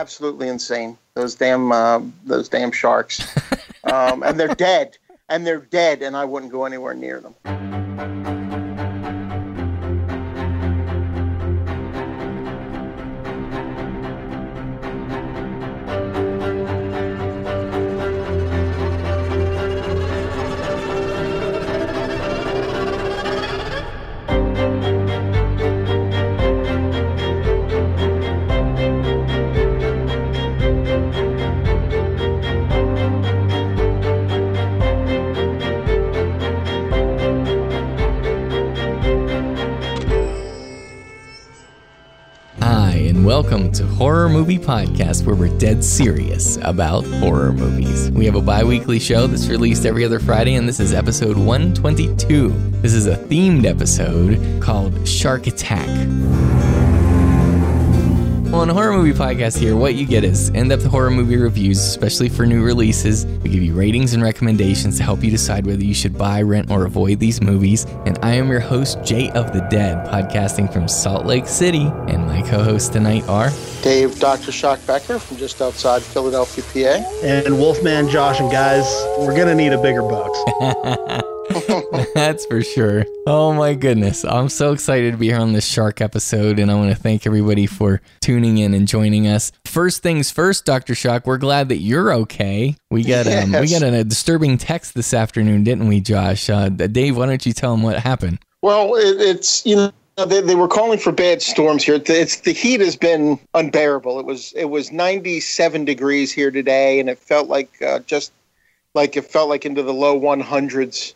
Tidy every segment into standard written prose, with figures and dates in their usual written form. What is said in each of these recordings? absolutely insane. Those damn sharks, and they're dead. And they're dead, and I wouldn't go anywhere near them. Welcome to Horror Movie Podcast, where we're dead serious about horror movies. We have a bi-weekly show that's released every other Friday, and this is episode 122. This is a themed episode called Shark Attack. Well, on Horror Movie Podcast here, what you get is in-depth horror movie reviews, especially for new releases. We give you ratings and recommendations to help you decide whether you should buy, rent, or avoid these movies. And I am your host, Jay of the Dead, podcasting from Salt Lake City. And my co-hosts tonight are... Dave, Dr. Shock Becker from just outside Philadelphia, PA. And Wolfman Josh. And guys, we're going to need a bigger box. That's for sure. Oh my goodness. I'm so excited to be here on this shark episode, and I want to thank everybody for tuning in and joining us. First things first, Dr. Shock, we're glad that you're okay. We got a disturbing text this afternoon, didn't we, Josh? Dave, why don't you tell them what happened? Well, it's, you know, they were calling for bad storms here. The heat has been unbearable. It was 97 degrees here today, and it felt like just into the low 100s.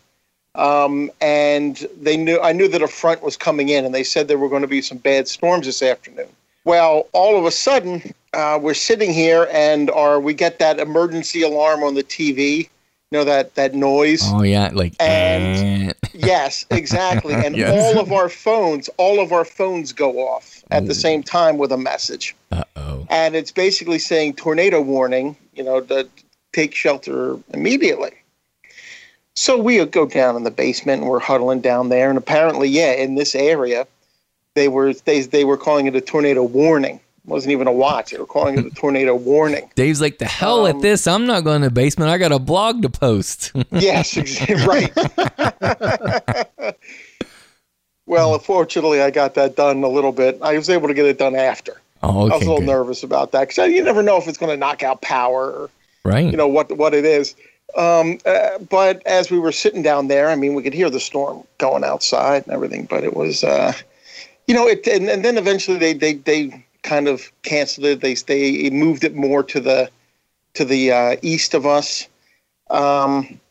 And I knew that a front was coming in, and they said there were going to be some bad storms this afternoon. Well, all of a sudden, we're sitting here, and we get that emergency alarm on the TV, you know, that noise. Oh, yeah, like... And yes, exactly. And yes. all of our phones go off at the same time with a message. Uh-oh. And it's basically saying tornado warning, you know, to take shelter immediately. So we go down in the basement, and we're huddling down there. And apparently, in this area, they were calling it a tornado warning. It wasn't even a watch. They were calling it a tornado warning. Dave's like, the hell at this. I'm not going to the basement. I got a blog to post. Yes, right. Well, fortunately, I got that done a little bit. I was able to get it done after. Oh, okay, I was a little nervous about that, because you never know if it's going to knock out power or, right, you know, what it is. But as we were sitting down there, I mean, we could hear the storm going outside and everything, but it was, and then eventually they kind of canceled it. They moved it more to the east of us.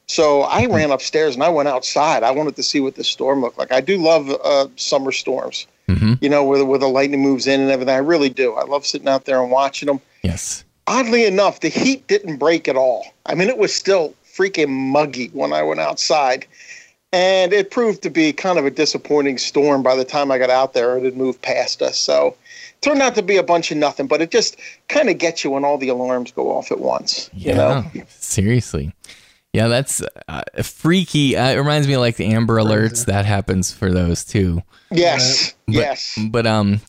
So I ran upstairs and I went outside. I wanted to see what the storm looked like. I do love, summer storms, you know, where the lightning moves in and everything. I really do. I love sitting out there and watching them. Yes. Oddly enough, the heat didn't break at all. I mean, it was still freaking muggy when I went outside. And it proved to be kind of a disappointing storm. By the time I got out there, it had moved past us. So it turned out to be a bunch of nothing, but it just kind of gets you when all the alarms go off at once. You know? Seriously. Yeah, that's freaky. It reminds me of like the Amber Alerts. That happens for those too. Yes, yes. But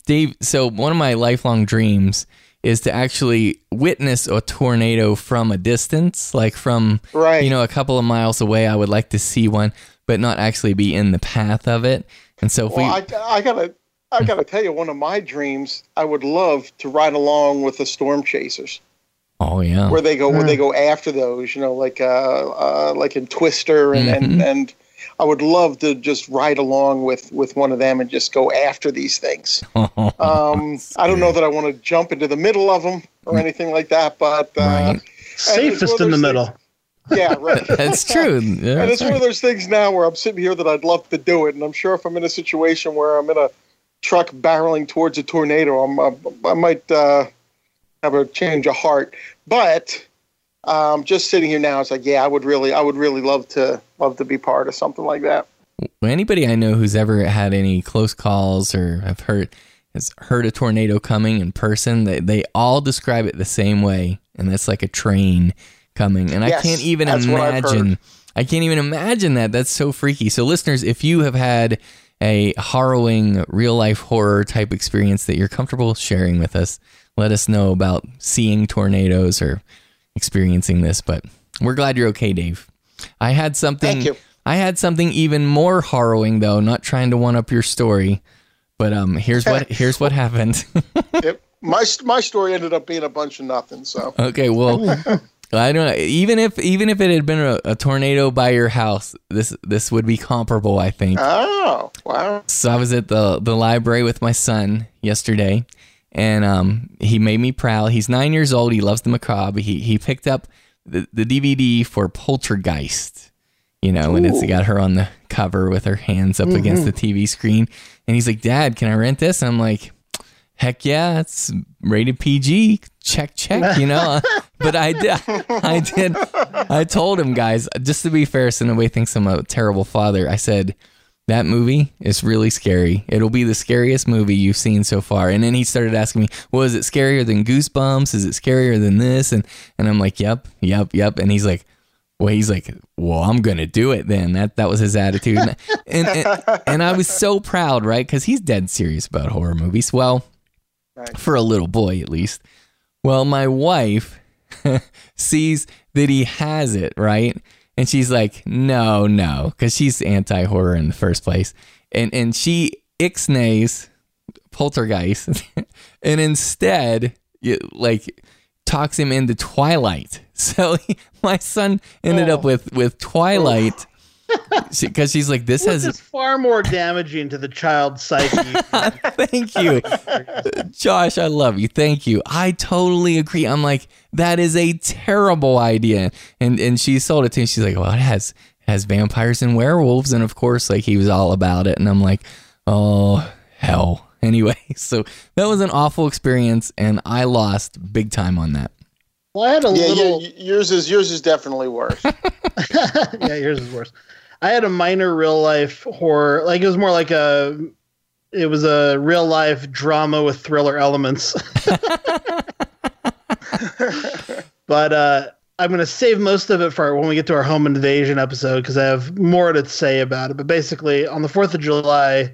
Dave, so one of my lifelong dreams is to actually witness a tornado from a distance, like from, you know, a couple of miles away. I would like to see one, but not actually be in the path of it. And so, I gotta tell you, one of my dreams, I would love to ride along with the storm chasers. Oh yeah, where they go after those, you know, like in Twister, and I would love to just ride along with one of them and just go after these things. I don't know that I want to jump into the middle of them or anything like that, but... right. Safest in the middle. Yeah, right. That's true. Yeah, and it's one of those things now where I'm sitting here that I'd love to do it, and I'm sure if I'm in a situation where I'm in a truck barreling towards a tornado, I might have a change of heart. But... just sitting here now, it's like, I would really love to be part of something like that. Anybody I know who's ever had any close calls or has heard a tornado coming in person, they all describe it the same way, and that's like a train coming. And yes, I can't even imagine that. That's so freaky. So listeners, if you have had a harrowing real-life horror type experience that you're comfortable sharing with us, let us know about seeing tornadoes or experiencing this. But we're glad you're okay, Dave. I had something. Thank you. I had something even more harrowing, though. Not trying to one up your story, but here's what happened. Yep. My story ended up being a bunch of nothing. So okay, well, I don't know. Even if it had been a tornado by your house, this would be comparable, I think. Oh wow! So I was at the library with my son yesterday, and he made me proud. He's 9 years old. He loves the macabre. He picked up the DVD for Poltergeist. You know, ooh. And it's got her on the cover with her hands up mm-hmm. against the TV screen. And he's like, Dad, can I rent this? And I'm like, heck yeah, it's rated PG. Check, you know. But I did. I told him, guys, just to be fair, so nobody thinks I'm a terrible father. I said, that movie is really scary. It'll be the scariest movie you've seen so far. And then he started asking me, well, is it scarier than Goosebumps? Is it scarier than this? And I'm like, yep. And he's like, well, I'm going to do it then. That was his attitude. And I was so proud, right? Because he's dead serious about horror movies. Well, right. For a little boy, at least. Well, my wife sees that he has it, right? And she's like, no, because she's anti-horror in the first place. And she ixnays Poltergeist and instead, like, talks him into Twilight. So my son ended up with Twilight because she's like, this is far more damaging to the child's psyche. Thank you. Josh, I love you. Thank you. I totally agree. I'm like, that is a terrible idea. And she sold it to me. She's like, well, it has vampires and werewolves. And of course, like, he was all about it. And I'm like, oh, hell. Anyway, so that was an awful experience, and I lost big time on that. Well, I had a little. Yeah, yours is definitely worse. Yeah, yours is worse. I had a minor real life horror. Like, it was more like it was a real life drama with thriller elements. But I'm going to save most of it for when we get to our home invasion episode because I have more to say about it. But basically, on the 4th of July.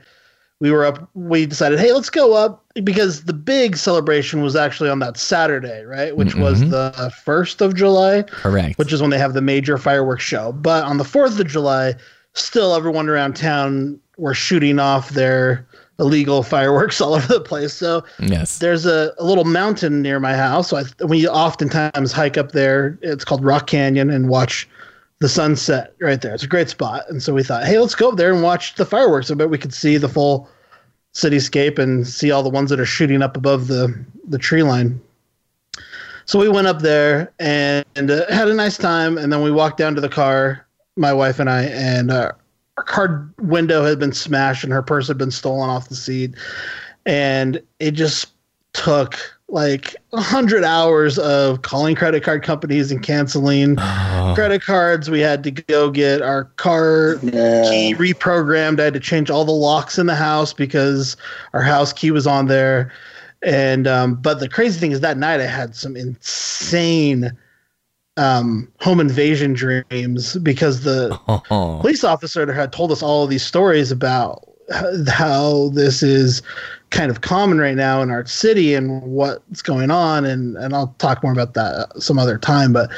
We were up. We decided, hey, let's go up because the big celebration was actually on that Saturday, right? Which mm-hmm. was the 1st of July. Correct. Which is when they have the major fireworks show. But on the 4th of July, still everyone around town were shooting off their illegal fireworks all over the place. So yes. There's a little mountain near my house. So we oftentimes hike up there. It's called Rock Canyon and watch the sunset right there. It's a great spot. And so we thought, hey, let's go up there and watch the fireworks. I bet we could see the full cityscape and see all the ones that are shooting up above the tree line. So we went up there and had a nice time. And then we walked down to the car, my wife and I, and our car window had been smashed and her purse had been stolen off the seat. And it just took like 100 hours of calling credit card companies and canceling credit cards. We had to go get our car key reprogrammed. I had to change all the locks in the house because our house key was on there. And but the crazy thing is that night I had some insane home invasion dreams because the police officer had told us all of these stories about how this is kind of common right now in our city and what's going on. And I'll talk more about that some other time, but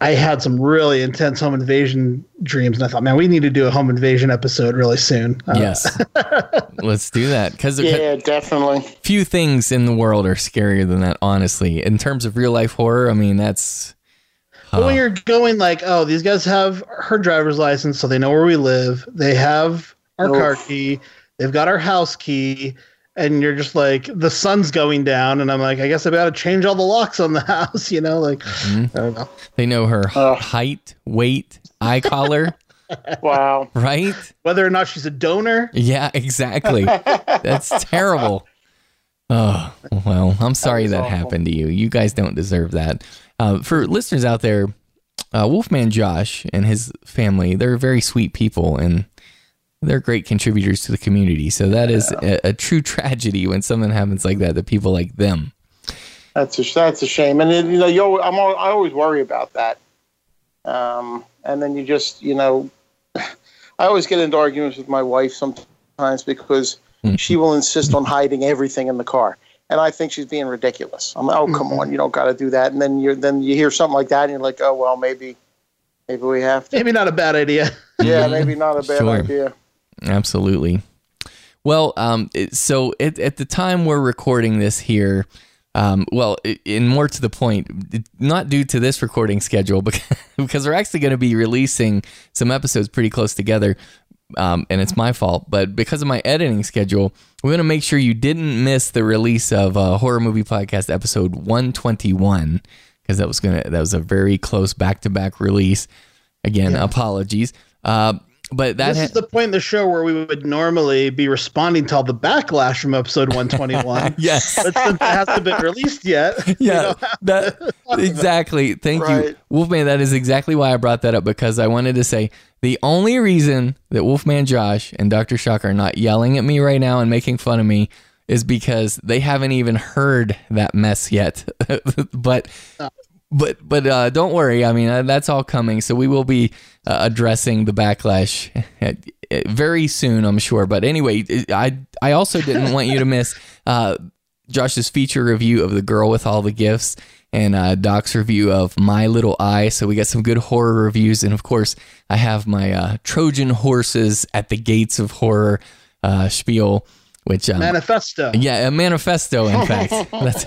I had some really intense home invasion dreams and I thought, man, we need to do a home invasion episode really soon. Yes. Let's do that. Cause definitely. Few things in the world are scarier than that. Honestly, in terms of real life horror, I mean, that's, but when you're going like, oh, these guys have her driver's license. So they know where we live. They have our car key. They've got our house key. And you're just like, the sun's going down. And I'm like, I guess I've got to change all the locks on the house. You know, like, mm-hmm. I don't know. They know her height, weight, eye color. Wow. Right? Whether or not she's a donor. Yeah, exactly. That's terrible. Oh, well, I'm sorry that happened to you. You guys don't deserve that. For listeners out there, Wolfman Josh and his family, they're very sweet people. And they're great contributors to the community. So that is a true tragedy when something happens like that to people like them. That's a shame. And then, I always worry about that. And then I always get into arguments with my wife sometimes times because she will insist on hiding everything in the car. And I think she's being ridiculous. I'm like, oh, come on, you don't got to do that. And then you hear something like that, and you're like, oh, well, maybe we have to. Maybe not a bad idea. Yeah, maybe not a bad idea. Absolutely. Well, so at the time we're recording this here, well, and more to the point, not due to this recording schedule, because we're actually going to be releasing some episodes pretty close together, and it's my fault, but because of my editing schedule, we want to make sure you didn't miss the release of Horror Movie Podcast episode 121, because that was a very close back-to-back release. Again, apologies. But this is the point in the show where we would normally be responding to all the backlash from episode 121. Yes. But since it hasn't been released yet. Yeah. Exactly. Thank you. Wolfman, that is exactly why I brought that up, because I wanted to say the only reason that Wolfman Josh and Dr. Shock are not yelling at me right now and making fun of me is because they haven't even heard that mess yet. But don't worry. I mean, that's all coming. So we will be addressing the backlash very soon, I'm sure. But anyway, I also didn't want you to miss Josh's feature review of The Girl with All the Gifts and Doc's review of My Little Eye. So we got some good horror reviews. And of course, I have my Trojan Horses at the Gates of Horror spiel. Which manifesto? Yeah, a manifesto. In fact,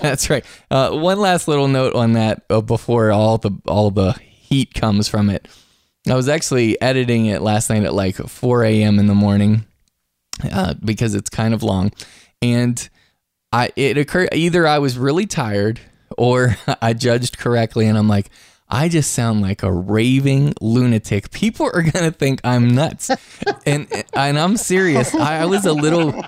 that's right. One last little note on that before all the heat comes from it. I was actually editing it last night at like 4 a.m. in the morning because it's kind of long, and it occurred either I was really tired or I judged correctly, and I'm like, I just sound like a raving lunatic. People are gonna think I'm nuts, and I'm serious. I was a little.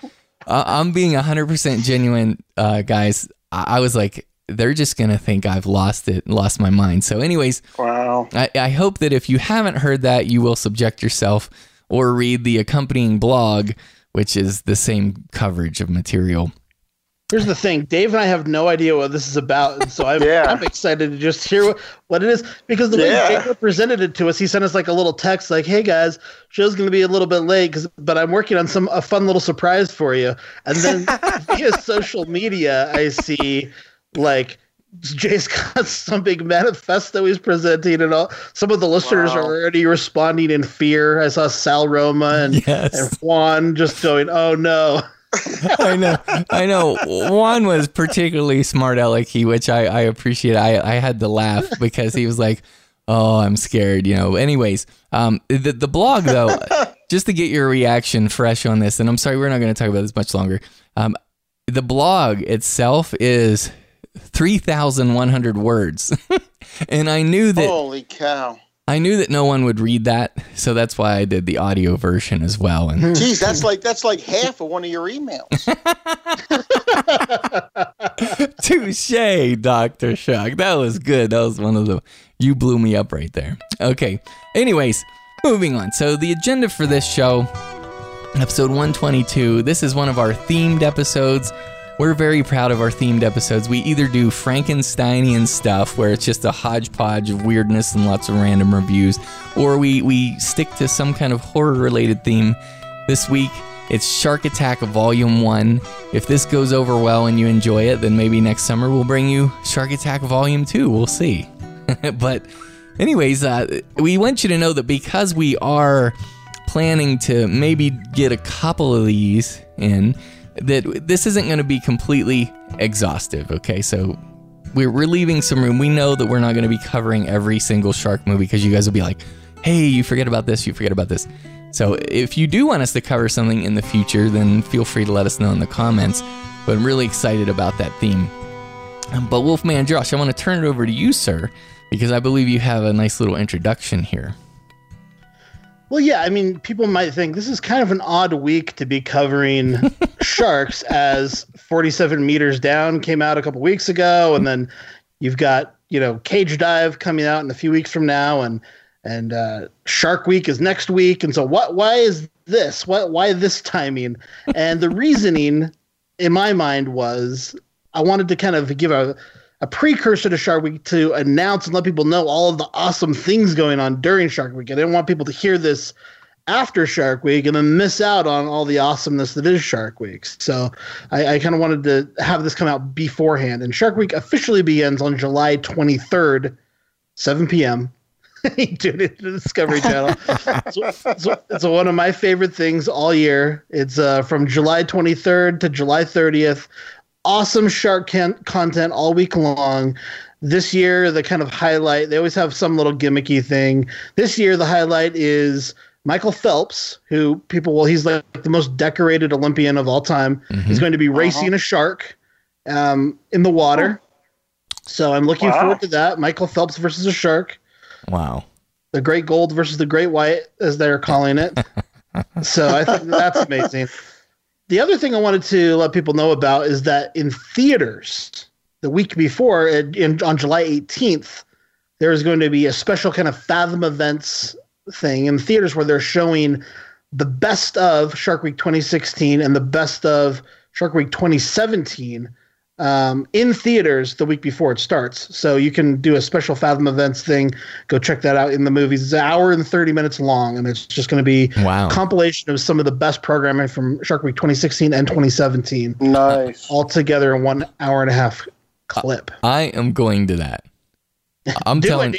I'm being 100% genuine, guys. I was like, they're just going to think I've lost my mind. So anyways, wow. I hope that if you haven't heard that, you will subject yourself or read the accompanying blog, which is the same coverage of material. Here's the thing. Dave and I have no idea what this is about. And so I'm excited to just hear what it is. Because the way Jacob presented it to us, he sent us like a little text like, hey, guys, show's going to be a little bit late, but I'm working on a fun little surprise for you. And then via social media, I see like Jay's got some big manifesto he's presenting and all. Some of the listeners are already responding in fear. I saw Sal Roma and Juan just going, oh, no. I know. Juan was particularly smart alecky, which I appreciate. I had to laugh because he was like, "Oh, I'm scared," you know. Anyways, the blog though, just to get your reaction fresh on this, and I'm sorry we're not going to talk about this much longer. The blog itself is 3,100 words, and I knew that. Holy cow. I knew that no one would read that, so that's why I did the audio version as well. And jeez, that's like half of one of your emails. Touche, Dr. Shock. That was good. That was one of the... You blew me up right there. Okay. Anyways, moving on. So the agenda for this show, episode 122, this is one of our themed episodes. We're very proud of our themed episodes. We either do Frankensteinian stuff, where it's just a hodgepodge of weirdness and lots of random reviews, or we stick to some kind of horror-related theme. This week, it's Shark Attack Volume 1. If this goes over well and you enjoy it, then maybe next summer we'll bring you Shark Attack Volume 2. We'll see. But anyways, we want you to know that because we are planning to maybe get a couple of these in, that this isn't going to be completely exhaustive, okay? So we're leaving some room. We know that we're not going to be covering every single shark movie because you guys will be like, hey, you forget about this, you forget about this. So if you do want us to cover something in the future, then feel free to let us know in the comments. But I'm really excited about that theme. But Wolfman Josh, I want to turn it over to you, sir, because I believe you have a nice little introduction here. Well, yeah, I mean, people might think this is kind of an odd week to be covering sharks, as 47 Meters Down came out a couple weeks ago, and then you've got, you know, Cage Dive coming out in a few weeks from now, and Shark Week is next week, and so why is this? Why this timing? And the reasoning, in my mind, was I wanted to kind of give a precursor to Shark Week to announce and let people know all of the awesome things going on during Shark Week. I didn't want people to hear this after Shark Week and then miss out on all the awesomeness that is Shark Week. So I kind of wanted to have this come out beforehand. And Shark Week officially begins on July 23rd, 7 p.m. Tune into the Discovery Channel. So one of my favorite things all year. It's from July 23rd to July 30th. Awesome shark content all week long. This year, the kind of highlight, they always have some little gimmicky thing. This year, the highlight is Michael Phelps, who people, well, he's like the most decorated Olympian of all time. Mm-hmm. He's going to be racing a shark in the water. So I'm looking forward to that. Michael Phelps versus a shark. Wow. The Great Gold versus the Great White, as they're calling it. So I think that's amazing. The other thing I wanted to let people know about is that in theaters, the week before, on July 18th, there is going to be a special kind of Fathom Events thing in theaters where they're showing the best of Shark Week 2016 and the best of Shark Week 2017 in theaters the week before it starts. So you can do a special Fathom Events thing. Go check that out in the movies. It's an hour and 30 minutes long, and it's just going to be a compilation of some of the best programming from Shark Week 2016 and 2017. Nice. All together in 1 hour and a half clip. I am going to that. I'm telling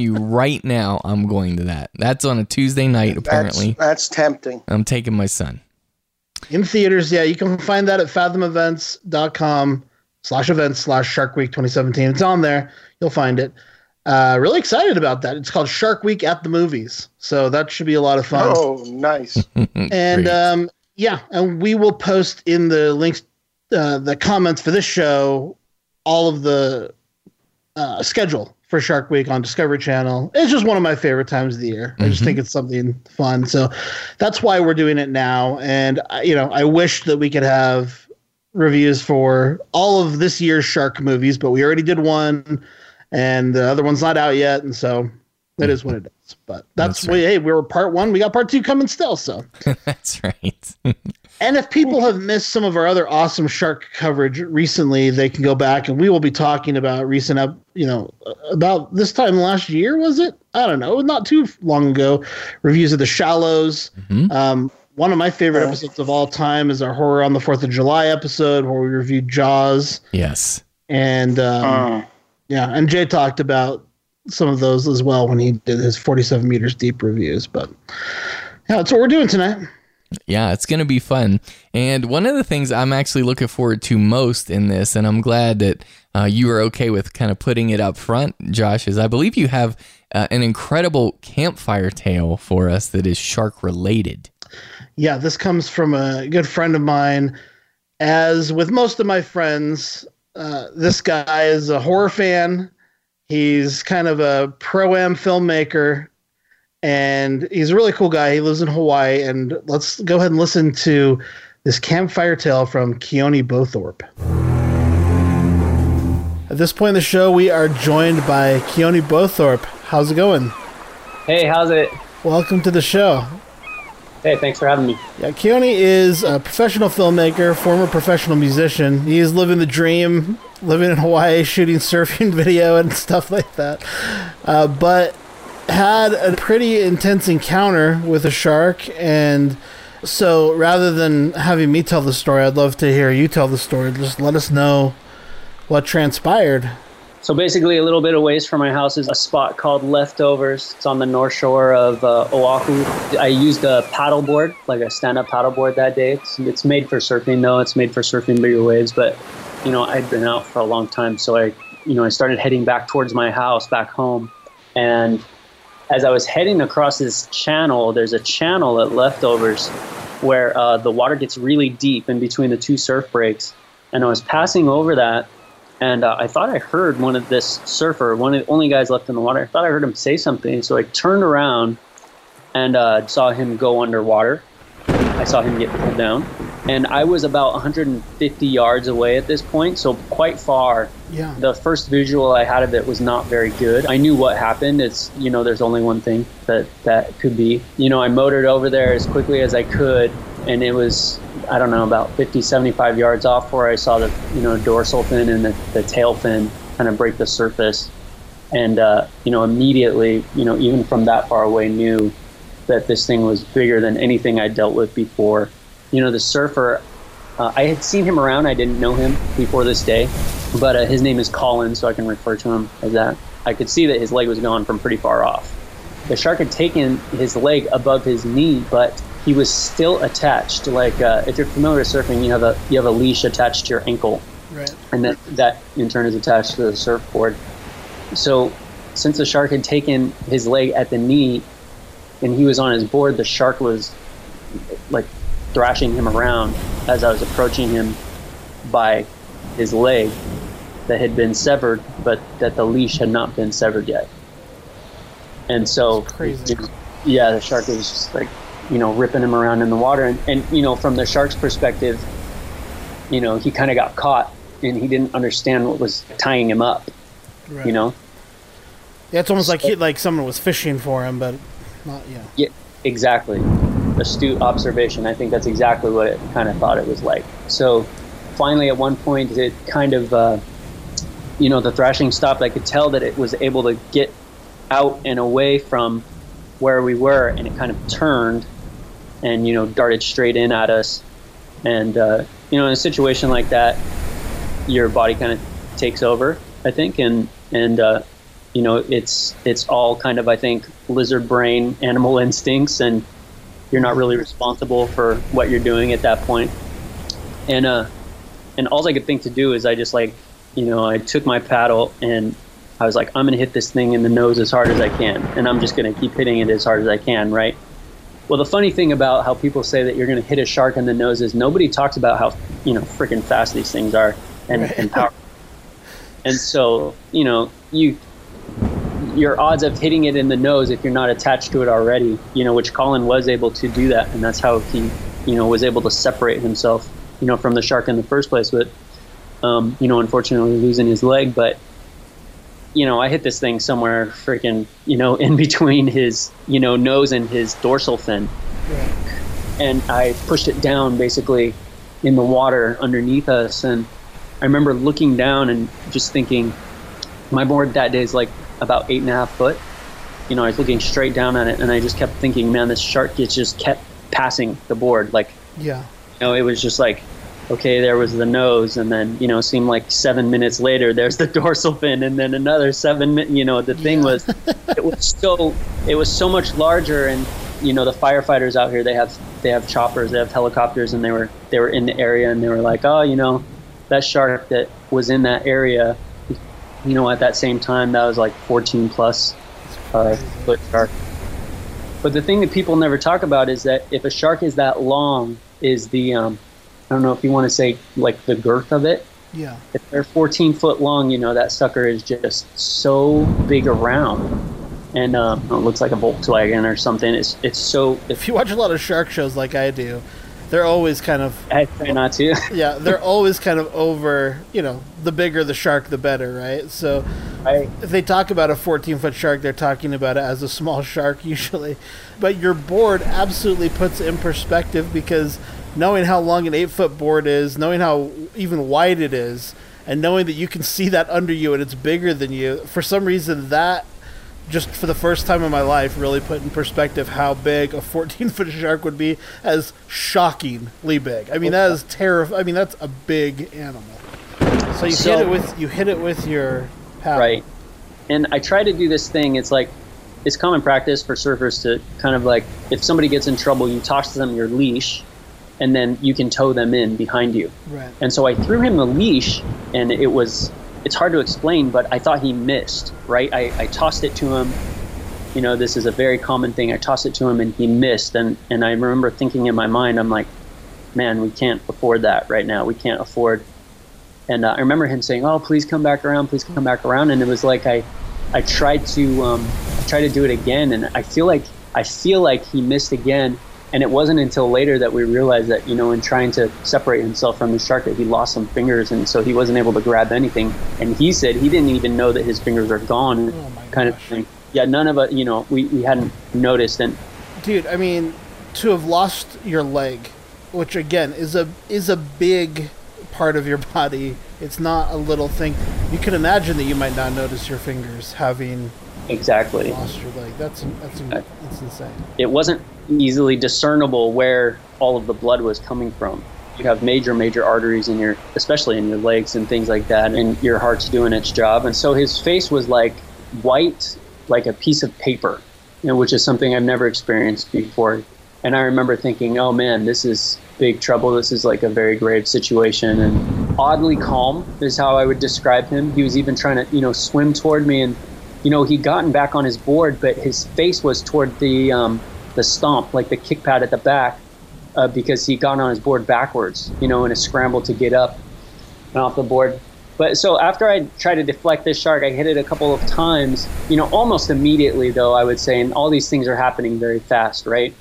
you right now, I'm going to that. That's on a Tuesday night, apparently. That's tempting. I'm taking my son. In theaters, yeah, you can find that at fathomevents.com/events/Shark Week 2017. It's on there. You'll find it. Really excited about that. It's called Shark Week at the Movies. So that should be a lot of fun. Oh, nice. And and we will post in the links, the comments for this show, all of the schedule for Shark Week on Discovery Channel. It's just one of my favorite times of the year. I just think it's something fun. So that's why we're doing it now. And I wish that we could have reviews for all of this year's shark movies, but we already did one and the other one's not out yet. And so that is what it is, but hey, we were part one. We got part two coming still. So that's right. And if people have missed some of our other awesome shark coverage recently, they can go back, and we will be talking about about this time last year, was it? I don't know. Not too long ago. Reviews of The Shallows. Mm-hmm. One of my favorite episodes of all time is our Horror on the 4th of July episode where we reviewed Jaws. Yes. And and Jay talked about some of those as well when he did his 47 Meters Deep reviews. But yeah, that's what we're doing tonight. Yeah, it's going to be fun. And one of the things I'm actually looking forward to most in this, and I'm glad that you are okay with kind of putting it up front, Josh, is I believe you have an incredible campfire tale for us that is shark related. Yeah, this comes from a good friend of mine. As with most of my friends, this guy is a horror fan. He's kind of a pro-am filmmaker. And he's a really cool guy. He lives in Hawaii. And let's go ahead and listen to this campfire tale from Keone Bothorp. At this point in the show, we are joined by Keone Bothorp. How's it going? Hey, how's it? Welcome to the show. Hey, thanks for having me. Yeah, Keone is a professional filmmaker, former professional musician. He is living the dream, living in Hawaii, shooting surfing video and stuff like that. But had a pretty intense encounter with a shark, and so rather than having me tell the story, I'd love to hear you tell the story. Just let us know what transpired. So basically, a little bit of ways from my house is a spot called Leftovers. It's on the north shore of Oahu. I used a paddleboard, like a stand-up paddleboard that day. It's made for surfing, though. It's made for surfing bigger waves, but I'd been out for a long time, so I started heading back towards my house, back home, and as I was heading across this channel, there's a channel at Leftovers where the water gets really deep in between the two surf breaks. And I was passing over that, and I thought I heard one of the only guys left in the water. I thought I heard him say something, so I turned around and saw him go underwater. I saw him get pulled down. And I was about 150 yards away at this point, so quite far. Yeah. The first visual I had of it was not very good. I knew what happened. It's, there's only one thing that could be. I motored over there as quickly as I could, and it was, I don't know, about 50, 75 yards off where I saw the, dorsal fin and the tail fin kind of break the surface. And, immediately, even from that far away, knew that this thing was bigger than anything I'd dealt with before. You know, the surfer, I had seen him around. I didn't know him before this day, but his name is Colin, so I can refer to him as that. I could see that his leg was gone from pretty far off. The shark had taken his leg above his knee, but he was still attached. Like, if you're familiar with surfing, you have a leash attached to your ankle, right? And that in turn is attached to the surfboard. So since the shark had taken his leg at the knee and he was on his board, the shark was like thrashing him around as I was approaching him by his leg that had been severed, but that the leash had not been severed yet. And so, crazy. Yeah, the shark was just like, you know, ripping him around in the water. And you know, from the shark's perspective, you know, he kind of got caught and he didn't understand what was tying him up, right. You know? Yeah, it's almost like someone was fishing for him, but not, yeah. Yeah, exactly. Astute observation. I think that's exactly what it kind of thought it was like. So finally, at one point, it kind of, you know, the thrashing stopped. I could tell that it was able to get out and away from where we were, and it kind of turned and, you know, darted straight in at us. And, you know, in a situation like that, your body kind of takes over, I think, and you know, it's all kind of, I think, lizard brain, animal instincts, and you're not really responsible for what you're doing at that point. And all I could think to do is I just, like, you know, I took my paddle and I was like, I'm going to hit this thing in the nose as hard as I can. And I'm just going to keep hitting it as hard as I can, right? Well, the funny thing about how people say that you're going to hit a shark in the nose is nobody talks about how, you know, freaking fast these things are and powerful. And so, you know, your odds of hitting it in the nose, if you're not attached to it already, you know, which Colin was able to do that, and that's how he, you know, was able to separate himself, you know, from the shark in the first place. But, you know, unfortunately losing his leg. But, you know, I hit this thing somewhere freaking, you know, in between his, you know, nose and his dorsal fin, yeah. And I pushed it down basically in the water underneath us. And I remember looking down and just thinking, my board that day is like about 8.5 foot. You know, I was looking straight down at it, and I just kept thinking, man, this shark just kept passing the board. Like, yeah, you know, it was just like, okay, there was the nose, and then, you know, it seemed like 7 minutes later, there's the dorsal fin, and then another 7 minutes, you know, the thing was, it was so much larger. And, you know, the firefighters out here, they have choppers, they have helicopters, and they were in the area, and they were like, oh, you know, that shark that was in that area, you know, at that same time, that was like 14-plus foot shark. But the thing that people never talk about is that if a shark is that long, is the, I don't know if you want to say, like, the girth of it. Yeah. If they're 14 foot long, you know, that sucker is just so big around. And it looks like a Volkswagen or something. It's so... If you watch a lot of shark shows like I do, they're always kind of... I try not to. Yeah, they're always kind of over, you know, the bigger the shark, the better, right? So if they talk about a 14-foot shark, they're talking about it as a small shark usually. But your board absolutely puts it in perspective, because... knowing how long an 8-foot board is, knowing how even wide it is, and knowing that you can see that under you and it's bigger than you, for some reason that, just for the first time in my life, really put in perspective how big a 14-foot shark would be, as shockingly big. I mean, that is terrifying. I mean, that's a big animal. So you hit it with your paddle. Right. And I try to do this thing, it's like, it's common practice for surfers to kind of like, if somebody gets in trouble, you toss them your leash, and then you can tow them in behind you. Right. And so I threw him a leash, and it's hard to explain, but I thought he missed, right? I tossed it to him. You know, this is a very common thing. I tossed it to him, and he missed. And I remember thinking in my mind, I'm like, man, we can't afford that right now. We can't afford. And I remember him saying, oh, please come back around. Please come back around. And it was like I tried to do it again, and I feel like he missed again. And it wasn't until later that we realized that, you know, in trying to separate himself from the shark, that he lost some fingers, and so he wasn't able to grab anything. And he said he didn't even know that his fingers are gone, kind of thing. Yeah, none of us, you know, we hadn't noticed. And dude, I mean, to have lost your leg, which again is a big part of your body. It's not a little thing. You can imagine that you might not notice your fingers having Exactly. Lost your leg. That's insane. It wasn't easily discernible where all of the blood was coming from. You have major arteries in your, especially in your legs and things like that, and your heart's doing its job. And so his face was like white, like a piece of paper, which is something I've never experienced before. And I remember thinking, oh man, this is big trouble. This is like a very grave situation. And oddly calm is how I would describe him. He was even trying to, swim toward me, and he'd gotten back on his board, but his face was toward the stomp, like the kick pad at the back, because he'd gotten on his board backwards, in a scramble to get up and off the board. But so after I tried to deflect this shark, I hit it a couple of times, almost immediately though, I would say, and all these things are happening very fast, right?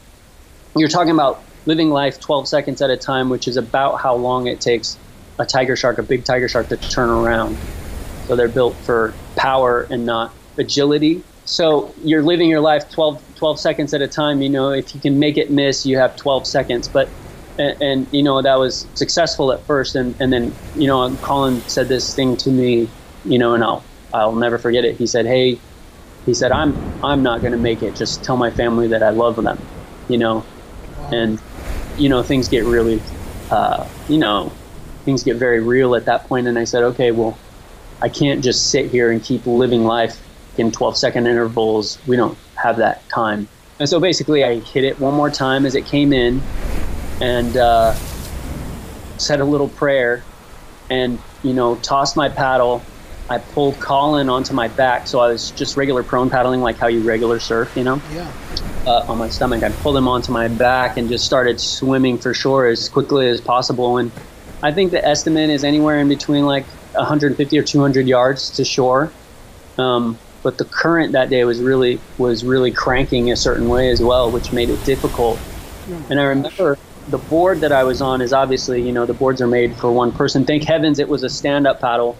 You're talking about living life 12 seconds at a time, which is about how long it takes a tiger shark, a big tiger shark, to turn around. So they're built for power and not agility. So you're living your life 12 seconds at a time. If you can make it miss, you have 12 seconds. But and that was successful at first, and then Colin said this thing to me, and I'll never forget it. He said, "Hey," he said, "I'm not going to make it. Just tell my family that I love them," and things get really things get very real at that point. And I said, "Okay, well, I can't just sit here and keep living life in 12-second intervals. We don't have that time." And so basically I hit it one more time as it came in, and said a little prayer, and tossed my paddle. I pulled Colin onto my back, so I was just regular prone paddling, like how you regular surf, Yeah. On my stomach. I pulled him onto my back and just started swimming for shore as quickly as possible. And I think the estimate is anywhere in between like 150 or 200 yards to shore. But the current that day was really cranking a certain way as well, which made it difficult. And I remember the board that I was on is obviously, the boards are made for one person. Thank heavens it was a stand-up paddle,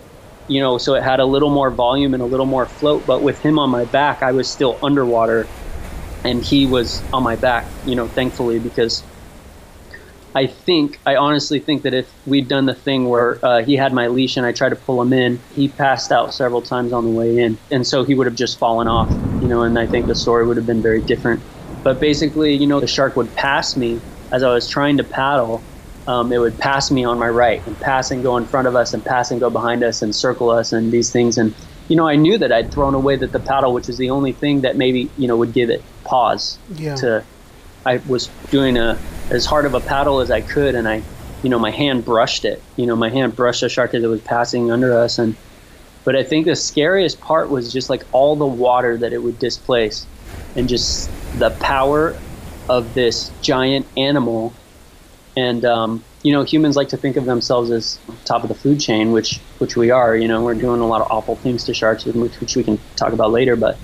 so it had a little more volume and a little more float. But with him on my back, I was still underwater, and he was on my back, thankfully, because I honestly think that if we'd done the thing where he had my leash and I tried to pull him in, he passed out several times on the way in. And so he would have just fallen off, and I think the story would have been very different. But basically, the shark would pass me as I was trying to paddle. It would pass me on my right, and pass and go in front of us, and pass and go behind us, and circle us, and these things. And, I knew that I'd thrown away the paddle, which is the only thing that maybe, would give it pause. Yeah. I was doing as hard of a paddle as I could, and my hand brushed it. My hand brushed the shark as it was passing under us. But I think the scariest part was just like all the water that it would displace, and just the power of this giant animal. And humans like to think of themselves as top of the food chain, which we are. We're doing a lot of awful things to sharks, which we can talk about later, but.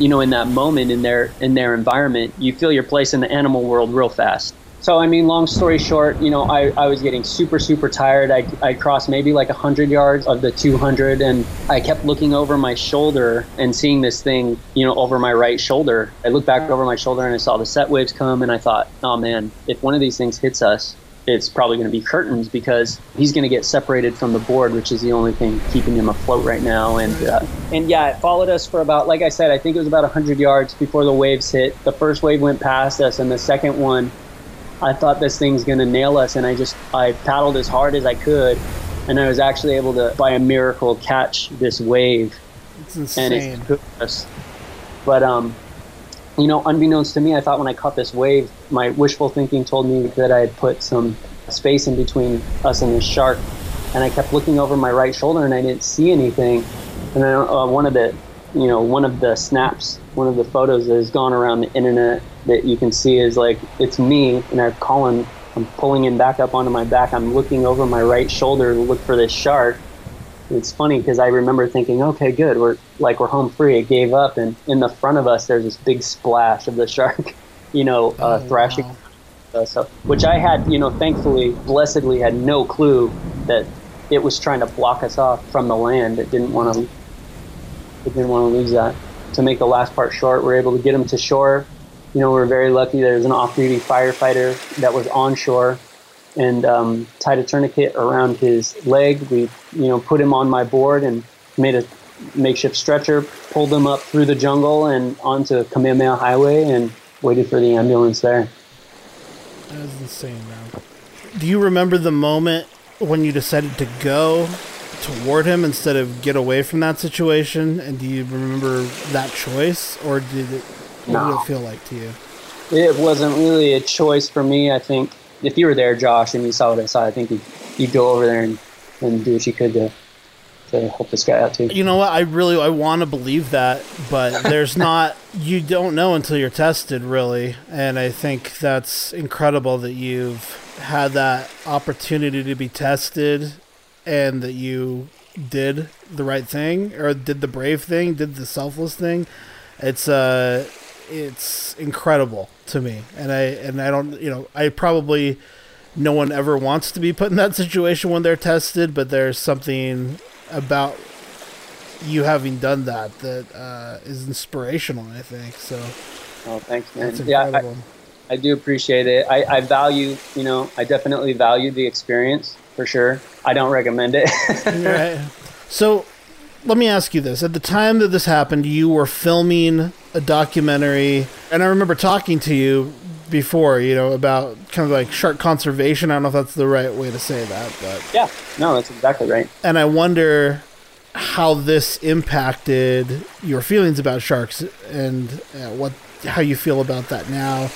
In that moment, in their environment, you feel your place in the animal world real fast. So, long story short, I was getting super, super tired. I crossed maybe like 100 yards of the 200, and I kept looking over my shoulder and seeing this thing, over my right shoulder. I looked back over my shoulder and I saw the set waves come, and I thought, oh man, if one of these things hits us, it's probably going to be curtains, because he's going to get separated from the board, which is the only thing keeping him afloat right now. And yeah, it followed us for about, like I said, I think it was about 100 yards before the waves hit. The first wave went past us, and the second one, I thought this thing's going to nail us, and I paddled as hard as I could, and I was actually able to, by a miracle, catch this wave. It's insane. And it took us. But, unbeknownst to me, I thought when I caught this wave, my wishful thinking told me that I had put some space in between us and this shark. And I kept looking over my right shoulder, and I didn't see anything. And then one of the snaps, one of the photos that has gone around the internet that you can see is like, it's me, and I have Colin. I'm pulling him back up onto my back. I'm looking over my right shoulder to look for this shark. It's funny because I remember thinking, okay, good, we're home free. It gave up, and in the front of us, there's this big splash of the shark, thrashing. Wow. Which I had, thankfully, blessedly had no clue that it was trying to block us off from the land. It didn't want to lose that. To make the last part short, we're able to get him to shore. We're very lucky. There's an off-duty firefighter that was on shore, and tied a tourniquet around his leg. We put him on my board and made a makeshift stretcher, pulled them up through the jungle and onto Kamehameha Highway and waited for the ambulance there. That was insane, man. Do you remember the moment when you decided to go toward him instead of get away from that situation? And do you remember that choice, or did it, what did it feel like to you? It wasn't really a choice for me. I think if you were there, Josh, and you saw what I saw, I think you'd go over there and do what you could to help this guy out too. You know what? I want to believe that, but there's not, you don't know until you're tested, really. And I think that's incredible that you've had that opportunity to be tested and that you did the right thing, or did the brave thing, did the selfless thing. It's incredible to me. And I don't, you know, I probably, no one ever wants to be put in that situation when they're tested, but there's something about you having done that is inspirational, I think. So, oh, thanks, man. That's incredible. Yeah, I do appreciate it. I value, you know, I definitely value the experience for sure. I don't recommend it. Right. So let me ask you this. At the time that this happened, you were filming a documentary, and I remember talking to you before, you know, about kind of like shark conservation. I don't know if that's the right way to say that, but yeah, no, that's exactly right. And I wonder how this impacted your feelings about sharks and how you feel about that now,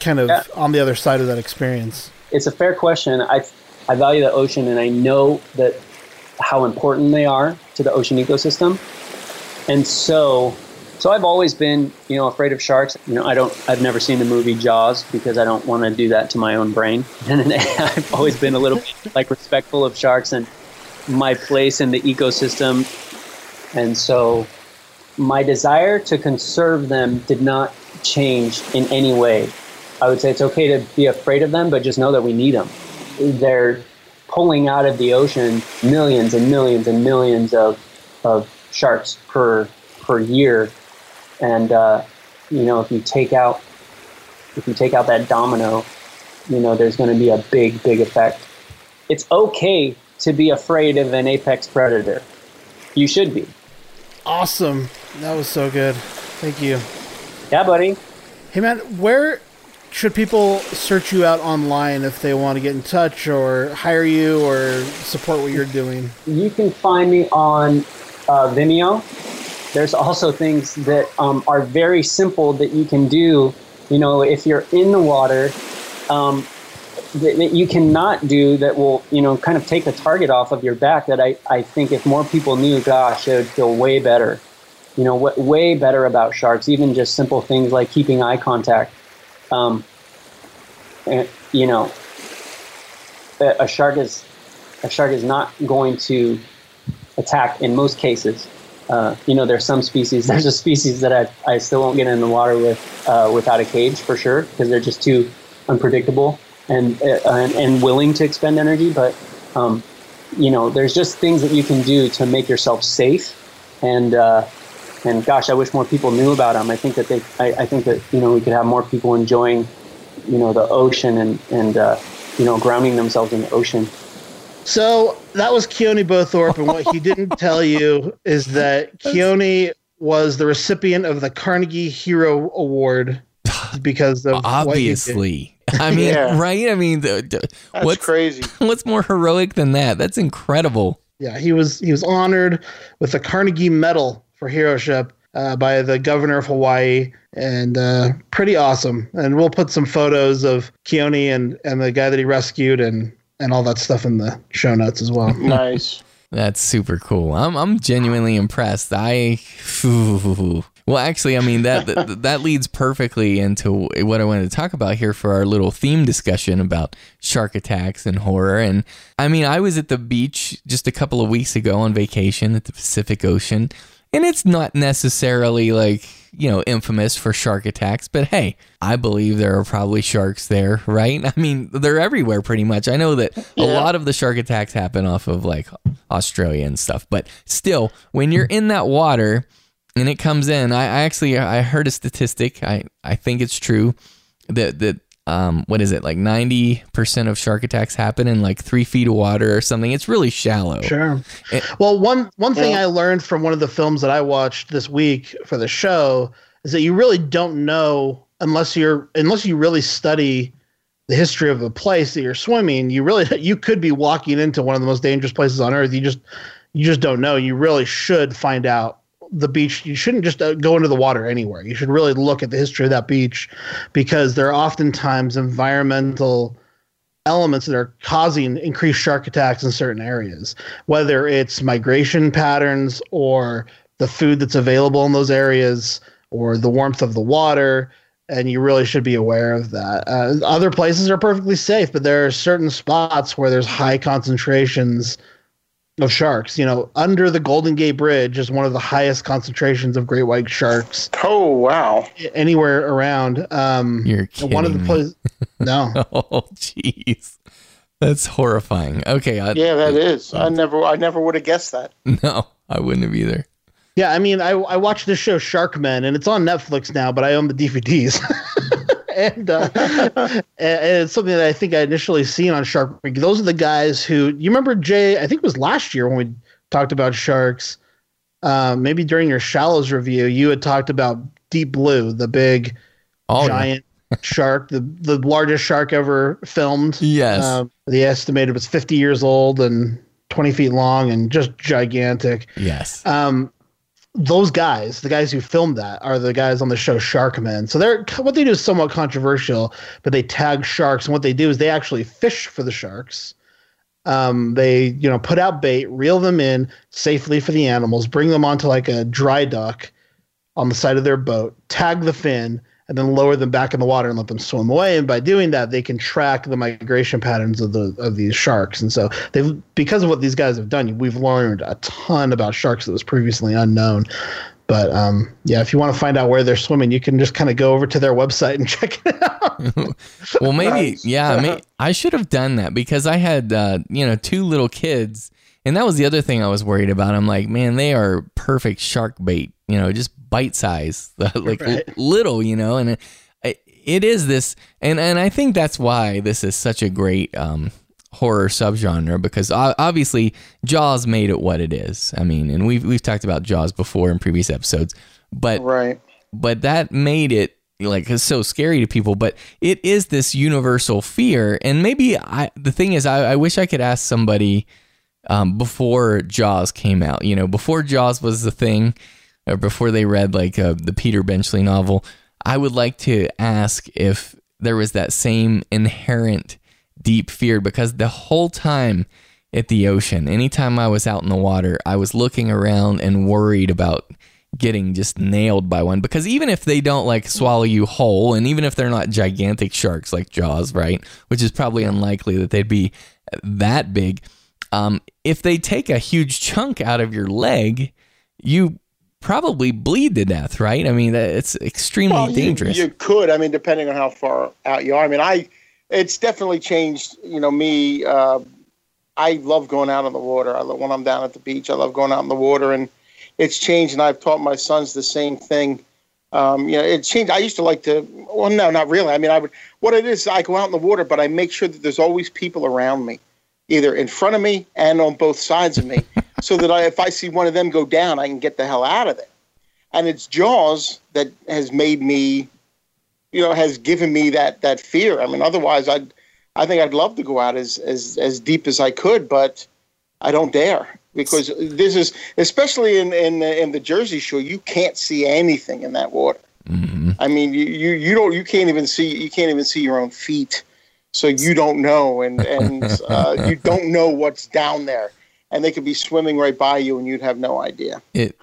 kind of on the other side of that experience. It's a fair question. I value the ocean, and I know that how important they are to the ocean ecosystem. And so I've always been, you know, afraid of sharks. You know, I've never seen the movie Jaws because I don't want to do that to my own brain. And I've always been a little bit like respectful of sharks and my place in the ecosystem. And so my desire to conserve them did not change in any way. I would say it's okay to be afraid of them, but just know that we need them. They're pulling out of the ocean millions and millions and millions of sharks per year. And, you know, if you take out that domino, you know, there's going to be a big, big effect. It's okay to be afraid of an apex predator. You should be. Awesome. That was so good. Thank you. Yeah, buddy. Hey, man, where should people search you out online if they want to get in touch or hire you or support what you're doing? You can find me on Vimeo. There's also things that are very simple that you can do, you know, if you're in the water, that you cannot do that will, you know, kind of take the target off of your back that I think if more people knew, gosh, it would feel way better, you know, way better about sharks, even just simple things like keeping eye contact. And, you know, a shark is not going to attack in most cases. You know, there's a species that I still won't get in the water with without a cage for sure, because they're just too unpredictable and willing to expend energy. But, you know, there's just things that you can do to make yourself safe. And gosh, I wish more people knew about them. I think that you know, we could have more people enjoying, you know, the ocean and you know, grounding themselves in the ocean. So that was Keone Bothorp, and what he didn't tell you is that Keone was the recipient of the Carnegie Hero Award because of obviously. I mean, yeah. Right? I mean, that's crazy. What's more heroic than that? That's incredible. Yeah, he was honored with the Carnegie Medal for heroship by the governor of Hawaii, and pretty awesome. And we'll put some photos of Keone and the guy that he rescued and all that stuff in the show notes as well. Nice. That's super cool. I'm genuinely impressed. Well, actually, I mean, that leads perfectly into what I wanted to talk about here for our little theme discussion about shark attacks and horror. And I mean, I was at the beach just a couple of weeks ago on vacation at the Pacific Ocean, and it's not necessarily like, you know, infamous for shark attacks, but hey, I believe there are probably sharks there, right? I mean, they're everywhere pretty much. I know that a lot of the shark attacks happen off of like Australia and stuff, but still, when you're in that water and it comes in, I heard a statistic, I think it's true, that what is it, like 90% of shark attacks happen in like 3 feet of water or something. It's really shallow. Sure. Well, one thing I learned from one of the films that I watched this week for the show is that you really don't know unless you really study the history of the place that you're swimming. You could be walking into one of the most dangerous places on earth. You just don't know. You really should find out. The beach, you shouldn't just go into the water anywhere. You should really look at the history of that beach, because there are oftentimes environmental elements that are causing increased shark attacks in certain areas, whether it's migration patterns or the food that's available in those areas or the warmth of the water. And you really should be aware of that. Other places are perfectly safe, but there are certain spots where there's high concentrations of sharks. You know, under the Golden Gate Bridge is one of the highest concentrations of great white sharks. Oh, wow. Anywhere around. You're kidding one of the places. No. Oh, jeez. That's horrifying. Okay. Yeah, that is. I never would have guessed that. No, I wouldn't have either. Yeah, I mean, I watched this show Sharkmen, and it's on Netflix now, but I own the DVDs. And it's something that I think I initially seen on Shark Week. Those are the guys who, you remember, Jay, I think it was last year when we talked about sharks, maybe during your Shallows review, you had talked about Deep Blue, the big giant shark, the largest shark ever filmed. Yes. They estimated it was 50 years old and 20 feet long and just gigantic. Yes. Those guys, the guys who filmed that, are the guys on the show Sharkmen. So what they do is somewhat controversial, but they tag sharks, and what they do is they actually fish for the sharks. They put out bait, reel them in safely for the animals, bring them onto like a dry dock on the side of their boat, tag the fin, and then lower them back in the water and let them swim away. And by doing that, they can track the migration patterns of these sharks. And so because of what these guys have done, we've learned a ton about sharks that was previously unknown. But yeah, if you want to find out where they're swimming, you can just kind of go over to their website and check it out. Well, maybe, yeah, I should have done that, because I had, 2 little kids, and that was the other thing I was worried about. I'm like, man, they are perfect shark bait, just bite size, like right. Little, and it is this. And I think that's why this is such a great horror subgenre, because obviously Jaws made it what it is. I mean, and we've talked about Jaws before in previous episodes, but, right. But that made it like, it's so scary to people, but it is this universal fear. And maybe the thing is, I wish I could ask somebody before Jaws came out, before Jaws was the thing, or before they read like the Peter Benchley novel, I would like to ask if there was that same inherent deep fear, because the whole time at the ocean, anytime I was out in the water, I was looking around and worried about getting just nailed by one, because even if they don't like swallow you whole, and even if they're not gigantic sharks like Jaws, right, which is probably unlikely that they'd be that big, if they take a huge chunk out of your leg, you probably bleed to death, right? I mean, it's extremely dangerous. You could, depending on how far out you are. It's definitely changed, me. I love going out on the water. When I'm down at the beach, I love going out on the water, and it's changed, and I've taught my sons the same thing. It changed. I used to like to, well, no, not really. what it is, I go out in the water, but I make sure that there's always people around me, either in front of me and on both sides of me, so that if I see one of them go down, I can get the hell out of there. And it's Jaws that has made me, has given me that fear. Otherwise, I think I'd love to go out as deep as I could, but I don't dare, because this is, especially in the Jersey Shore, you can't see anything in that water. Mm-hmm. You can't even see your own feet. So you don't know, and you don't know what's down there, and they could be swimming right by you, and you'd have no idea. It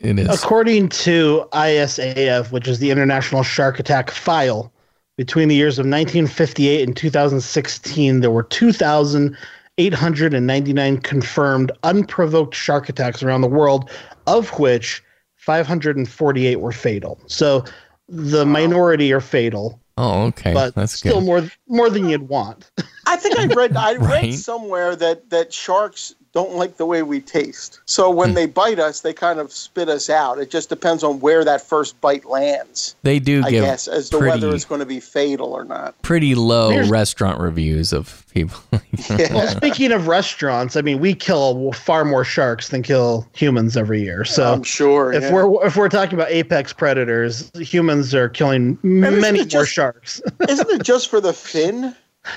is. According to ISAF, which is the International Shark Attack File, between the years of 1958 and 2016, there were 2,899 confirmed unprovoked shark attacks around the world, of which 548 were fatal. So the minority are fatal. Oh, okay. But that's still good. More than you'd want. I think I read right? Somewhere that sharks don't like the way we taste. So when they bite us, they kind of spit us out. It just depends on where that first bite lands. They do give, I guess, as to whether it's going to be fatal or not. Pretty low restaurant reviews of people. Yeah. Well, speaking of restaurants, I mean, we kill far more sharks than kill humans every year. So I'm sure if we're talking about apex predators, humans are killing many more sharks. Isn't it just for the fin?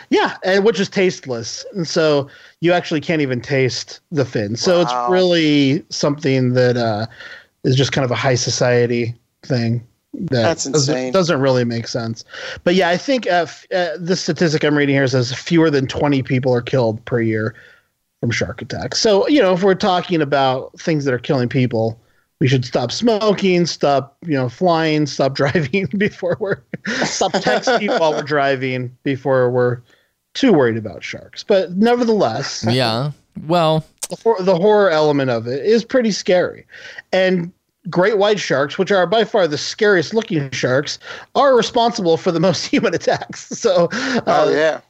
Yeah, and which is tasteless. And so you actually can't even taste the fin. So it's really something that is just kind of a high society thing. That's insane. Doesn't really make sense. But yeah, I think this statistic I'm reading here says fewer than 20 people are killed per year from shark attacks. So, you know, if we're talking about things that are killing people, we should stop smoking, stop, you know, flying, stop driving before we're stop texting while we're driving before we're too worried about sharks. But nevertheless, yeah, well, the horror element of it is pretty scary. And great white sharks, which are by far the scariest looking sharks, are responsible for the most human attacks. So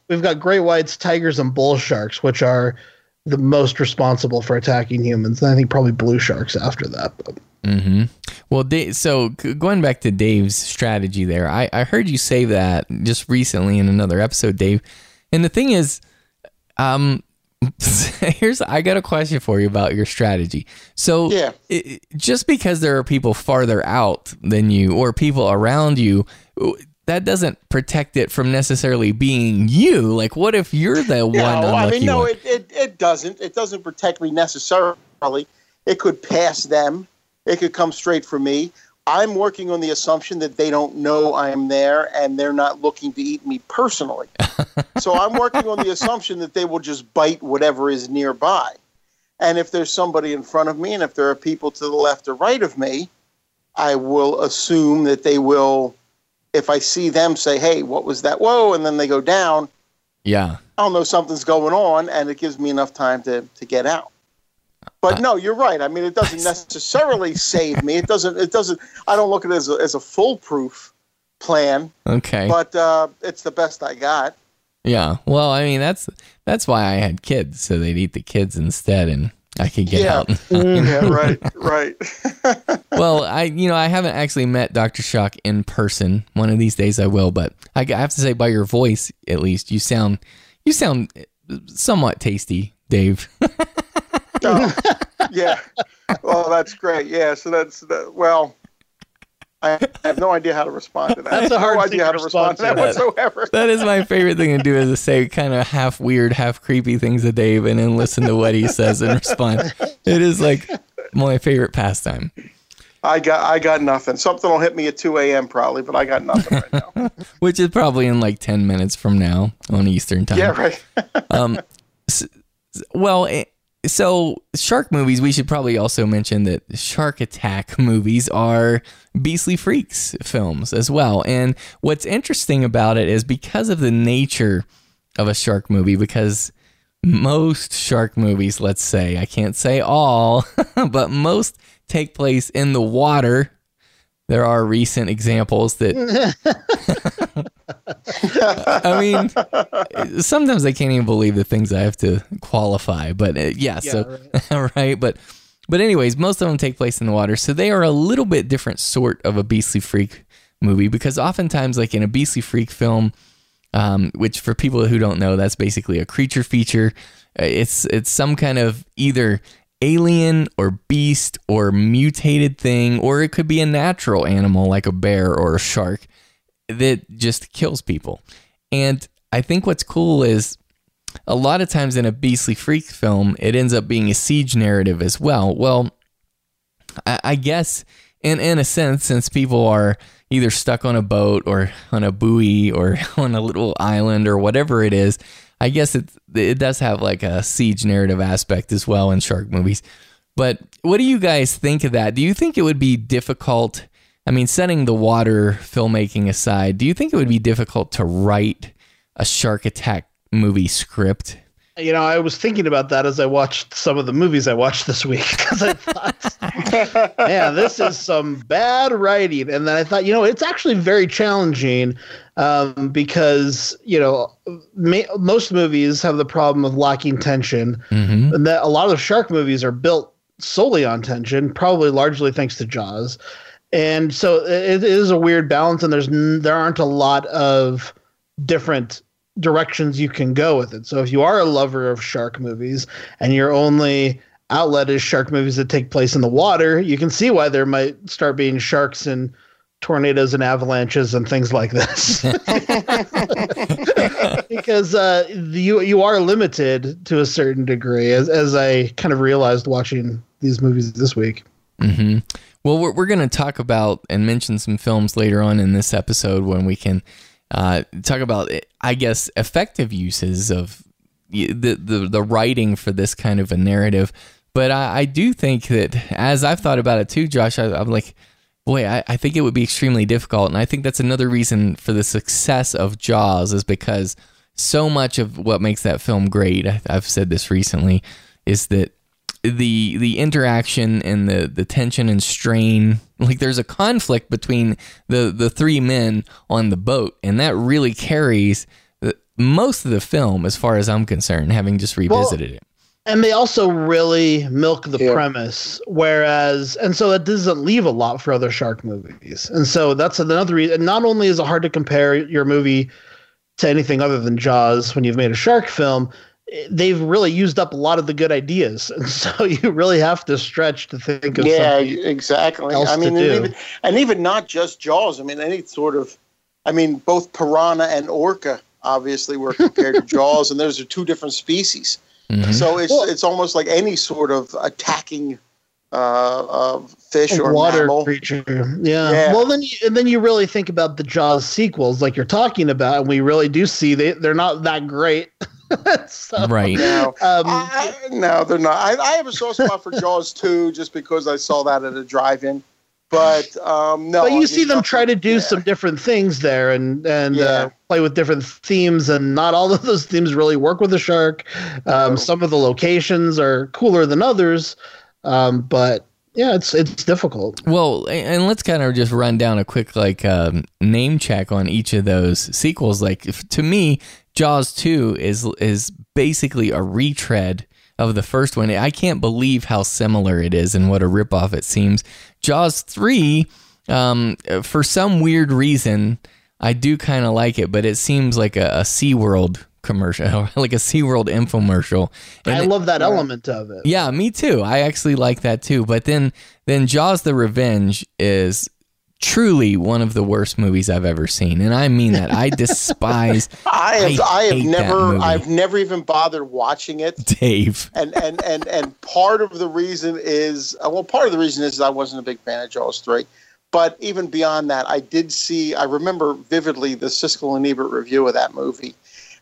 we've got great whites, tigers, and bull sharks, which are the most responsible for attacking humans. And I think probably blue sharks after that. Mm-hmm. Well, so going back to Dave's strategy there, I heard you say that just recently in another episode, Dave. And the thing is, I got a question for you about your strategy. So just because there are people farther out than you or people around you, that doesn't protect it from necessarily being you. Like, what if you're the one? No, it doesn't. It doesn't protect me necessarily. It could pass them. It could come straight for me. I'm working on the assumption that they don't know I'm there and they're not looking to eat me personally. So I'm working on the assumption that they will just bite whatever is nearby. And if there's somebody in front of me and if there are people to the left or right of me, I will assume that they will. If I see them say, hey, what was that? Whoa, and then they go down. Yeah. I'll know something's going on, and it gives me enough time to get out. But no, you're right. I mean, it doesn't necessarily save me. It doesn't. I don't look at it as a foolproof plan. Okay. But it's the best I got. Yeah. Well, I mean, that's why I had kids, so they'd eat the kids instead, and I could get out. Yeah, right. Well, I haven't actually met Dr. Shock in person. One of these days I will, but I have to say by your voice, at least, you sound somewhat tasty, Dave. Yeah. Well, that's great. Yeah, so well, I have no idea how to respond to that. That's a hard thing to respond to that whatsoever. That is my favorite thing to do is to say kind of half weird, half creepy things to Dave and then listen to what he says and respond. It is like my favorite pastime. I got nothing. Something will hit me at 2 a.m. probably, but I got nothing right now. Which is probably in like 10 minutes from now on Eastern time. Yeah, right. So shark movies, we should probably also mention that shark attack movies are Beastly Freaks films as well. And what's interesting about it is because of the nature of a shark movie, because most shark movies, let's say, I can't say all, but most take place in the water. There are recent examples that... I mean, sometimes I can't even believe the things I have to qualify, but right. Right. But anyways, most of them take place in the water. So they are a little bit different sort of a Beastly Freak movie because oftentimes like in a Beastly Freak film, which for people who don't know, that's basically a creature feature. It's some kind of either alien or beast or mutated thing, or it could be a natural animal like a bear or a shark that just kills people. And I think what's cool is a lot of times in a Beastly Freak film, it ends up being a siege narrative as well. Well, I guess in a sense, since people are either stuck on a boat or on a buoy or on a little island or whatever it is, I guess it does have like a siege narrative aspect as well in shark movies. But what do you guys think of that? Do you think it would be difficult... I mean, setting the water filmmaking aside, do you think it would be difficult to write a shark attack movie script? You know, I was thinking about that as I watched some of the movies I watched this week, because I thought, man, this is some bad writing. And then I thought, you know, it's actually very challenging because, you know, most movies have the problem of lacking tension. Mm-hmm. And that a lot of shark movies are built solely on tension, probably largely thanks to Jaws. And so it is a weird balance, and there aren't a lot of different directions you can go with it. So if you are a lover of shark movies and your only outlet is shark movies that take place in the water, you can see why there might start being sharks and tornadoes and avalanches and things like this. Because you are limited to a certain degree, as I kind of realized watching these movies this week. Mm-hmm. Well, we're going to talk about and mention some films later on in this episode when we can talk about, I guess, effective uses of the writing for this kind of a narrative. But I do think that, as I've thought about it too, Josh, I'm like, boy, I think it would be extremely difficult. And I think that's another reason for the success of Jaws, is because so much of what makes that film great, I've said this recently, is that the interaction and the tension and strain, like there's a conflict between the three men on the boat, and that really carries most of the film as far as I'm concerned, having just revisited it. And they also really milk the premise, and so it doesn't leave a lot for other shark movies. And so that's another reason. Not only is it hard to compare your movie to anything other than Jaws when you've made a shark film, they've really used up a lot of the good ideas. And so you really have to stretch to think of something exactly else. I mean, and even not just Jaws. I mean, both Piranha and Orca obviously were compared to Jaws, and those are two different species. Mm-hmm. So it's almost like any sort of attacking fish or water mammal creature. Yeah. Well, then you really think about the Jaws sequels, like you're talking about, and we really do see they're not that great. So, right. No, they're not. I have a soft spot for Jaws 2 just because I saw that at a drive-in. But no. But you see them try to do some different things there and play with different themes, and not all of those themes really work with the shark. Some of the locations are cooler than others, but yeah, it's difficult. Well, and let's kind of just run down a quick name check on each of those sequels. Like, to me, Jaws 2 is basically a retread of the first one. I can't believe how similar it is and what a ripoff it seems. Jaws 3, for some weird reason, I do kind of like it, but it seems like a SeaWorld commercial, like a SeaWorld infomercial. And I love that element of it. Yeah, me too. I actually like that too. But then Jaws the Revenge is truly one of the worst movies I've ever seen, and I mean that. I despise. I've never even bothered watching it, Dave. And part of the reason is I wasn't a big fan of Jaws 3. But even beyond that, I remember vividly the Siskel and Ebert review of that movie,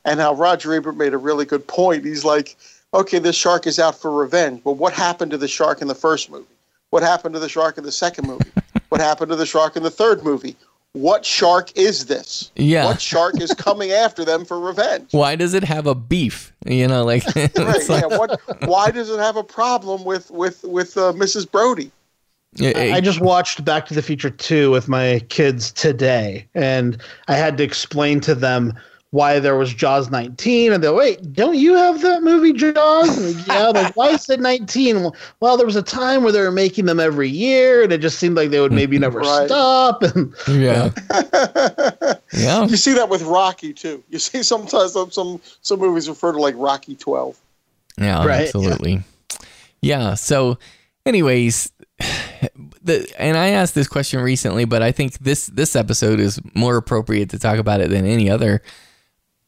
and how Roger Ebert made a really good point. He's like, okay, this shark is out for revenge, but what happened to the shark in the first movie? What happened to the shark in the second movie? What happened to the shark in the third movie? What shark is this? Yeah. What shark is coming after them for revenge? Why does it have a beef? You know, like, right, yeah. Why does it have a problem with Mrs. Brody? I just watched Back to the Future 2 with my kids today, and I had to explain to them why there was Jaws 19, and they're, wait, don't you have that movie, Jaws? And, yeah, but why is it 19? Well, there was a time where they were making them every year, and it just seemed like they would maybe never stop. And, yeah. Yeah. You see that with Rocky, too. You see sometimes some movies refer to like Rocky 12. Yeah, right? Absolutely. Yeah, so anyways, and I asked this question recently, but I think this episode is more appropriate to talk about it than any other.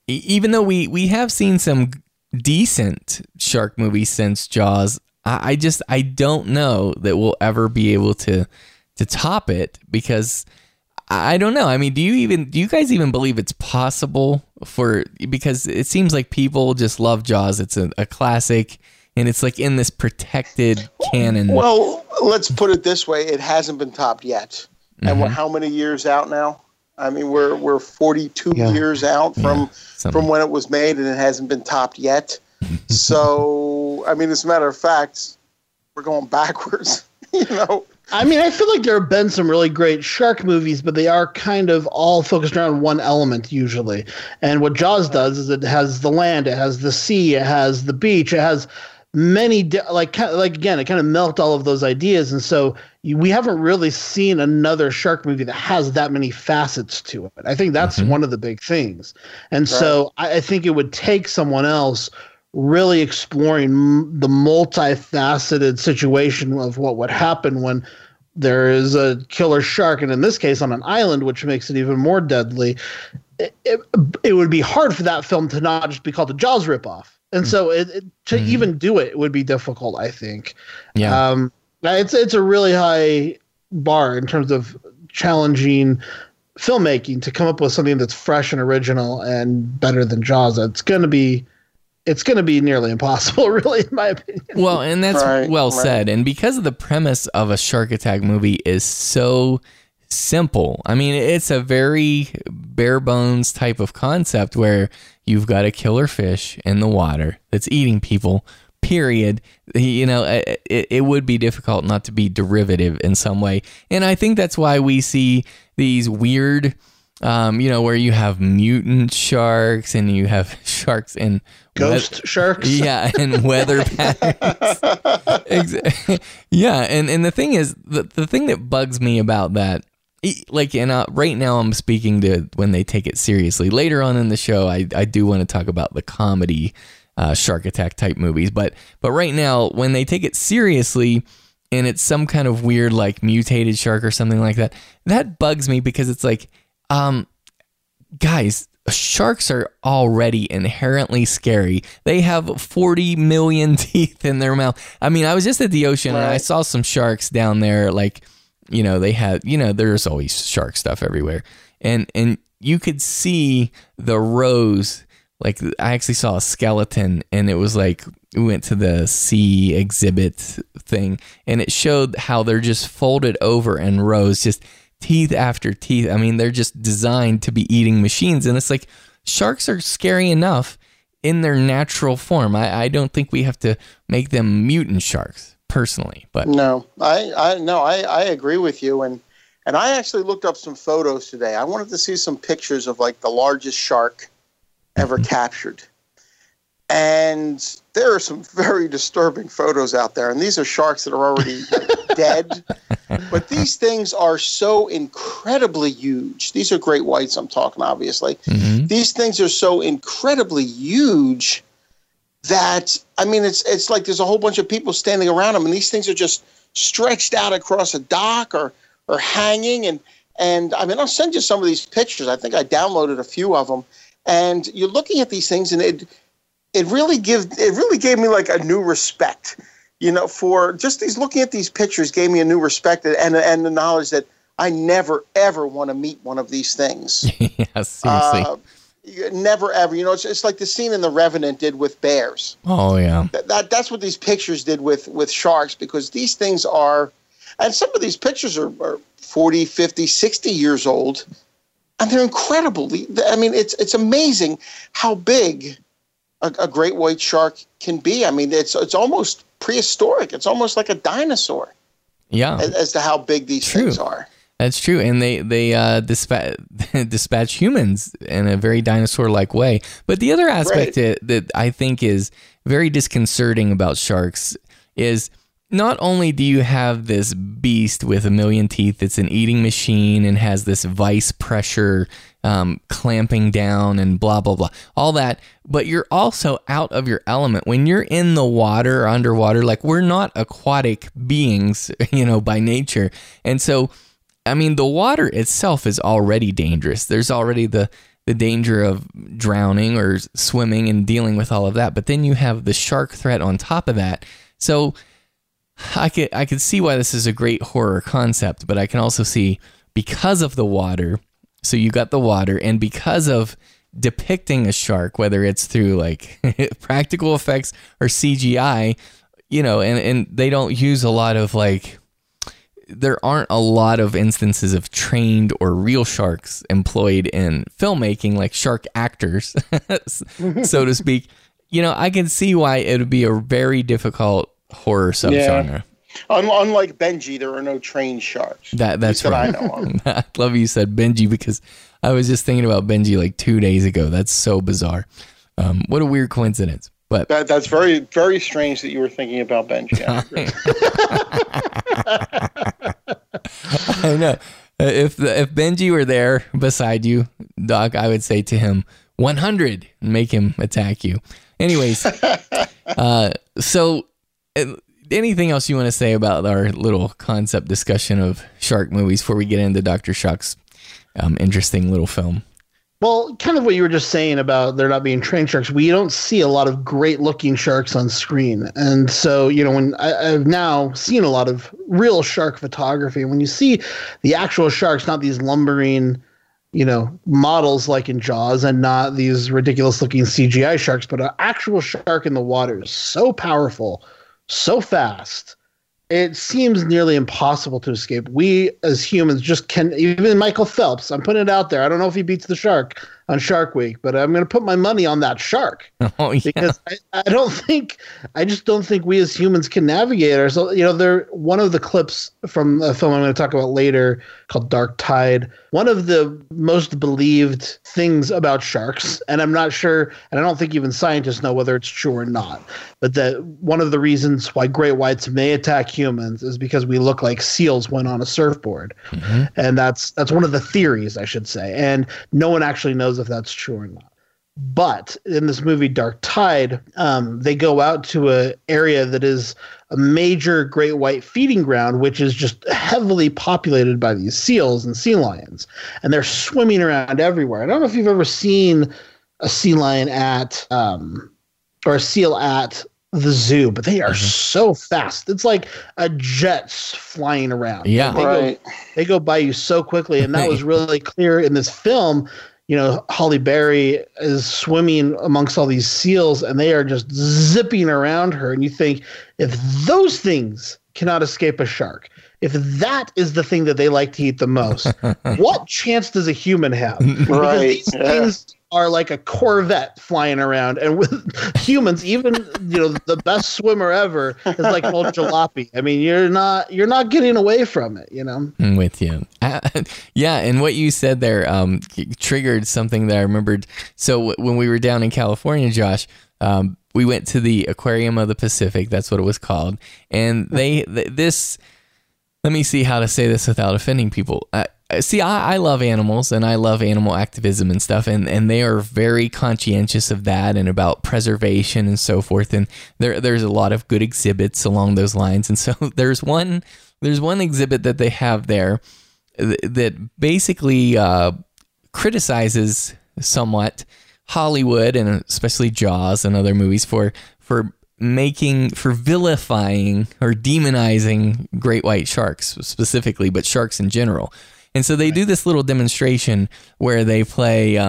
Even though we have seen some decent shark movies since Jaws, I don't know that we'll ever be able to top it, because I don't know. I mean, do you guys even believe it's possible because it seems like people just love Jaws. It's a classic, and it's like in this protected canon. Well, let's put it this way. It hasn't been topped yet. Mm-hmm. And we're how many years out now? I mean, we're 42 years out from when it was made, and it hasn't been topped yet. So, I mean, as a matter of fact, we're going backwards, you know. I mean, I feel like there have been some really great shark movies, but they are kind of all focused around one element usually. And what Jaws does is it has the land, it has the sea, it has the beach, it has many again, it kind of melts all of those ideas. And so we haven't really seen another shark movie that has that many facets to it. I think that's one of the big things. And so I think it would take someone else really exploring the multifaceted situation of what would happen when there is a killer shark, and in this case on an island, which makes it even more deadly. It would be hard for that film to not just be called a Jaws ripoff. And so to even do it would be difficult, I think. Yeah. It's a really high bar in terms of challenging filmmaking to come up with something that's fresh and original and better than Jaws. It's going to be nearly impossible, really, in my opinion. Well, and that's well said. And because of the premise of a shark attack movie is so simple. I mean, it's a very bare bones type of concept where you've got a killer fish in the water that's eating people, period. You know, it would be difficult not to be derivative in some way. And I think that's why we see these weird... where you have mutant sharks and you have sharks and ghost sharks. Yeah, and weather patterns. Yeah, and the thing is, the thing that bugs me about that, right now I'm speaking to when they take it seriously. Later on in the show, I do want to talk about the comedy shark attack type movies. But right now, when they take it seriously... and it's some kind of weird, mutated shark or something like that. That bugs me because it's guys, sharks are already inherently scary. They have 40 million teeth in their mouth. I mean, I was just at the ocean and I saw some sharks down there. There's always shark stuff everywhere. And you could see the rows. I actually saw a skeleton, and it was we went to the sea exhibit thing, and it showed how they're just folded over in rows, just teeth after teeth. I mean, they're just designed to be eating machines. And it's sharks are scary enough in their natural form. I don't think we have to make them mutant sharks personally, but I agree with you. And I actually looked up some photos today. I wanted to see some pictures of the largest shark ever captured. And there are some very disturbing photos out there. And these are sharks that are already dead. But these things are so incredibly huge. These are great whites I'm talking, obviously. Mm-hmm. These things are so incredibly huge that, it's like there's a whole bunch of people standing around them. And these things are just stretched out across a dock or hanging. And I'll send you some of these pictures. I think I downloaded a few of them. And you're looking at these things, and it really gave me a new respect, for just these looking at these pictures gave me a new respect and the knowledge that I never ever want to meet one of these things. Yeah, seriously. Never ever. It's like the scene in The Revenant did with bears. Oh yeah. That's what these pictures did with sharks, because these things are, and some of these pictures are 40, 50, 60 years old. And they're incredible. It's amazing how big a great white shark can be. It's almost prehistoric. It's almost like a dinosaur. Yeah. As to how big these things are. That's true. And they dispatch humans in a very dinosaur-like way. But the other aspect that I think is very disconcerting about sharks is not only do you have this beast with 1 million teeth that's an eating machine and has this vice pressure clamping down and blah, blah, blah, all that, but you're also out of your element. When you're in the water or underwater, we're not aquatic beings, by nature. And so, the water itself is already dangerous. There's already the danger of drowning or swimming and dealing with all of that. But then you have the shark threat on top of that. So... I could see why this is a great horror concept, but I can also see because of the water. So you got the water, and because of depicting a shark, whether it's through practical effects or CGI, and they don't use a lot of there aren't a lot of instances of trained or real sharks employed in filmmaking, like shark actors, so to speak. you know, I can see why it would be a very difficult horror subgenre. Yeah. Unlike Benji, there are no trained sharks. That's right. That I know of. I love you said Benji, because I was just thinking about Benji like 2 days ago. That's so bizarre. What a weird coincidence. But that's very, very strange that you were thinking about Benji. I know. If Benji were there beside you, Doc, I would say to him, 100, and make him attack you. Anyways, so... Anything else you want to say about our little concept discussion of shark movies before we get into Dr. Shock's interesting little film? Well, kind of what you were just saying about there not being trained sharks. We don't see a lot of great looking sharks on screen. And so, you know, when I've now seen a lot of real shark photography, when you see the actual sharks, not these lumbering, you know, models like in Jaws, and not these ridiculous looking CGI sharks, but an actual shark in the water is so powerful, so fast, it seems nearly impossible to escape. We as humans just can. Even Michael Phelps, I'm putting it out there, I don't know if he beats the shark on Shark Week, but I'm going to put my money on that shark. Oh, yeah. Because I just don't think we as humans can navigate ourselves. You know, one of the clips from a film I'm going to talk about later called Dark Tide, one of the most believed things about sharks, and I'm not sure, and I don't think even scientists know whether it's true or not, but that one of the reasons why great whites may attack humans is because we look like seals when on a surfboard. Mm-hmm. And that's one of the theories, I should say. And no one actually knows if that's true or not. But in this movie Dark Tide, they go out to an area that is a major great white feeding ground, which is just heavily populated by these seals and sea lions, and they're swimming around everywhere. I don't know if you've ever seen a sea lion at or a seal at the zoo, but they are so fast. It's like a jet flying around. Yeah, they go by you so quickly, and that was really clear in this film. You know, Halle Berry is swimming amongst all these seals, and they are just zipping around her. And you think, if those things cannot escape a shark, if that is the thing that they like to eat the most, what chance does a human have? Right. Because these things are like a Corvette flying around, and with humans, even you know, the best swimmer ever is like an old jalopy. I mean, you're not getting away from it, you know. I'm with you, yeah. And what you said there triggered something that I remembered. So when we were down in California, Josh, we went to the Aquarium of the Pacific. That's what it was called, and this. Let me see how to say this without offending people. I love animals, and I love animal activism and stuff, and they are very conscientious of that and about preservation and so forth. And there's a lot of good exhibits along those lines. And so there's one exhibit that they have there that basically criticizes somewhat Hollywood, and especially Jaws and other movies, for vilifying or demonizing great white sharks specifically, but sharks in general. And so they do this little demonstration where they play,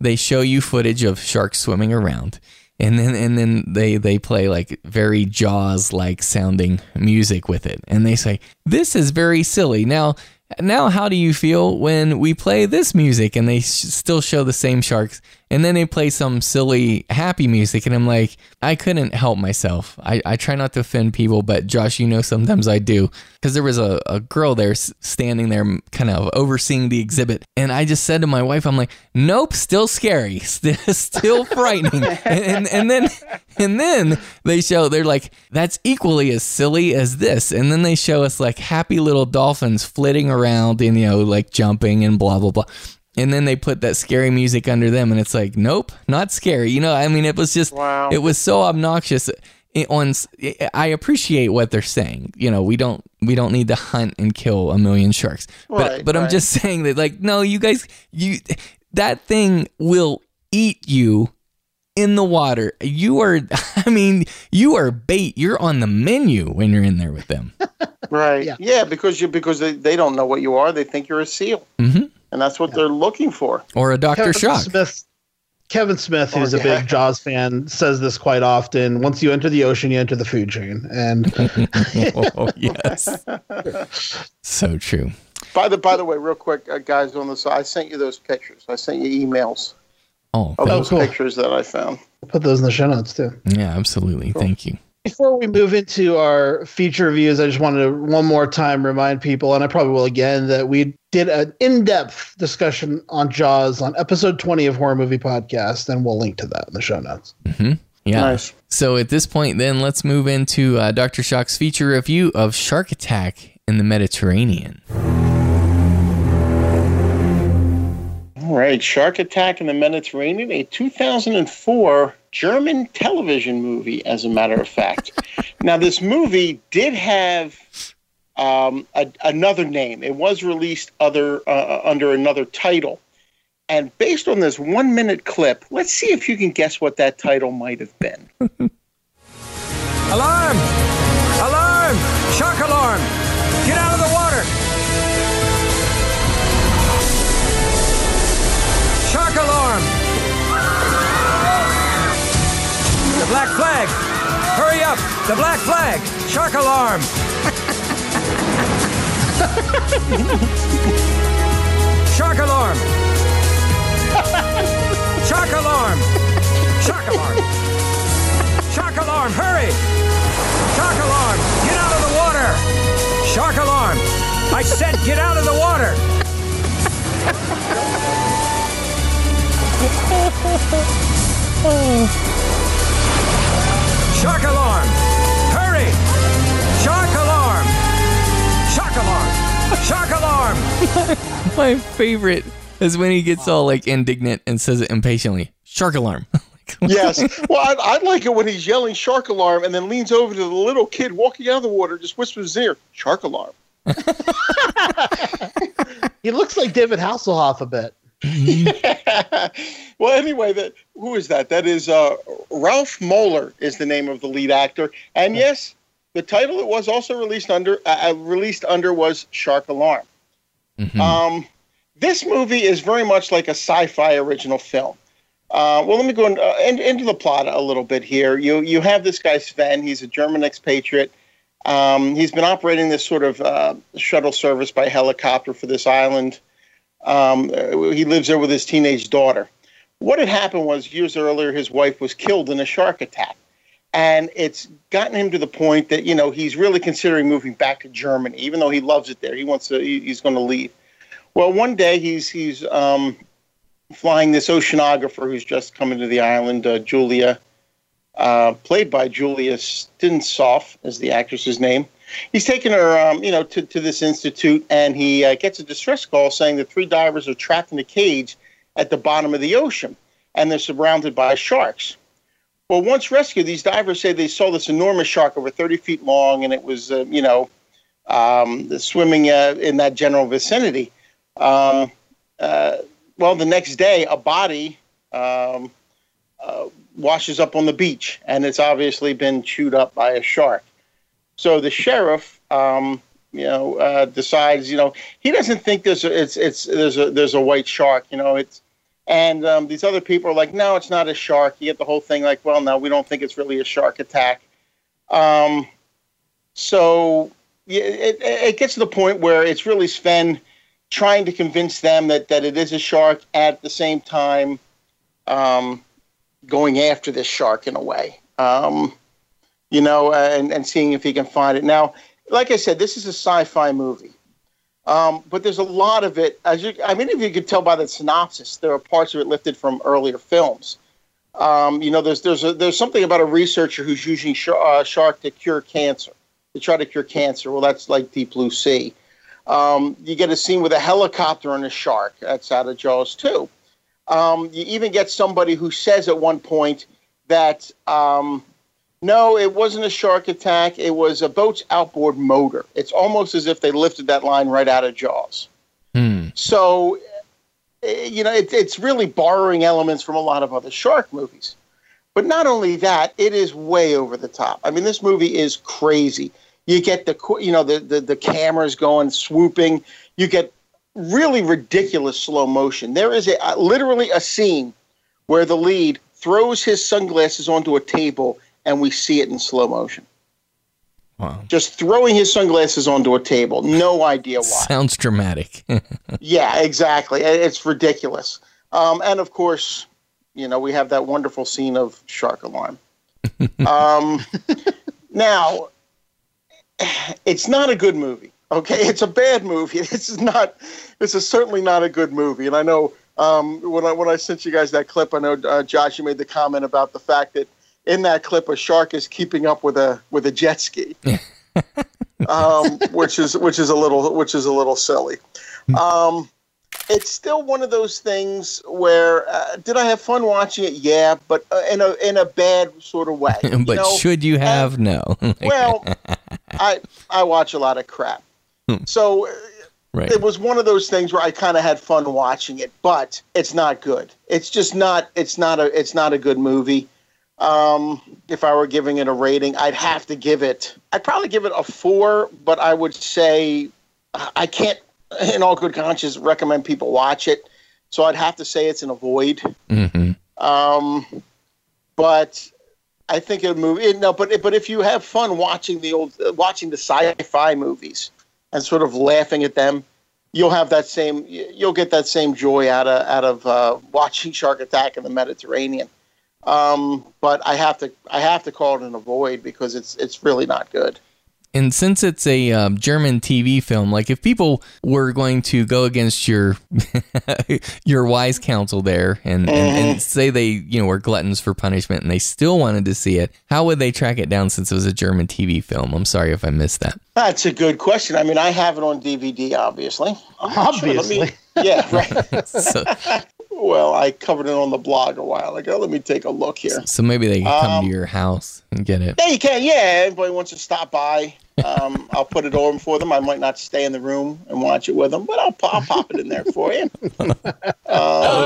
they show you footage of sharks swimming around, and then they play like very Jaws-like sounding music with it, and they say, "This is very silly. Now how do you feel when we play this music?" And they still show the same sharks, and then they play some silly happy music, and I'm like, I couldn't help myself. I try not to offend people, but Josh, you know, sometimes I do, because there was a girl there standing there kind of overseeing the exhibit, and I just said to my wife, I'm like, nope, still scary, still frightening. and then they show, they're like, that's equally as silly as this, and then they show us like happy little dolphins flitting around and, you know, like jumping and blah blah blah. And then they put that scary music under them, and it's like, nope, not scary. You know, I mean, it was just, wow. It was so obnoxious. I appreciate what they're saying. You know, we don't need to hunt and kill a million sharks. But I'm just saying that, like, no, you guys, that thing will eat you in the water. You are bait. You're on the menu when you're in there with them. Right. Yeah, because they don't know what you are. They think you're a seal. Mm-hmm. And that's what they're looking for. Or a Dr. Shock. Kevin Smith, who's a big Jaws fan, says this quite often. Once you enter the ocean, you enter the food chain. And oh, yes. So true. By the way, real quick, guys on the side, I sent you those pictures. I sent you emails. Oh, those pictures that I found. We'll put those in the show notes too. Yeah, absolutely. Cool. Thank you. Before we move into our feature reviews, I just wanted to one more time remind people, and I probably will again, that we did an in-depth discussion on Jaws on episode 20 of Horror Movie Podcast, and we'll link to that in the show notes. Mm-hmm. Yeah. Nice. So at this point, then, let's move into Dr. Shock's feature review of Shark Attack in the Mediterranean. All right, Shark Attack in the Mediterranean, a 2004 German television movie, as a matter of fact. Now, this movie did have another name. It was released under another title. And based on this one-minute clip, let's see if you can guess what that title might have been. Alarm! Alarm! Shark alarm! Get out of the water! Shark alarm! The black flag! Hurry up! The black flag! Shark alarm! Shark alarm! Shark alarm! Shark alarm! Shark alarm! Hurry! Shark alarm! Get out of the water! Shark alarm! I said get out of the water! Shark alarm! Hurry! Shark alarm! Shark alarm! Shark alarm! My favorite is when he gets all like indignant and says it impatiently. Shark alarm. Yes. Well, I like it when he's yelling shark alarm and then leans over to the little kid walking out of the water, just whispers in his ear, shark alarm. He looks like David Hasselhoff a bit. Yeah. Well, anyway, who is that? That is Ralph Moeller is the name of the lead actor. And yes, the title it was also released under was Shark Alarm. Mm-hmm. This movie is very much like a sci-fi original film. Well, let me go into the plot a little bit here. You have this guy, Sven. He's a German expatriate. He's been operating this sort of shuttle service by helicopter for this island. He lives there with his teenage daughter. What had happened was years earlier, his wife was killed in a shark attack. And it's gotten him to the point that, he's really considering moving back to Germany, even though he loves it there. He's going to leave. Well, one day he's flying this oceanographer who's just come into the island, Julia, played by Julia Stintzoff is the actress's name. He's taking her, to this institute, and he gets a distress call saying that three divers are trapped in a cage at the bottom of the ocean, and they're surrounded by sharks. Well, once rescued, these divers say they saw this enormous shark over 30 feet long, and it was, swimming in that general vicinity. Well, the next day, a body washes up on the beach, and it's obviously been chewed up by a shark. So the sheriff, decides, he doesn't think there's a white shark, and these other people are like, no, it's not a shark. You get the whole thing like, well, no, we don't think it's really a shark attack. So it gets to the point where it's really Sven trying to convince them that it is a shark, at the same time going after this shark in a way, and seeing if he can find it. Now, like I said, this is a sci-fi movie, but there's a lot of it. If you could tell by the synopsis, there are parts of it lifted from earlier films. There's something about a researcher who's using shark to cure cancer, to try to cure cancer. Well, that's like Deep Blue Sea. You get a scene with a helicopter and a shark. That's out of Jaws 2. You even get somebody who says at one point that, no, it wasn't a shark attack. It was a boat's outboard motor. It's almost as if they lifted that line right out of Jaws. Hmm. So, it's really borrowing elements from a lot of other shark movies. But not only that, it is way over the top. I mean, this movie is crazy. You get the cameras going, swooping. You get really ridiculous slow motion. There is literally a scene where the lead throws his sunglasses onto a table, and we see it in slow motion. Wow. Just throwing his sunglasses onto a table. No idea why. Sounds dramatic. Yeah, exactly. It's ridiculous. And, of course, you know, we have that wonderful scene of Shark Alarm. Now, it's not a good movie. Okay, it's a bad movie. This is not. This is certainly not a good movie. And I know when I sent you guys that clip, I know Josh, you made the comment about the fact that in that clip a shark is keeping up with a jet ski, which is a little silly. It's still one of those things where did I have fun watching it? Yeah, but in a bad sort of way. But you know, should you have? No. Well, I watch a lot of crap. So right. It was one of those things where I kind of had fun watching it, but it's not good. It's just not. It's not a good movie. If I were giving it a rating, I'd probably give it a 4, but I would say I can't, in all good conscience, recommend people watch it. So I'd have to say it's an avoid. Mm-hmm. But I think a movie. No, but if you have fun watching the sci-fi movies and sort of laughing at them, you'll get that same joy out of watching Shark Attack in the Mediterranean. But I have to call it an avoid because it's really not good. And since it's a German TV film, like if people were going to go against your your wise counsel there and say they were gluttons for punishment and they still wanted to see it, how would they track it down since it was a German TV film? I'm sorry if I missed that. That's a good question. I mean, I have it on DVD, obviously. Obviously. Sure. Yeah, right. Well, I covered it on the blog a while ago. Let me take a look here. So maybe they can come to your house and get it. They can, yeah. Everybody wants to stop by. I'll put it on for them. I might not stay in the room and watch it with them, but I'll pop it in there for you. That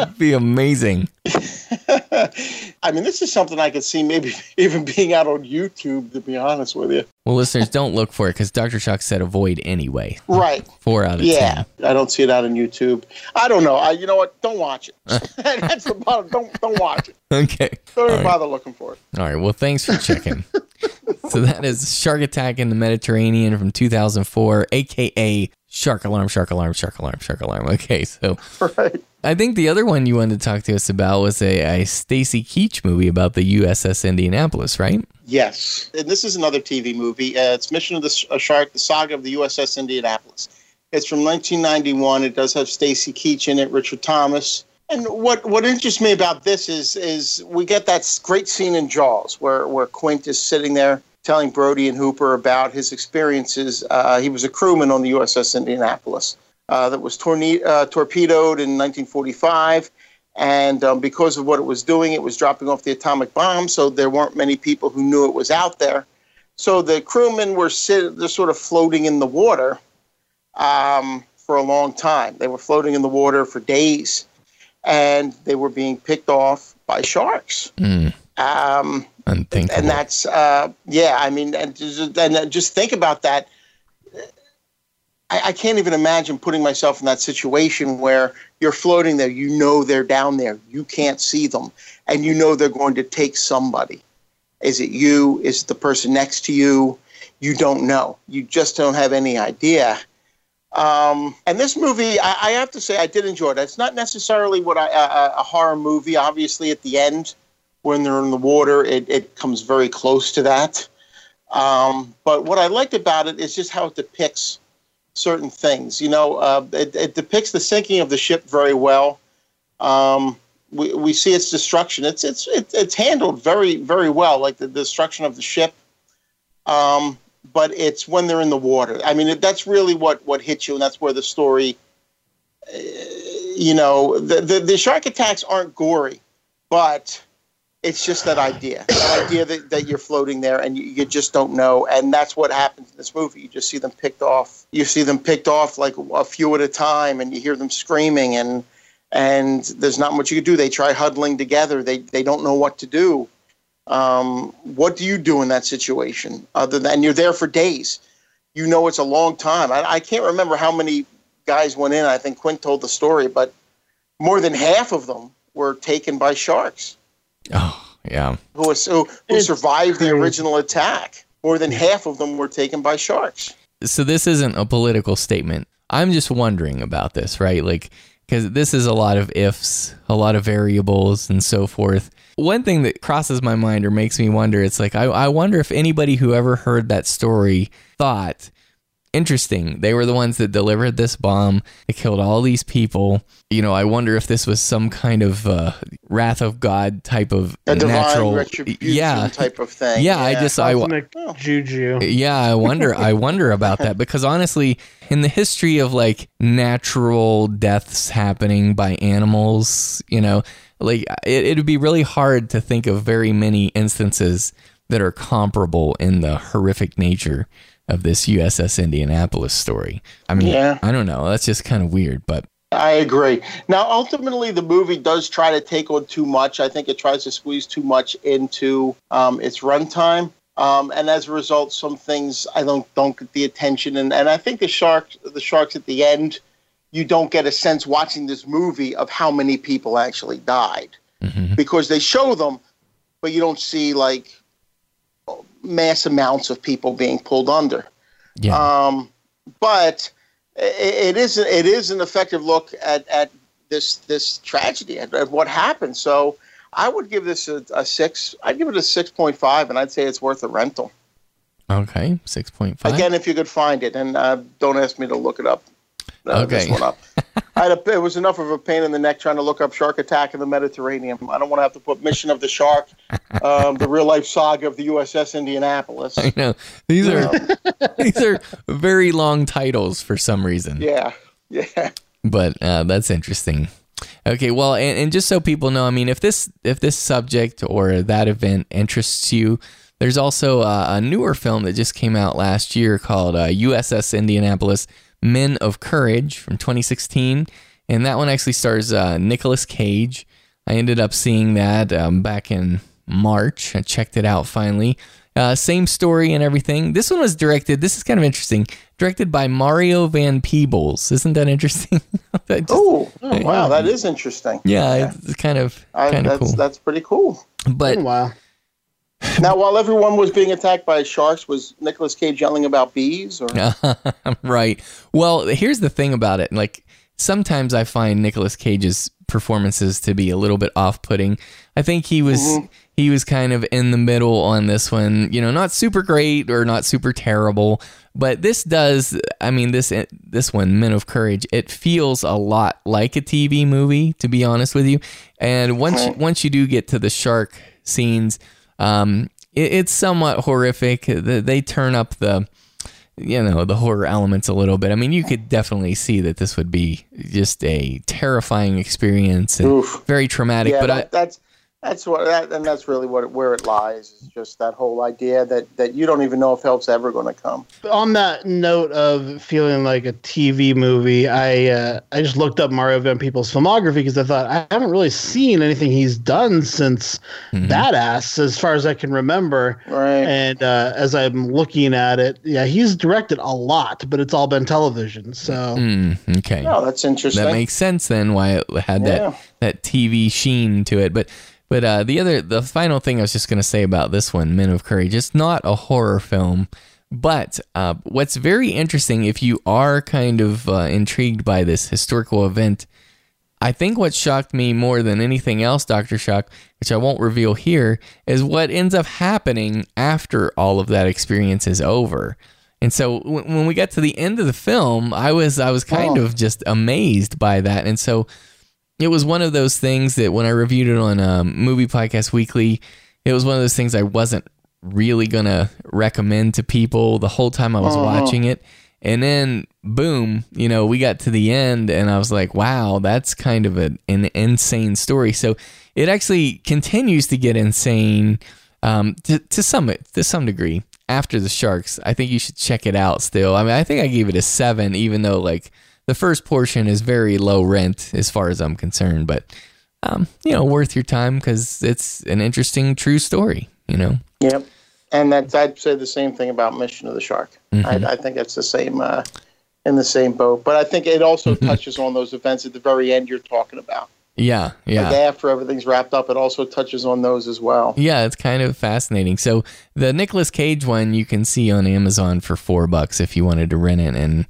would be amazing. I mean, this is something I could see maybe even being out on YouTube, to be honest with you. Well, listeners, don't look for it because Dr. Shock said avoid anyway. Right. 4 out of 10. Yeah, I don't see it out on YouTube. I don't know. You know what? Don't watch it. That's the bottom. Don't watch it. Okay. Don't even bother looking for it. All right. Well, thanks for checking. So that is Shark Attack in the Mediterranean from 2004, a.k.a. Shark Alarm, Shark Alarm, Shark Alarm, Shark Alarm. Okay, so right. I think the other one you wanted to talk to us about was a Stacy Keach movie about the USS Indianapolis, right? Yes, and this is another TV movie. It's Mission of the Shark, the Saga of the USS Indianapolis. It's from 1991. It does have Stacy Keach in it, Richard Thomas. And what interests me about this is we get that great scene in Jaws where Quint is sitting there telling Brody and Hooper about his experiences. He was a crewman on the USS Indianapolis that was torpedoed in 1945. And because of what it was doing, it was dropping off the atomic bomb, so there weren't many people who knew it was out there. So the crewmen were they're sort of floating in the water for a long time. They were floating in the water for days, and they were being picked off by sharks. Mm. Unthinkable. And that's just think about that. I can't even imagine putting myself in that situation where you're floating there, they're down there, you can't see them, and they're going to take somebody. Is it you? Is it the person next to you? You don't know. You just don't have any idea. And this movie, I have to say, I did enjoy it. It's not necessarily a horror movie. Obviously, at the end, when they're in the water, it comes very close to that. But what I liked about it is just how it depicts certain things. It depicts the sinking of the ship very well. We see its destruction. It's handled very, very well, like the destruction of the ship. But it's when they're in the water. I mean, that's really what hits you, and that's where the story. The shark attacks aren't gory, but it's just that idea that you're floating there and you just don't know. And that's what happens in this movie. You just see them picked off. You see them picked off like a few at a time, and you hear them screaming, and there's not much you can do. They try huddling together. They don't know what to do. What do you do in that situation other than you're there for days? It's a long time. I can't remember how many guys went in. I think Quint told the story, but more than half of them were taken by sharks. Oh, yeah. Who survived the original attack. More than half of them were taken by sharks. So this isn't a political statement. I'm just wondering about this, right? Like, because this is a lot of ifs, a lot of variables and so forth. One thing that crosses my mind or makes me wonder, it's like, I wonder if anybody who ever heard that story thought, interesting, they were the ones that delivered this bomb, they killed all these people. You know, I wonder if this was some kind of wrath of God type of a natural retribution type of thing. Yeah, yeah. Juju. Yeah, I wonder about that, because honestly, in the history of like natural deaths happening by animals, you know, like it'd be really hard to think of very many instances that are comparable in the horrific nature of this USS Indianapolis story. I mean, yeah. I don't know. That's just kind of weird, but I agree. Now, ultimately, the movie does try to take on too much. I think it tries to squeeze too much into its runtime. And as a result, some things I don't get the attention. And I think the sharks at the end, you don't get a sense watching this movie of how many people actually died, mm-hmm. because they show them, but you don't see like mass amounts of people being pulled under. Yeah. But it is an effective look at this tragedy, at what happened. So I would give this a 6. I'd give it a 6.5, and I'd say it's worth a rental. Okay, 6.5. Again, if you could find it, and don't ask me to look it up. This one up. It was enough of a pain in the neck trying to look up Shark Attack in the Mediterranean. I don't want to have to put Mission of the Shark, the real life saga of the USS Indianapolis. I know. These are very long titles for some reason. Yeah. Yeah. But that's interesting. Okay, well, and just so people know, I mean, if this subject or that event interests you, there's also a newer film that just came out last year called USS Indianapolis: Men of Courage from 2016, and that one actually stars Nicolas Cage. I ended up seeing that back in March. I checked it out finally. Same story and everything. This one was directed, this is kind of interesting, directed by Mario Van Peebles. Isn't that interesting? Oh, wow, that is interesting. Yeah, yeah. It's kind of cool. That's pretty cool. But wow. Now, while everyone was being attacked by sharks, was Nicolas Cage yelling about bees? Or? Right. Well, here's the thing about it. Like, sometimes I find Nicolas Cage's performances to be a little bit off-putting. I think he was kind of in the middle on this one. You know, not super great or not super terrible, but this does. I mean, this one, Men of Courage, it feels a lot like a TV movie, to be honest with you. And once you do get to the shark scenes. It's somewhat horrific. They turn up the horror elements a little bit. I mean, you could definitely see that this would be just a terrifying experience and very traumatic. Yeah, but that's really where it lies, is just that whole idea that you don't even know if help's ever going to come. On that note of feeling like a TV movie, I just looked up Mario Van Peebles' filmography because I thought I haven't really seen anything he's done since Badass, as far as I can remember. Right. And as I'm looking at it, yeah, he's directed a lot, but it's all been television. So okay, oh, that's interesting. That makes sense then why it had that TV sheen to it, but. But the final thing I was just going to say about this one, Men of Courage, it's not a horror film, but what's very interesting, if you are kind of intrigued by this historical event, I think what shocked me more than anything else, Dr. Shock, which I won't reveal here, is what ends up happening after all of that experience is over. And so when we got to the end of the film, I was kind of just amazed by that. And so it was one of those things that when I reviewed it on Movie Podcast Weekly, it was one of those things I wasn't really going to recommend to people the whole time I was watching it. And then, boom, you know, we got to the end and I was like, wow, that's kind of an insane story. So it actually continues to get insane to some degree after the sharks. I think you should check it out still. I mean, I think I gave it a 7, even though like, the first portion is very low rent as far as I'm concerned, but, you know, worth your time because it's an interesting, true story, you know? Yep. And I'd say the same thing about Mission of the Shark. Mm-hmm. I think that's the same, in the same boat, but I think it also touches on those events at the very end you're talking about. Yeah. Yeah. Like after everything's wrapped up, it also touches on those as well. Yeah. It's kind of fascinating. So the Nicolas Cage one you can see on Amazon for $4 if you wanted to rent it, and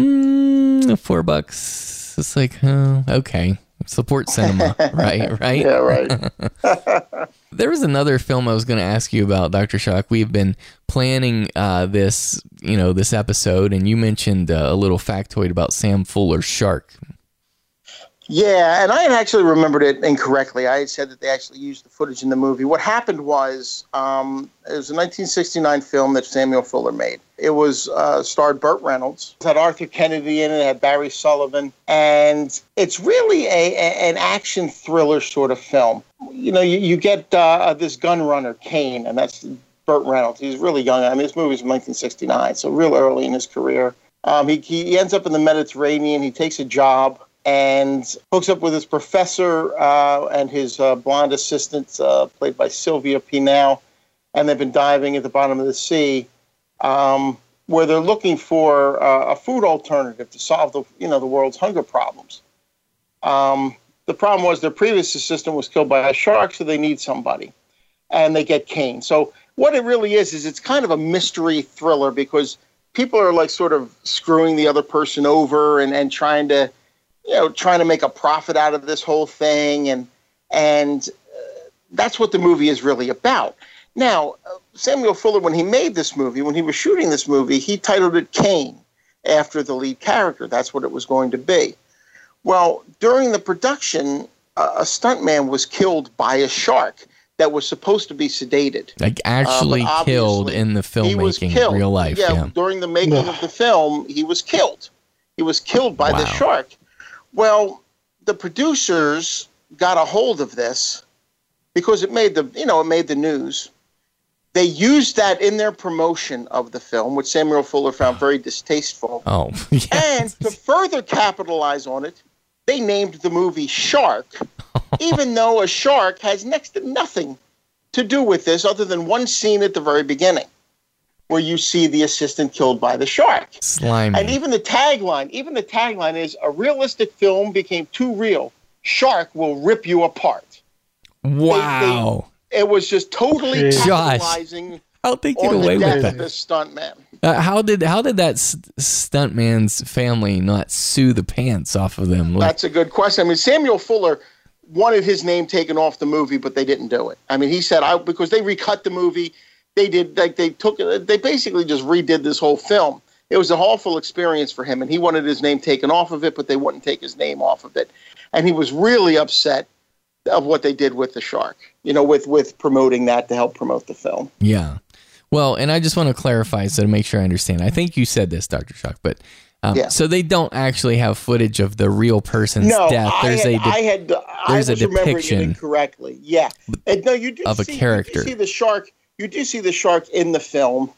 $4 just like, oh, okay. Support cinema, right? Right? Yeah, right. There was another film I was going to ask you about, Dr. Shock. We've been planning this, you know, this episode, and you mentioned a little factoid about Sam Fuller's Shark. Yeah, and I actually remembered it incorrectly. I had said that they actually used the footage in the movie. What happened was it was a 1969 film that Samuel Fuller made. It was starred Burt Reynolds. It had Arthur Kennedy in it. It had Barry Sullivan. And it's really an action thriller sort of film. You know, you get this gun runner, Kane, and that's Burt Reynolds. He's really young. I mean, this movie's from 1969, so real early in his career. He ends up in the Mediterranean. He takes a job and hooks up with his professor and his blonde assistant, played by Sylvia Pinal, and they've been diving at the bottom of the sea, where they're looking for a food alternative to solve the world's hunger problems. The problem was their previous assistant was killed by a shark, so they need somebody, and they get Kane. So what it really is it's kind of a mystery thriller, because people are like sort of screwing the other person over and trying to make a profit out of this whole thing. And that's what the movie is really about. Now, Samuel Fuller, when he made this movie, when he was shooting this movie, he titled it Kane after the lead character. That's what it was going to be. Well, during the production, a stuntman was killed by a shark that was supposed to be sedated. Like actually killed in the filmmaking in real life. Yeah, during the making of the film, he was killed. He was killed by the shark. Well, the producers got a hold of this because it made the news. They used that in their promotion of the film, which Samuel Fuller found very distasteful. Oh, yes. And to further capitalize on it, they named the movie Shark, even though a shark has next to nothing to do with this other than one scene at the very beginning, where you see the assistant killed by the shark. Slimy. And even the tagline is, a realistic film became too real. Shark will rip you apart. Wow. It was just totally capitalizing on the death of the stuntman. How did that stuntman's family not sue the pants off of them? Like, that's a good question. I mean, Samuel Fuller wanted his name taken off the movie, but they didn't do it. I mean, he said, because they recut the movie. They basically just redid this whole film. It was an awful experience for him, and he wanted his name taken off of it, but they wouldn't take his name off of it. And he was really upset of what they did with the shark, with promoting that to help promote the film. Yeah. Well, and I just want to clarify so to make sure I understand. I think you said this, Dr. Shock, but so they don't actually have footage of the real person's death. I was remembering it incorrectly. Yeah. You see the shark. You do see the shark in the film,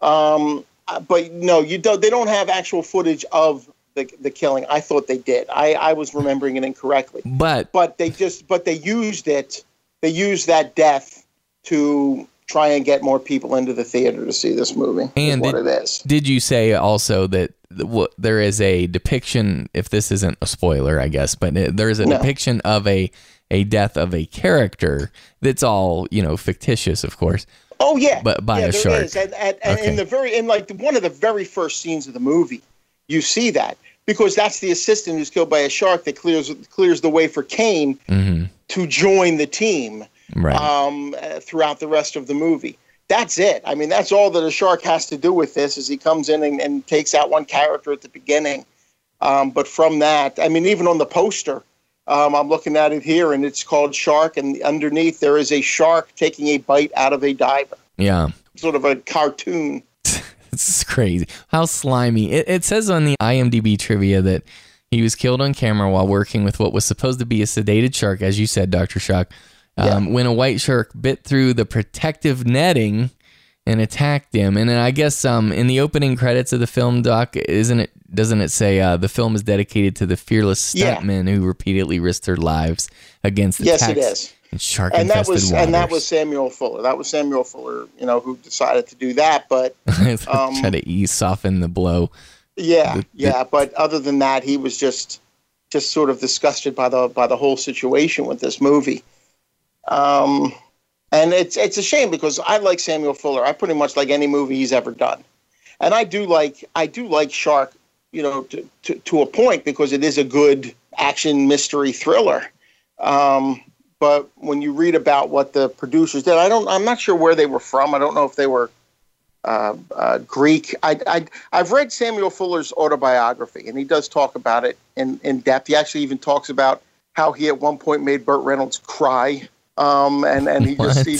but no, you don't. They don't have actual footage of the killing. I thought they did. I was remembering it incorrectly. But they used it. They used that death to try and get more people into the theater to see this movie. And did you say also that there is a depiction? If this isn't a spoiler, I guess, but there is a depiction of a death of a character that's all fictitious, of course. Oh yeah, but by a shark. Is. And okay. in one of the very first scenes of the movie, you see that, because that's the assistant who's killed by a shark that clears the way for Kane to join the team throughout the rest of the movie. That's it. I mean, that's all that a shark has to do with this, is he comes in and takes out one character at the beginning. But from that, I mean, even on the poster, I'm looking at it here, and it's called Shark, and underneath there is a shark taking a bite out of a diver. Yeah. Sort of a cartoon. It's crazy. How slimy. It says on the IMDb trivia that he was killed on camera while working with what was supposed to be a sedated shark, as you said, Dr. Shock, when a white shark bit through the protective netting and attacked him. And then I guess in the opening credits of the film, Doc, doesn't it say the film is dedicated to the fearless stuntmen who repeatedly risked their lives against the attacks and shark-infested waters? And that was Samuel Fuller. That was Samuel Fuller, who decided to do that. But try to soften the blow. Yeah, but other than that, he was just sort of disgusted by the whole situation with this movie. And it's a shame, because I like Samuel Fuller. I pretty much like any movie he's ever done, and I do like Shark you know, to a point, because it is a good action mystery thriller. But when you read about what the producers did, I'm not sure where they were from. I don't know if they were Greek. I've read Samuel Fuller's autobiography, and he does talk about it in depth. He actually even talks about how he at one point made Burt Reynolds cry. And he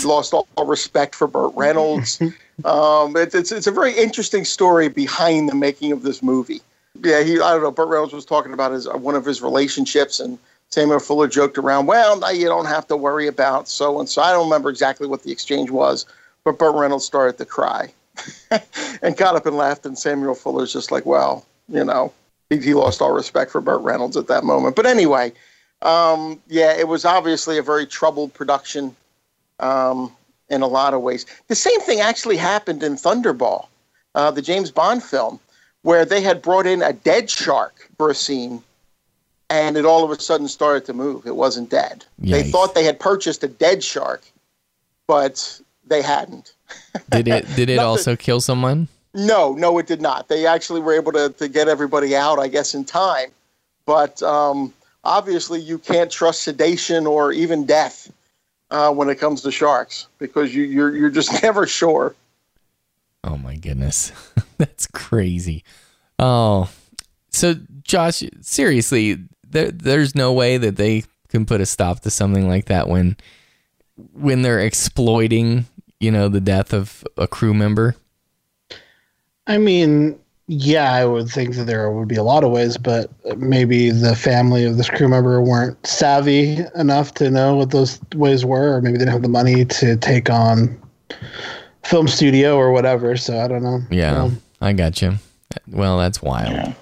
lost all respect for Burt Reynolds. It's a very interesting story behind the making of this movie. Yeah, I don't know. Burt Reynolds was talking about one of his relationships, and Samuel Fuller joked around, well, now you don't have to worry about so and so. I don't remember exactly what the exchange was, but Burt Reynolds started to cry and got up and laughed. And Samuel Fuller's just like, well, you know, he lost all respect for Burt Reynolds at that moment. But anyway. Yeah, it was obviously a very troubled production in a lot of ways. The same thing actually happened in Thunderball, the James Bond film, where they had brought in a dead shark for a scene, and it all of a sudden started to move. It wasn't dead. Yikes. They thought they had purchased a dead shark, but they hadn't. Did it also kill someone? No, it did not. They actually were able to get everybody out, I guess, in time. But... obviously, you can't trust sedation or even death when it comes to sharks, because you're just never sure. Oh my goodness, that's crazy! Oh, so Josh, seriously, there's no way that they can put a stop to something like that when they're exploiting, you know, the death of a crew member. I mean. Yeah, I would think that there would be a lot of ways, but maybe the family of this crew member weren't savvy enough to know what those ways were, or maybe they didn't have the money to take on film studio or whatever, so I don't know. Yeah, I got you. Well, that's wild. Yeah.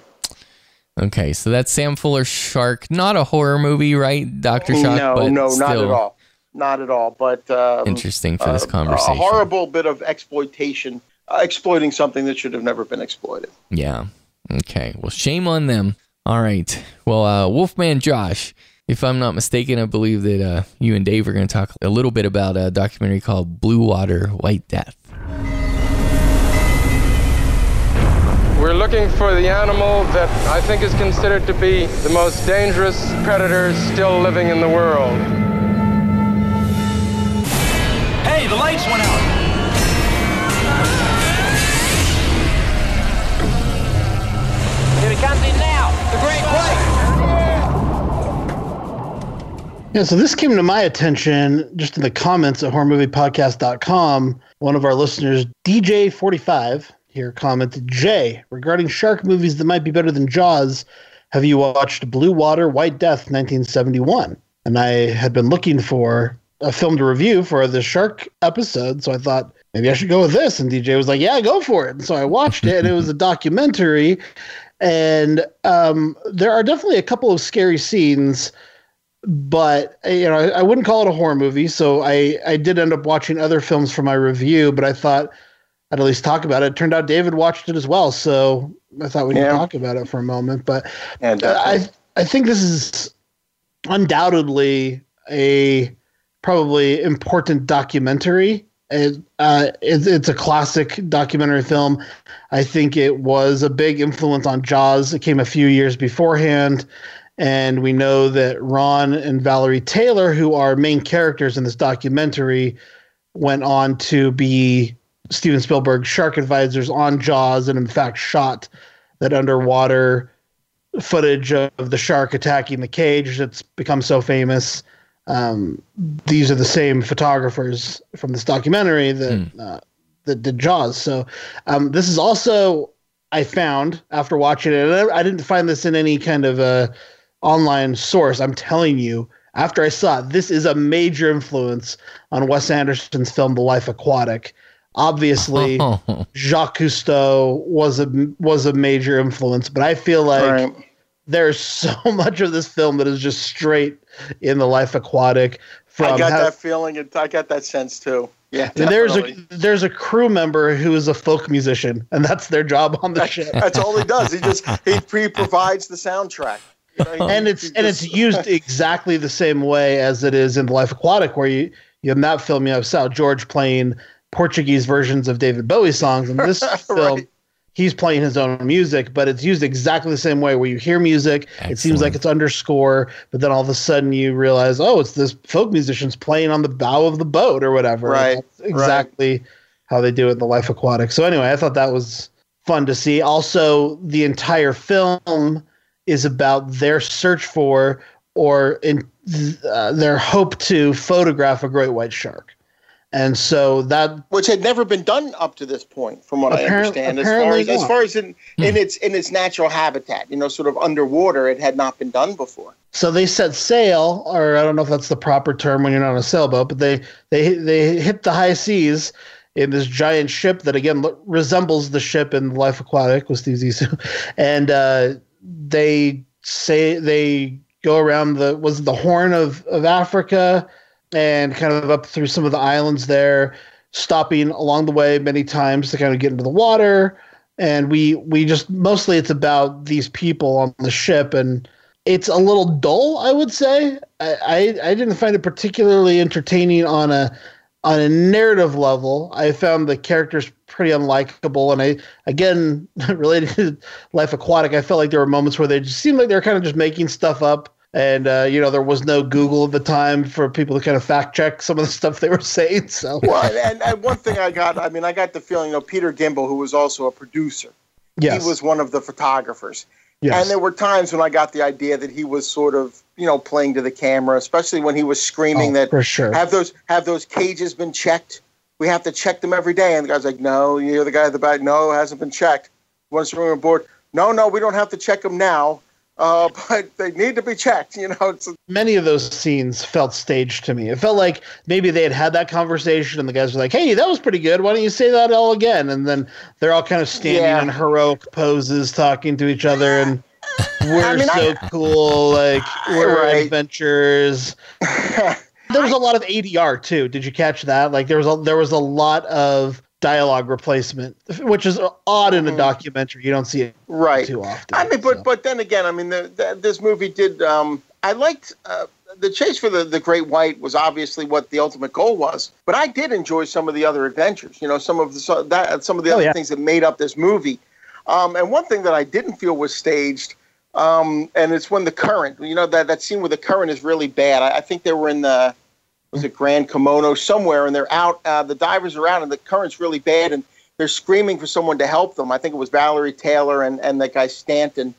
Okay, so that's Sam Fuller's Shark. Not a horror movie, right, Dr. Shark? No, not at all. Not at all, but... interesting for this conversation. A horrible bit of exploitation. Exploiting something that should have never been exploited. Yeah. Okay. Well, shame on them. All right. Well, Wolfman Josh, if I'm not mistaken, I believe that you and Dave are going to talk a little bit about a documentary called Blue Water, White Death. We're looking for the animal that I think is considered to be the most dangerous predator still living in the world. Hey, the lights went out. Comes in now, the great white. Yeah, so this came to my attention just in the comments at horrormoviepodcast.com. One of our listeners, DJ45, here commented, Jay, regarding shark movies that might be better than Jaws, have you watched Blue Water, White Death, 1971? And I had been looking for a film to review for the shark episode, so I thought, maybe I should go with this. And DJ was like, yeah, go for it. And so I watched it, and it was a documentary. And there are definitely a couple of scary scenes, but you know, I wouldn't call it a horror movie. So I did end up watching other films for my review, but I thought I'd at least talk about it. It turned out David watched it as well, so I thought we could talk about it for a moment. But and I think this is undoubtedly a probably important documentary. It's a classic documentary film. I think it was a big influence on Jaws. It came a few years beforehand, and we know that Ron and Valerie Taylor, who are main characters in this documentary, went on to be Steven Spielberg's shark advisors on Jaws, and in fact shot that underwater footage of the shark attacking the cage that's become so famous. These are the same photographers from this documentary that did Jaws. So this is also, I found after watching it, and I didn't find this in any kind of a online source. I'm telling you, after I saw it, this is a major influence on Wes Anderson's film, The Life Aquatic. Obviously, Jacques Cousteau was a major influence, but I feel like there's so much of this film that is just straight in The Life Aquatic. I got that feeling, and I got that sense too. Yeah, there's a crew member who is a folk musician, and that's their job on the ship. That's all he does. He provides the soundtrack, you know? It's used exactly the same way as it is in The Life Aquatic, where you in that film you have Sal George playing Portuguese versions of David Bowie songs, and this film. he's playing his own music, but it's used exactly the same way where you hear music. Excellent. It seems like it's underscore, but then all of a sudden you realize, oh, it's this folk musician's playing on the bow of the boat or whatever. Right. That's exactly how they do it in The Life Aquatic. So anyway, I thought that was fun to see. Also, the entire film is about their search for or in their hope to photograph a great white shark. And so that, which had never been done up to this point, from what I understand, as far as in its natural habitat, you know, sort of underwater, it had not been done before. So they set sail, or I don't know if that's the proper term when you're not on a sailboat, but they hit the high seas in this giant ship that again resembles the ship in The Life Aquatic with Steve Zissou, and they go around the Horn of Africa. And kind of up through some of the islands there, stopping along the way many times to kind of get into the water. And we just mostly it's about these people on the ship, and it's a little dull, I would say. I didn't find it particularly entertaining on a narrative level. I found the characters pretty unlikable, and again related to Life Aquatic, I felt like there were moments where they just seemed like they were kind of just making stuff up. And, you know, there was no Google at the time for people to kind of fact check some of the stuff they were saying. So, well, and one thing I got the feeling, you know, Peter Gimble, who was also a producer, he was one of the photographers. Yes. And there were times when I got the idea that he was sort of, you know, playing to the camera, especially when he was screaming that for sure. have those cages been checked? We have to check them every day. And the guy's like, no, you're the guy at the back. No, it hasn't been checked. Once we're on board, no, we don't have to check them now. But they need to be checked, you know. Many of those scenes felt staged to me. It felt like maybe they had that conversation and the guys were like, hey, that was pretty good. Why don't you say that all again? And then they're all kind of standing in heroic poses talking to each other. And we're so cool. Like, we're adventurers. There was a lot of ADR, too. Did you catch that? Like, there was a lot of dialogue replacement, which is odd in a documentary. You don't see it too often. I mean, but then again, I mean, this movie did. I liked the chase for the great white was obviously what the ultimate goal was. But I did enjoy some of the other adventures. You know, some of the other things that made up this movie. And one thing that I didn't feel was staged, and it's when the current. You know, that scene where the current is really bad. I think they were in the. Was it Grand Kimono somewhere? And they're out. The divers are out, and the current's really bad, and they're screaming for someone to help them. I think it was Valerie Taylor and that guy Stanton,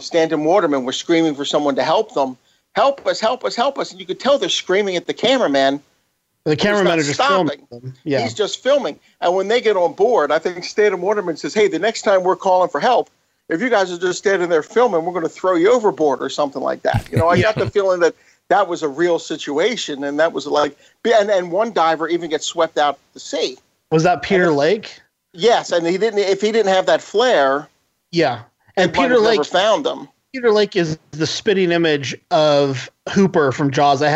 Stanton Waterman, were screaming for someone to help them. Help us! Help us! Help us! And you could tell they're screaming at the cameraman. The cameraman is just filming them. Yeah. He's just filming. And when they get on board, I think Stanton Waterman says, "Hey, the next time we're calling for help, if you guys are just standing there filming, we're going to throw you overboard or something like that." You know, I got the feeling that. That was a real situation, and that was like – and one diver even gets swept out to sea. Was that Peter Lake? Yes, and he didn't – if he didn't have that flare, and Peter Lake never found him. Peter Lake is the spitting image of Hooper from Jaws. I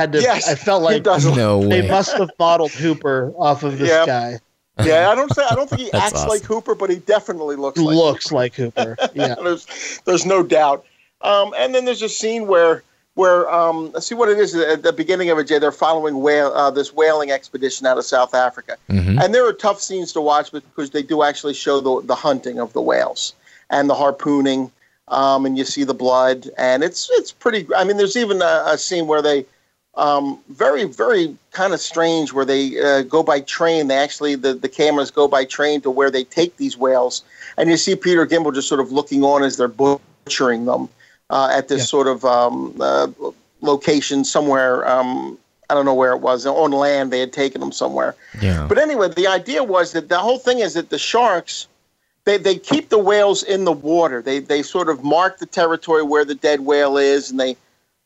felt like they must have modeled Hooper off of this guy. Yeah, I don't think he acts like Hooper, but he definitely looks like Hooper. Yeah, there's no doubt. And then there's a scene where see what it is at the beginning of it, Jay. They're following this whaling expedition out of South Africa, and there are tough scenes to watch because they do actually show the hunting of the whales and the harpooning, and you see the blood, and it's pretty. I mean, there's even a scene where they very very kind of strange where they go by train. They actually the cameras go by train to where they take these whales, and you see Peter Gimble just sort of looking on as they're butchering them. At this sort of location somewhere, I don't know where it was, on land they had taken them somewhere. Yeah. But anyway, the idea was that the whole thing is that the sharks, they keep the whales in the water. They sort of mark the territory where the dead whale is, and they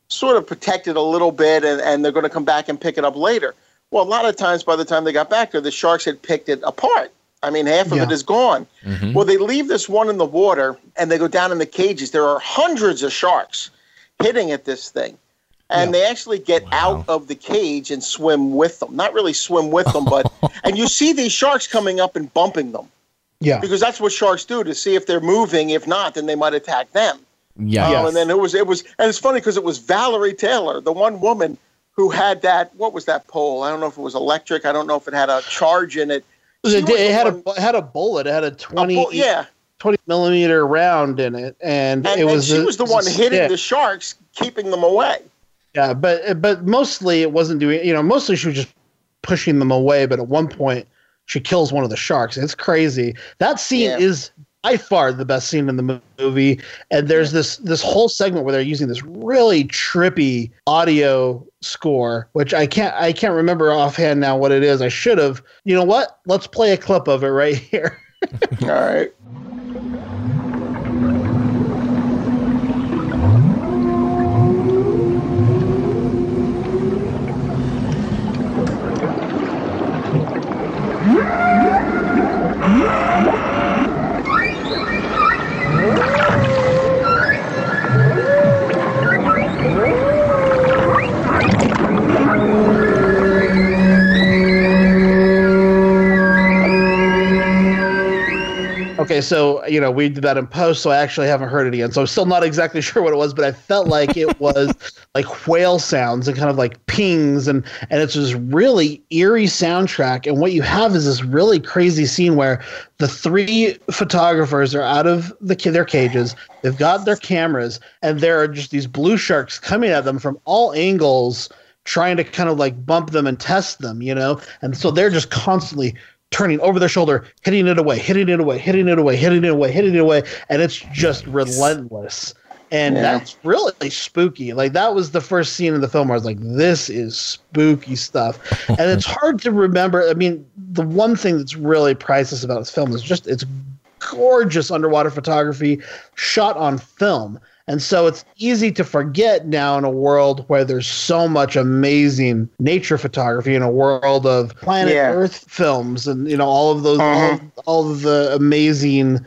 sort of protect it a little bit, and they're going to come back and pick it up later. Well, a lot of times by the time they got back there, the sharks had picked it apart. I mean, half of it is gone. Mm-hmm. Well, they leave this one in the water, and they go down in the cages. There are hundreds of sharks hitting at this thing. And they actually get out of the cage and swim with them. Not really swim with them, but – and you see these sharks coming up and bumping them. Yeah. Because that's what sharks do, to see if they're moving. If not, then they might attack them. Yeah. And then it was – and it's funny because it was Valerie Taylor, the one woman who had that – what was that pole? I don't know if it was electric. I don't know if it had a charge in it. It had a bullet. It had a 20. 20 millimeter round in it, and it was. She was the one hitting the sharks, keeping them away. Yeah, but mostly it wasn't doing. You know, mostly she was just pushing them away. But at one point, she kills one of the sharks. It's crazy. That scene is by far the best scene in the movie. And there's this whole segment where they're using this really trippy audio score, which I can't remember offhand now what it is. I should have. You know what? Let's play a clip of it right here. All right. Okay, so, you know, we did that in post, so I actually haven't heard it again. So I'm still not exactly sure what it was, but I felt like it was like whale sounds and kind of like pings, and it's this really eerie soundtrack. And what you have is this really crazy scene where the three photographers are out of their cages. They've got their cameras, and there are just these blue sharks coming at them from all angles, trying to kind of like bump them and test them, you know? And so they're just constantly turning over their shoulder, hitting it away, hitting it away, hitting it away, hitting it away, hitting it away, and it's just relentless. And that's really spooky. Like, that was the first scene in the film where I was like, this is spooky stuff. And it's hard to remember. I mean, the one thing that's really priceless about this film is just it's gorgeous underwater photography shot on film. And so it's easy to forget now in a world where there's so much amazing nature photography, in a world of planet Earth films and, you know, all of those, all of the amazing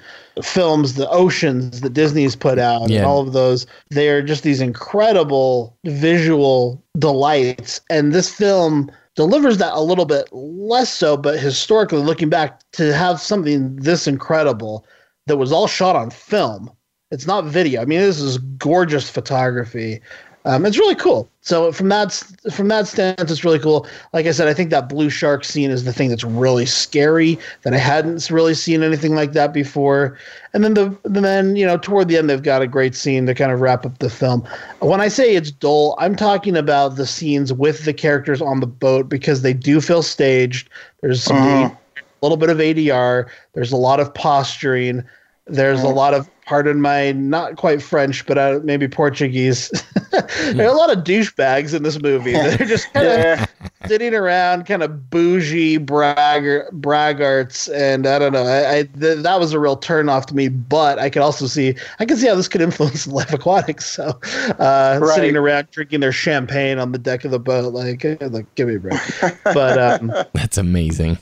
films, the oceans that Disney's put out and all of those. They're just these incredible visual delights. And this film delivers that a little bit less so, but historically looking back, to have something this incredible that was all shot on film. It's not video. I mean, this is gorgeous photography. It's really cool. So from that stance, it's really cool. Like I said, I think that blue shark scene is the thing that's really scary, that I hadn't really seen anything like that before. And then you know, toward the end, they've got a great scene to kind of wrap up the film. When I say it's dull, I'm talking about the scenes with the characters on the boat, because they do feel staged. There's a little bit of ADR. There's a lot of posturing. There's a lot of, pardon my not quite French, but maybe Portuguese. There are a lot of douchebags in this movie. They're just kind of sitting around, kind of bougie braggarts, and I don't know. That was a real turnoff to me. But I could also see how this could influence The Life Aquatic. So sitting around drinking their champagne on the deck of the boat, like give me a break. But that's amazing.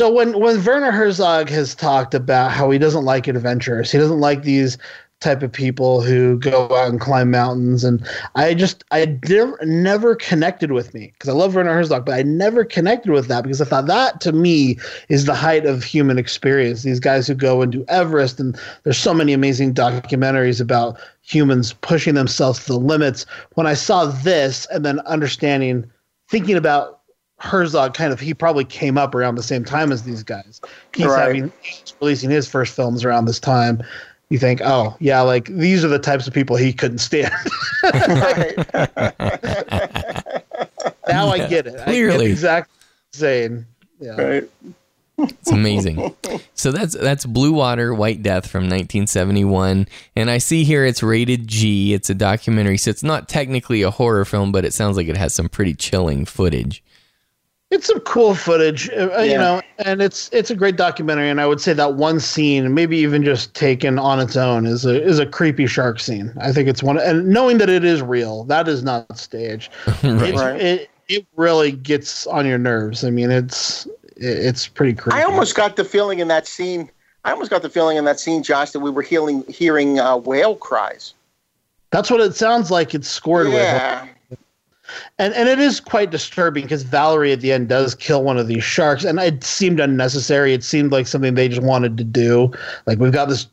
So when Werner Herzog has talked about how he doesn't like adventurers, he doesn't like these type of people who go out and climb mountains, and I never connected with me, because I love Werner Herzog, but I never connected with that, because I thought that, to me, is the height of human experience. These guys who go and do Everest, and there's so many amazing documentaries about humans pushing themselves to the limits. When I saw this, and then thinking about Herzog, he probably came up around the same time as these guys. He's releasing his first films around this time. You think, oh yeah, like these are the types of people he couldn't stand. Now I get it. Clearly, I get exactly saying, yeah. Right. It's amazing. So that's Blue Water, White Death from 1971. And I see here it's rated G. It's a documentary, so it's not technically a horror film, but it sounds like it has some pretty chilling footage. It's some cool footage, you know, and it's a great documentary. And I would say that one scene, maybe even just taken on its own, is a creepy shark scene. I think it's one, and knowing that it is real, that is not staged. It really gets on your nerves. I mean, it's pretty creepy. I almost got the feeling in that scene, Josh, that we were hearing whale cries. That's what it sounds like. It's scored with. And it is quite disturbing, because Valerie at the end does kill one of these sharks, and it seemed unnecessary. It seemed like something they just wanted to do. Like, we've got this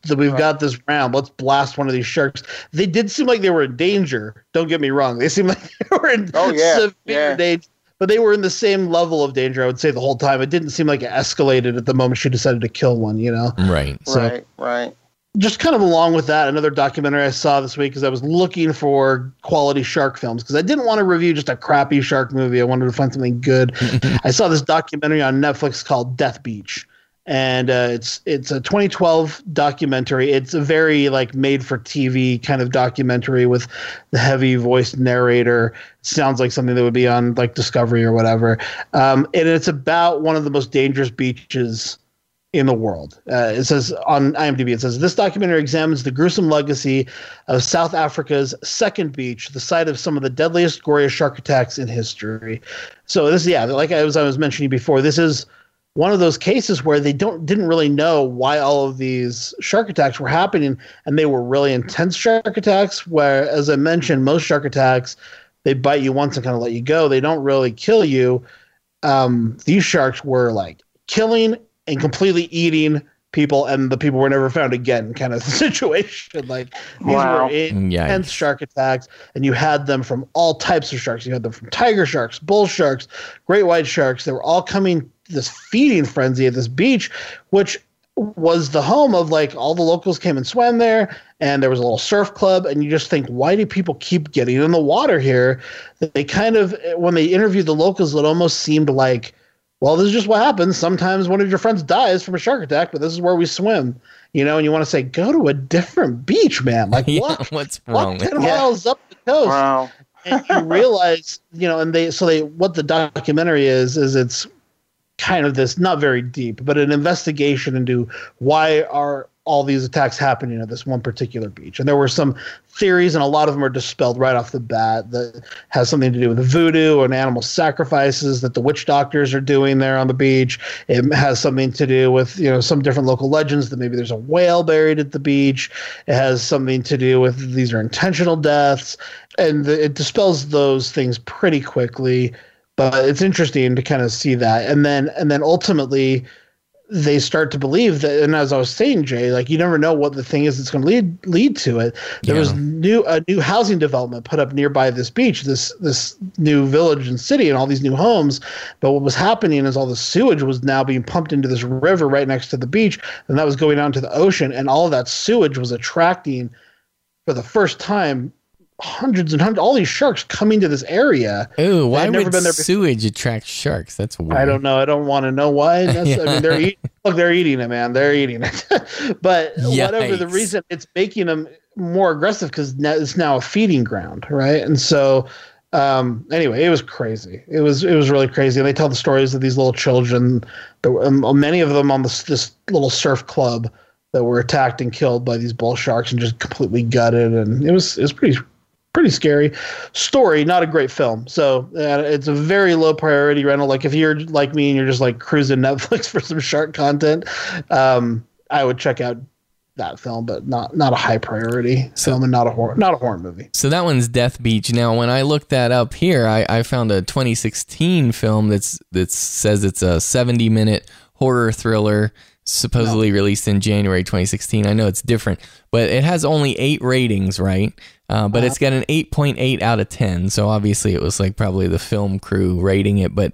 round. Let's blast one of these sharks. They did seem like they were in danger. Don't get me wrong. They seemed like they were in severe danger. But they were in the same level of danger, I would say, the whole time. It didn't seem like it escalated at the moment she decided to kill one, you know? Right. So, right. just kind of along with that, another documentary I saw this week is I was looking for quality shark films because I didn't want to review just a crappy shark movie. I wanted to find something good. I saw this documentary on Netflix called Death Beach. And it's a 2012 documentary. It's a very like made for TV kind of documentary with the heavy voiced narrator. It sounds like something that would be on like Discovery or whatever. And it's about one of the most dangerous beaches in the world. It says on IMDb, it says, this documentary examines the gruesome legacy of South Africa's second beach, the site of some of the deadliest, goriest shark attacks in history. So this, yeah, like I was mentioning before, this is one of those cases where they didn't really know why all of these shark attacks were happening, and they were really intense shark attacks where, as I mentioned, most shark attacks, they bite you once and kind of let you go. They don't really kill you. These sharks were like killing and completely eating people, and the people were never found again kind of situation. Like these were intense shark attacks, and you had them from all types of sharks. You had them from tiger sharks, bull sharks, great white sharks. They were all coming to this feeding frenzy at this beach, which was the home of like all the locals came and swam there, and there was a little surf club. And you just think, why do people keep getting in the water here? They kind of, when they interviewed the locals, it almost seemed like, well, this is just what happens. Sometimes one of your friends dies from a shark attack, but this is where we swim, you know. And you want to say, go to a different beach, man. Like, walk, what's wrong? Walk 10 miles up the coast, wow. And you realize, you know. And so what the documentary is it's kind of this, not very deep, but an investigation into why are all these attacks happening at this one particular beach. And there were some theories, and a lot of them are dispelled right off the bat, that has something to do with voodoo and animal sacrifices that the witch doctors are doing there on the beach. It has something to do with, you know, some different local legends that maybe there's a whale buried at the beach. It has something to do with these are intentional deaths, and it dispels those things pretty quickly. But it's interesting to kind of see that. And then ultimately they start to believe that, and as I was saying, Jay, like you never know what the thing is that's going to lead to it. There was a new housing development put up nearby this beach, this new village and city, and all these new homes. But what was happening is all the sewage was now being pumped into this river right next to the beach, and that was going out to the ocean, and all of that sewage was attracting, for the first time, hundreds and hundreds, all these sharks coming to this area. Ooh, why would sewage attract sharks? That's weird. I don't know. I don't want to know why. That's, yeah. I mean, they're eating it, man. They're eating it. But whatever the reason, it's making them more aggressive because it's now a feeding ground, right? And so, anyway, it was crazy. It was really crazy. And they tell the stories of these little children, many of them on this little surf club that were attacked and killed by these bull sharks and just completely gutted. And it was pretty scary story, not a great film. So it's a very low priority rental. Like if you're like me and you're just like cruising Netflix for some shark content, I would check out that film, but not a high priority film, and not a horror movie. So that one's Death Beach. Now, when I looked that up here, I found a 2016 film that says it's a 70-minute horror thriller, supposedly released in January 2016. I know it's different, but it has only 8 ratings, right? But it's got an 8.8 out of 10. So obviously it was like probably the film crew rating it. But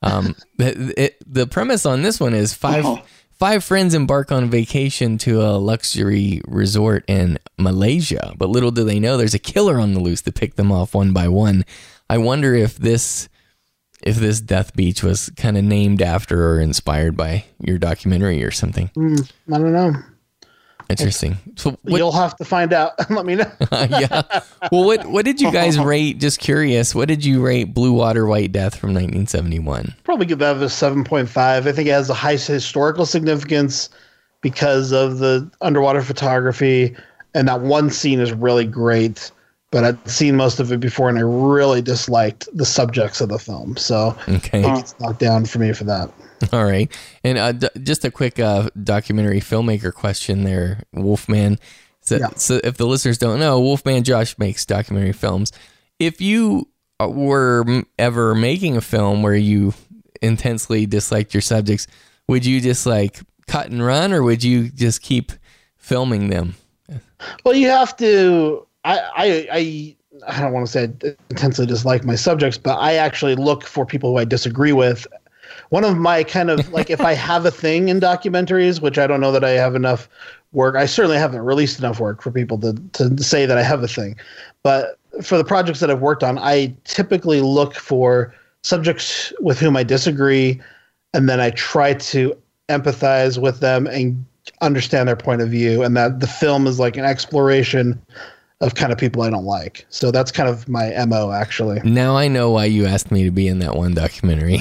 the premise on this one is five friends embark on vacation to a luxury resort in Malaysia. But little do they know there's a killer on the loose to pick them off one by one. I wonder if this Death Beach was kind of named after or inspired by your documentary or something. I don't know. Interesting. So you'll have to find out. Let me know. Yeah. Well, what did you guys rate? Just curious. What did you rate Blue Water, White Death from 1971? Probably give that a 7.5. I think it has a high historical significance because of the underwater photography, and that one scene is really great. But I'd seen most of it before, and I really disliked the subjects of the film. So it's knocked down for me for that. All right. And just a quick documentary filmmaker question there, Wolfman. So if the listeners don't know, Wolfman Josh makes documentary films. If you were ever making a film where you intensely disliked your subjects, would you just like cut and run, or would you just keep filming them? Well, you have to... I don't want to say I intensely dislike my subjects, but I actually look for people who I disagree with. One of my kind of like, if I have a thing in documentaries, which I don't know that I have enough work. I certainly haven't released enough work for people to say that I have a thing. But for the projects that I've worked on, I typically look for subjects with whom I disagree, and then I try to empathize with them and understand their point of view, and that the film is like an exploration of kind of people I don't like. So that's kind of my MO, actually. Now I know why you asked me to be in that one documentary.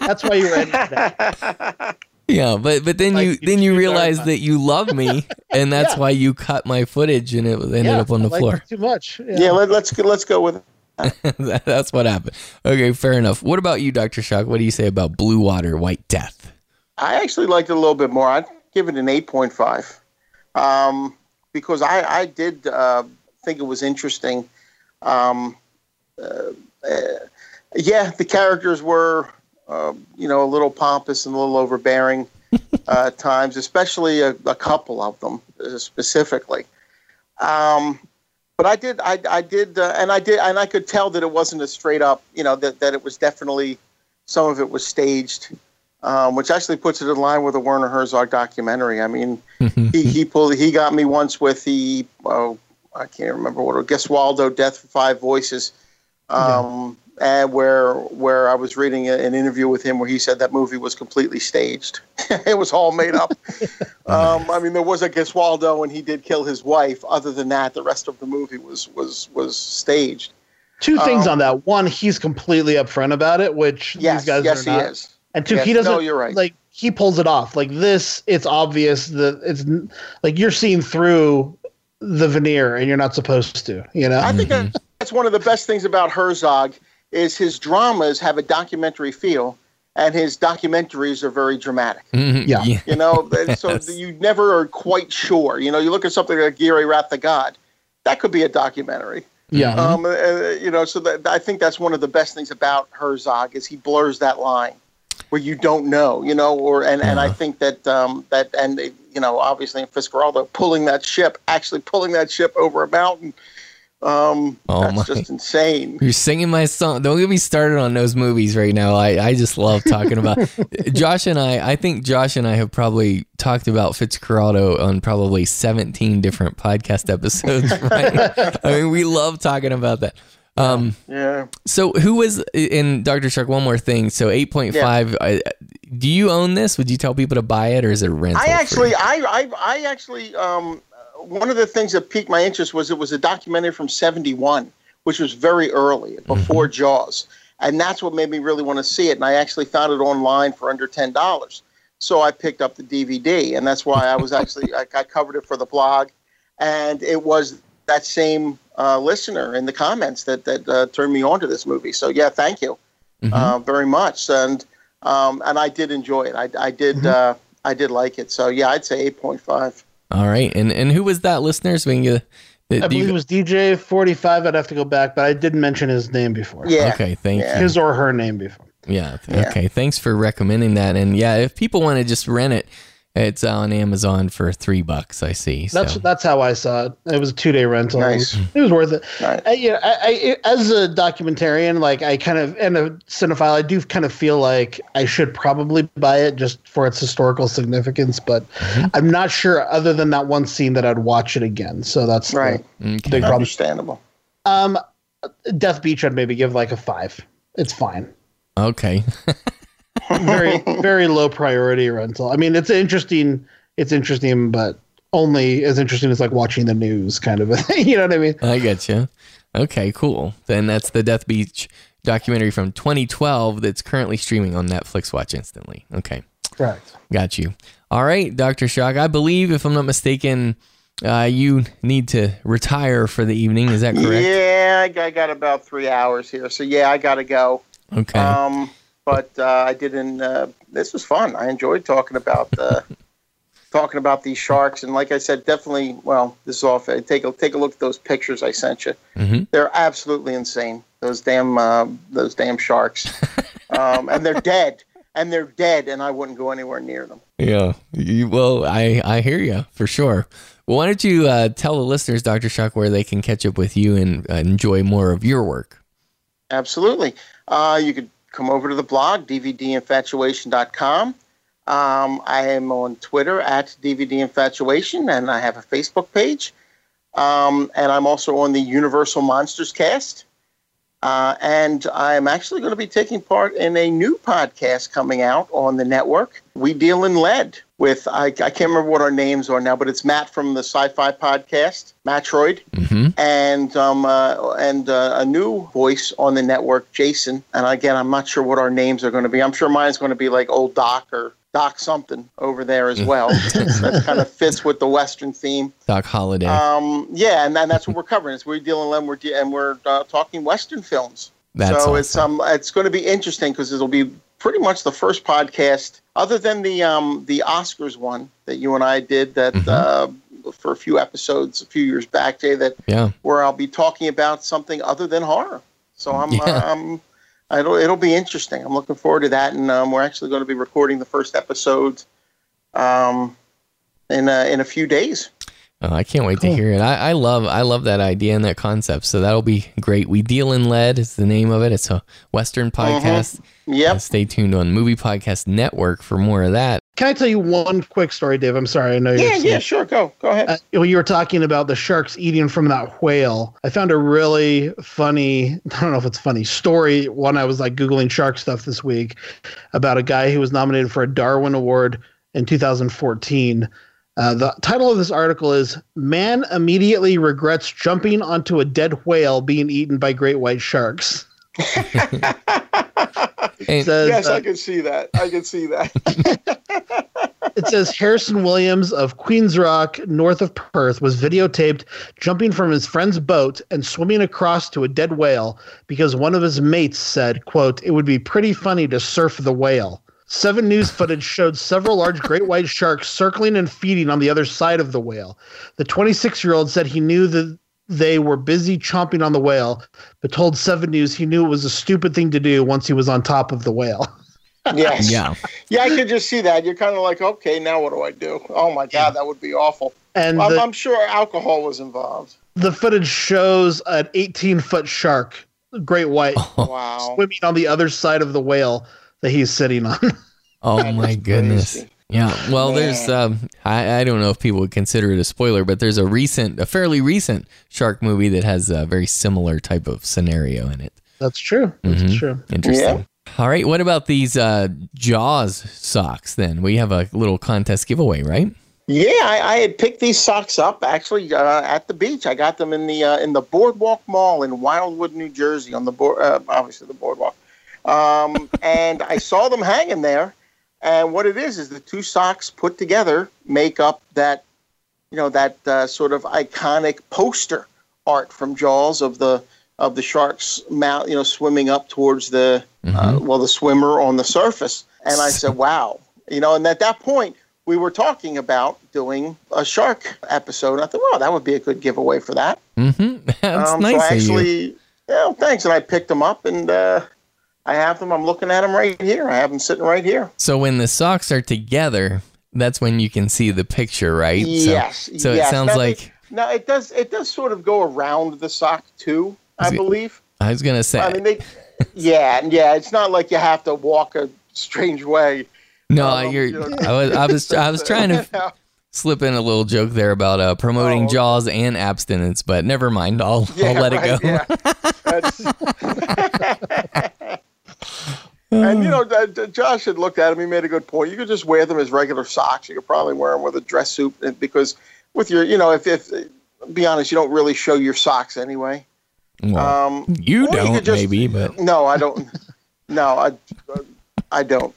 That's why you were in that. Yeah, but then like, you realize that you love me, and that's why you cut my footage, and it ended up on the floor. Too much. Yeah, let's go with that. That's what happened. Okay, fair enough. What about you, Dr. Shock? What do you say about Blue Water, White Death? I actually liked it a little bit more. I'd give it an 8.5 because I did think it was interesting. The characters were a little pompous and a little overbearing at times, especially a couple of them specifically. But I did, and I could tell that it wasn't a straight up, that it was definitely, some of it was staged, which actually puts it in line with a Werner Herzog documentary. I mean, he got me once with I can't remember what, Guess Waldo, Death for Five Voices. And where I was reading an interview with him where he said that movie was completely staged. It was all made up. There was a Gesualdo and he did kill his wife. Other than that, the rest of the movie was staged. Two things on that. One, he's completely upfront about it, which these guys are not. Yes, he is. And two, he doesn't. No, you're right. Like, he pulls it off. Like this, it's obvious that it's like you're seeing through the veneer and you're not supposed to. I think that's one of the best things about Herzog. Is his dramas have a documentary feel, and his documentaries are very dramatic. Mm-hmm. Yeah. So you never are quite sure. You look at something like Gary Wrath the God, that could be a documentary. Yeah. I think that's one of the best things about Herzog is he blurs that line where you don't know, and I think that, obviously in Fitzcarraldo, pulling that ship over a mountain, that's just insane. You're singing my song. Don't get me started on those movies right now. I just love talking about Josh and I think Josh and I have probably talked about Fitzcarraldo on probably 17 different podcast episodes. Right? I mean, we love talking about that. So who was in Dr. Shark? One more thing. So 8.5, do you own this? Would you tell people to buy it or is it rental? One of the things that piqued my interest was it was a documentary from 1971, which was very early, before Jaws. And that's what made me really want to see it. And I actually found it online for under $10. So I picked up the DVD. And that's why I was I covered it for the blog. And it was that same listener in the comments that turned me on to this movie. So, thank you very much. And I did enjoy it. I did like it. So, I'd say 8.5. All right, and who was that listener? I believe it was DJ 45. I'd have to go back, but I did mention his name before. Yeah. Okay, thank you. His or her name before. Yeah. Okay, thanks for recommending that. And if people want to just rent it, it's on Amazon for $3. I see. So. That's how I saw it. It was a 2-day rental. Nice. It was worth it. Nice. As a documentarian, and a cinephile, I do kind of feel like I should probably buy it just for its historical significance. But I'm not sure, other than that one scene, that I'd watch it again. So that's right. Big problem. Understandable. Death Beach, I'd maybe give a 5. It's fine. Okay. Very, very low priority rental. I mean, it's interesting, but only as interesting as watching the news kind of a thing. You know what I mean? I get you. Okay, cool. Then that's the Death Beach documentary from 2012 that's currently streaming on Netflix. Watch instantly. Okay. Correct. Got you. All right, Dr. Shock. I believe, if I'm not mistaken, you need to retire for the evening. Is that correct? Yeah, I got about 3 hours here. So, I got to go. Okay. But I didn't. This was fun. I enjoyed talking about these sharks. And like I said, definitely. Well, this is all. Take a look at those pictures I sent you. Mm-hmm. They're absolutely insane. Those damn sharks. And they're dead. And I wouldn't go anywhere near them. Yeah. I hear you for sure. Well, why don't you tell the listeners, Dr. Shock, where they can catch up with you and enjoy more of your work? Absolutely. You could. Come over to the blog, dvdinfatuation.com. I am on Twitter at DVD Infatuation, and I have a Facebook page. And I'm also on the Universal Monsters Cast. And I'm actually going to be taking part in a new podcast coming out on the network. We Deal in Lead with, I can't remember what our names are now, but it's Matt from the Sci-Fi Podcast, Mattroid, and a new voice on the network, Jason. And again, I'm not sure what our names are going to be. I'm sure mine's going to be like Old Doc or Doc something over there as well. That kind of fits with the Western theme. Doc Holiday. Yeah, and that's what we're covering. It's We're Dealing with, and we're talking Western films. That's so awesome. It's going to be interesting because it'll be pretty much the first podcast, other than the Oscars one that you and I did that for a few episodes a few years back, Jay. Where I'll be talking about something other than horror. So it'll be interesting. I'm looking forward to that, and we're actually going to be recording the first episode in a few days. Oh, I can't wait to hear it. I love that idea and that concept. So that'll be great. We Deal in Lead is the name of it. It's a Western podcast. Yep. Stay tuned on Movie Podcast Network for more of that. Can I tell you one quick story, Dave? I'm sorry. I know. Yeah, sure. Go ahead. When you were talking about the sharks eating from that whale, I found a really funny, I don't know if it's funny, story when I was like Googling shark stuff this week about a guy who was nominated for a Darwin Award in 2014. The title of this article is "Man Immediately Regrets Jumping Onto a Dead Whale Being Eaten by Great White Sharks." I can see that. It says Harrison Williams of Queens Rock, north of Perth, was videotaped jumping from his friend's boat and swimming across to a dead whale because one of his mates said, quote, "It would be pretty funny to surf the whale." 7 News footage showed several large great white sharks circling and feeding on the other side of the whale. The 26-year-old said he knew that they were busy chomping on the whale, but told 7 News he knew it was a stupid thing to do once he was on top of the whale. Yes. Yeah, I could just see that. You're kind of like, okay, now what do I do? Oh, my God, that would be awful. And I'm sure alcohol was involved. The footage shows an 18-foot shark, great white, swimming on the other side of the whale that he's sitting on. Oh my goodness. Crazy. Yeah. Well, there's, I don't know if people would consider it a spoiler, but there's a fairly recent shark movie that has a very similar type of scenario in it. That's true. Mm-hmm. That's true. Interesting. Yeah. All right. What about these Jaws socks then? We have a little contest giveaway, right? Yeah. I had picked these socks up actually at the beach. I got them in the Boardwalk Mall in Wildwood, New Jersey on the obviously the Boardwalk. And I saw them hanging there, and what it is the two socks put together make up that, sort of iconic poster art from Jaws of the shark's mouth, swimming up towards the swimmer on the surface. And I said, wow, and at that point we were talking about doing a shark episode. I thought, wow, that would be a good giveaway for that. Mm-hmm. That's nice. So I actually, thanks. And I picked them up and, I have them. I'm looking at them right here. I have them sitting right here. So when the socks are together, that's when you can see the picture, right? Yes. So it sounds like... No, it does sort of go around the sock too, I believe. I was going to say. I mean, it's not like you have to walk a strange way. No, I was trying to slip in a little joke there about promoting Jaws and abstinence, but never mind. I'll let it go. Yeah. And, Josh had looked at him. He made a good point. You could just wear them as regular socks. You could probably wear them with a dress suit because with your, if be honest, you don't really show your socks anyway. Well, you don't, maybe, but... No, I don't. No, I don't.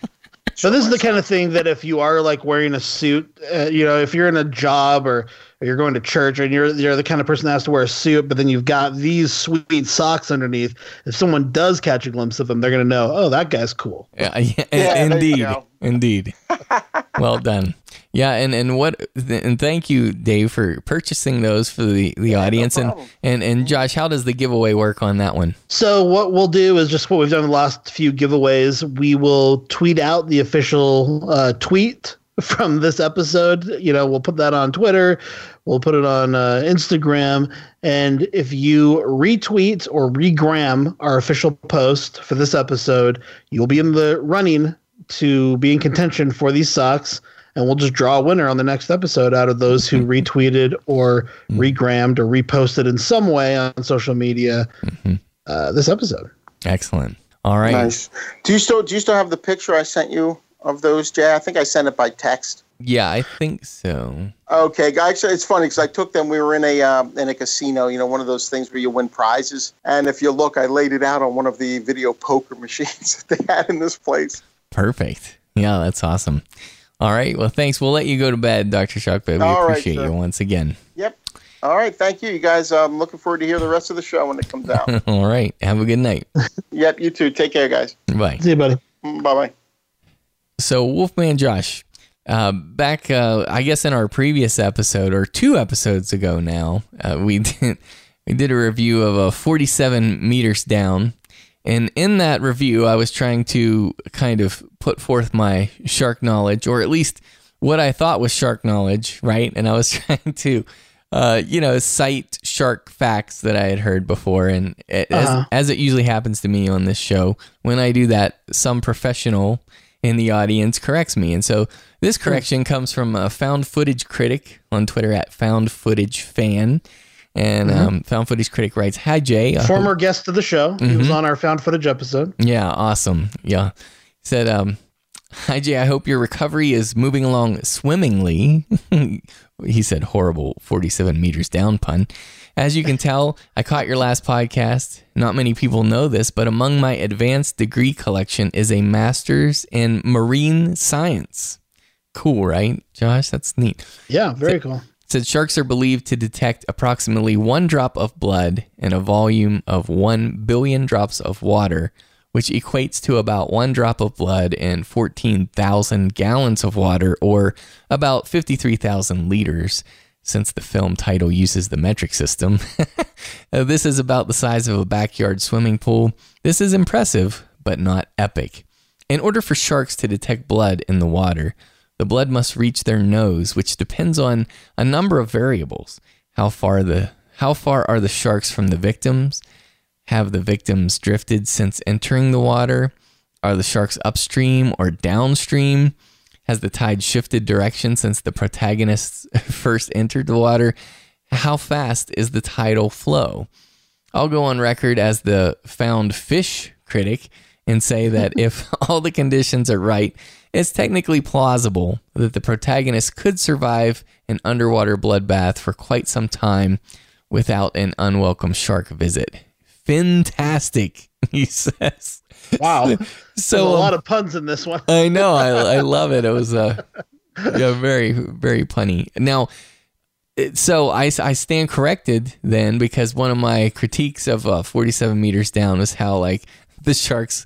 So this is the kind of thing that if you are like wearing a suit, if you're in a job or you're going to church and you're the kind of person that has to wear a suit, but then you've got these sweet socks underneath. If someone does catch a glimpse of them, they're going to know, oh, that guy's cool. Indeed. Well done. Yeah. And thank you, Dave, for purchasing those for the audience. No problem. And Josh, how does the giveaway work on that one? So what we'll do is just what we've done the last few giveaways. We will tweet out the official tweet from this episode. We'll put that on Twitter. We'll put it on Instagram. And if you retweet or regram our official post for this episode, you'll be in the running to be in contention for these socks, and we'll just draw a winner on the next episode out of those who retweeted or regrammed or reposted in some way on social media this episode. Excellent. All right. Nice. Do you still have the picture I sent you of those, Jay? I think I sent it by text. Yeah, I think so. Okay, actually, it's funny because I took them. We were in a casino, you know, one of those things where you win prizes. And if you look, I laid it out on one of the video poker machines that they had in this place. Perfect. Yeah, that's awesome. All right, well, thanks. We'll let you go to bed, Dr. Shark, but we appreciate you once again. Yep. All right, thank you, you guys. I'm looking forward to hear the rest of the show when it comes out. All right, have a good night. Yep, you too. Take care, guys. Bye. See you, buddy. Bye-bye. So, Wolfman Josh. Back, I guess in our previous episode or two episodes ago now, we did a review of a 47 meters down. And in that review, I was trying to kind of put forth my shark knowledge, or at least what I thought was shark knowledge. Right. And I was trying to, cite shark facts that I had heard before. And as it usually happens to me on this show, when I do that, some professional in the audience corrects me. And so this correction comes from a found footage critic on Twitter at found footage fan. And found footage critic writes, "Hi, Jay." Former guest of the show. He was on our found footage episode. Yeah. Awesome. Yeah. He said, "Hi, Jay. I hope your recovery is moving along swimmingly." He said, horrible 47 meters down pun. "As you can tell, I caught your last podcast. Not many people know this, but among my advanced degree collection is a master's in marine science." Cool, right, Josh? That's neat. Yeah, very cool. It said sharks are believed to detect approximately one drop of blood in a volume of 1 billion drops of water, which equates to about one drop of blood in 14,000 gallons of water, or about 53,000 liters. Since the film title uses the metric system, this is about the size of a backyard swimming pool. This is impressive, but not epic. In order for sharks to detect blood in the water, the blood must reach their nose, which depends on a number of variables. How far are the sharks from the victims? Have the victims drifted since entering the water? Are the sharks upstream or downstream? Has the tide shifted direction since the protagonists first entered the water? How fast is the tidal flow? I'll go on record as the found fish critic and say that if all the conditions are right, it's technically plausible that the protagonist could survive an underwater bloodbath for quite some time without an unwelcome shark visit. Fantastic, he says. Wow. So a lot of puns in this one. I know. I love it. It was very, very punny. Now, I stand corrected then, because one of my critiques of 47 meters down was how like the sharks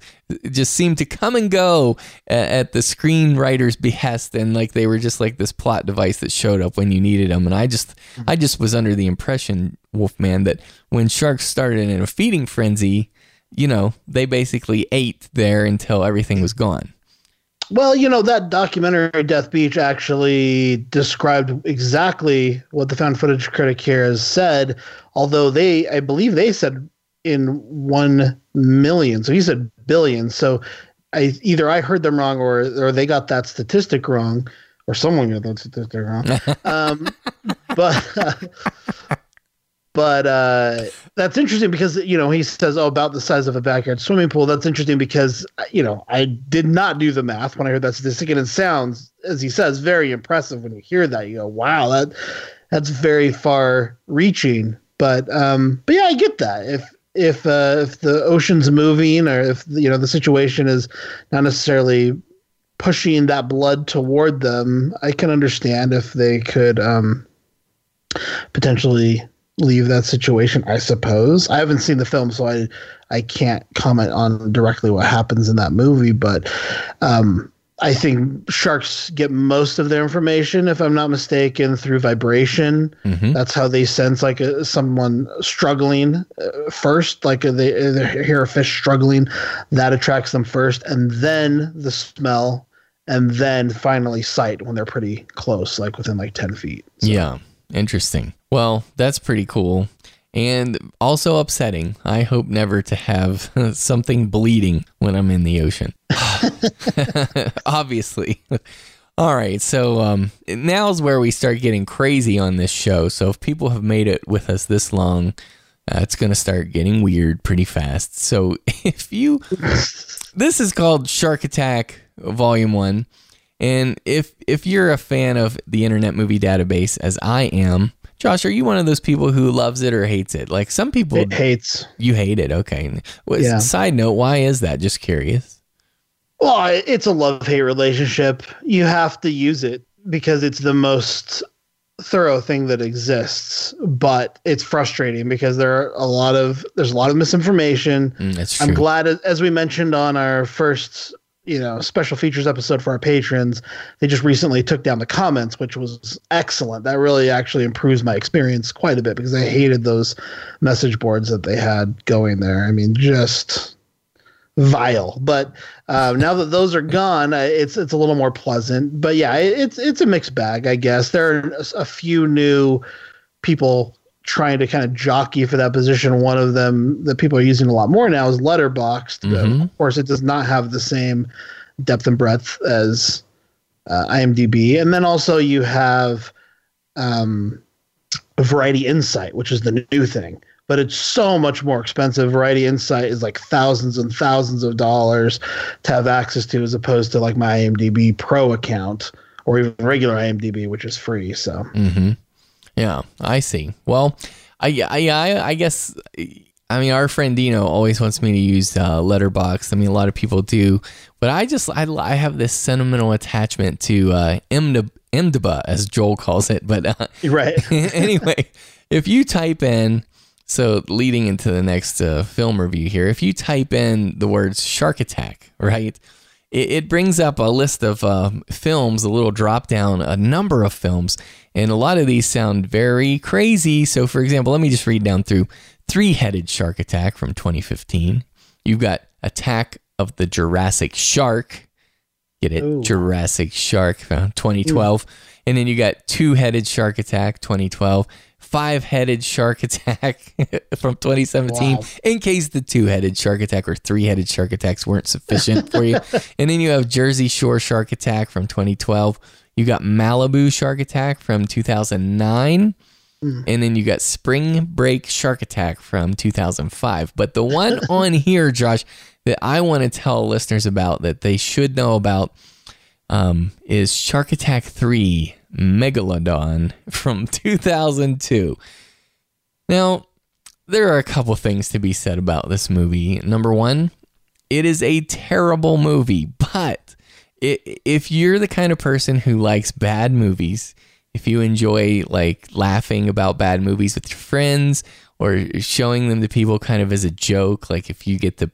just seemed to come and go at the screenwriter's behest. And like, they were just like this plot device that showed up when you needed them. And I just was under the impression, Wolfman, that when sharks started in a feeding frenzy, you know, they basically ate there until everything was gone. Well, you know, that documentary Death Beach actually described exactly what the found footage critic here has said, although I believe they said in 1 million. So he said billion. So either I heard them wrong or they got that statistic wrong, or someone got that statistic wrong. But that's interesting because, you know, he says, oh, about the size of a backyard swimming pool. That's interesting because, you know, I did not do the math when I heard that statistic. And it sounds, as he says, very impressive when you hear that. You go, wow, that's very far reaching. But yeah, I get that. If the ocean's moving, or if, you know, the situation is not necessarily pushing that blood toward them, I can understand if they could potentially leave that situation, I suppose. I haven't seen the film, so I can't comment on directly what happens in that movie, but I think sharks get most of their information, if I'm not mistaken, through vibration. That's how they sense like someone struggling first, like they hear a fish struggling, that attracts them first, and then the smell, and then finally sight when they're pretty close, like within like 10 feet. So. Yeah, interesting. Well, that's pretty cool. and also upsetting. I hope never to have something bleeding when I'm in the ocean. Obviously. All right, so now's where we start getting crazy on this show. So if people have made it with us this long, it's going to start getting weird pretty fast. So if you... This is called Shark Attack Volume 1. And if you're a fan of the Internet Movie Database, as I am, Josh, are you one of those people who loves it or hates it? Like some people... It hates. You hate it, okay. Well, yeah. Side note, why is that? Just curious. Well, it's a love-hate relationship. You have to use it because it's the most... thorough thing that exists, but it's frustrating because there's a lot of misinformation. That's true. I'm glad, as we mentioned on our first, special features episode for our patrons, they just recently took down the comments, which was excellent. That really actually improves my experience quite a bit because I hated those message boards that they had going there. I mean, just vile. But now that those are gone, it's a little more pleasant. But yeah, it's a mixed bag, I guess. There are a few new people trying to kind of jockey for that position. One of them that people are using a lot more now is Letterboxd. Mm-hmm. Of course, it does not have the same depth and breadth as IMDb. And then also you have Variety Insight, which is the new thing. But it's so much more expensive. Variety Insight is like thousands and thousands of dollars to have access to, as opposed to like my IMDb Pro account or even regular IMDb, which is free. So, mm-hmm. Yeah, I see. Well, I guess, I mean, our friend Dino always wants me to use Letterboxd. I mean, a lot of people do, but I have this sentimental attachment to IMDb, as Joel calls it. But right. Anyway, if you type in. So leading into the next film review here, if you type in the words Shark Attack, right, it brings up a list of films, a little drop down, a number of films. And a lot of these sound very crazy. So, for example, let me just read down through Three-Headed Shark Attack from 2015. You've got Attack of the Jurassic Shark. Get it? Ooh. Jurassic Shark from 2012. Ooh. And then you got Two-Headed Shark Attack 2012. Five-Headed Shark Attack from 2017, wow. In case the two-headed shark attack or three-headed shark attacks weren't sufficient for you. And then you have Jersey Shore Shark Attack from 2012. You got Malibu Shark Attack from 2009. Mm. And then you got Spring Break Shark Attack from 2005. But the one on here, Josh, that I want to tell listeners about that they should know about is Shark Attack 3: Megalodon from 2002. Now, there are a couple things to be said about this movie. Number one, it is a terrible movie, but if you're the kind of person who likes bad movies, if you enjoy like laughing about bad movies with your friends or showing them to people kind of as a joke, like if you get to,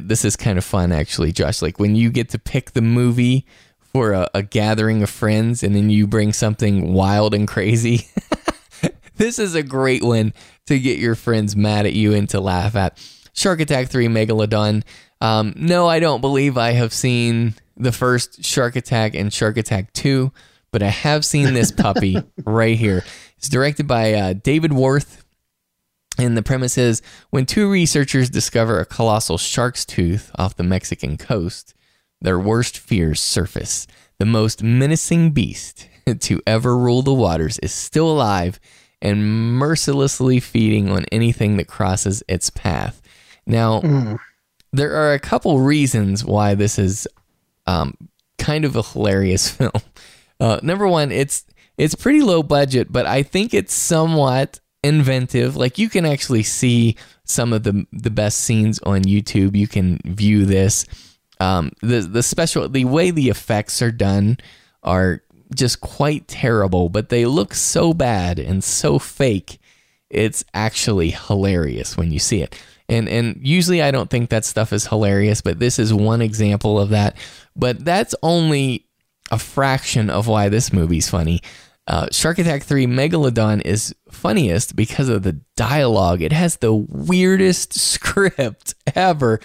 this is kind of fun actually, Josh, like when you get to pick the movie for a gathering of friends, and then you bring something wild and crazy. This is a great one to get your friends mad at you and to laugh at. Shark Attack 3 Megalodon. No, I don't believe I have seen the first Shark Attack and Shark Attack 2, but I have seen this puppy right here. It's directed by David Worth, and the premise is, when two researchers discover a colossal shark's tooth off the Mexican coast, their worst fears surface. The most menacing beast to ever rule the waters is still alive and mercilessly feeding on anything that crosses its path. Now, There are a couple reasons why this is kind of a hilarious film. Number one, it's pretty low budget, but I think it's somewhat inventive. Like you can actually see some of the best scenes on YouTube. You can view this. The way the effects are done are just quite terrible, but they look so bad and so fake. It's actually hilarious when you see it. And usually I don't think that stuff is hilarious, but this is one example of that. But that's only a fraction of why this movie's funny. Shark Attack 3 Megalodon is funniest because of the dialogue. It has the weirdest script ever.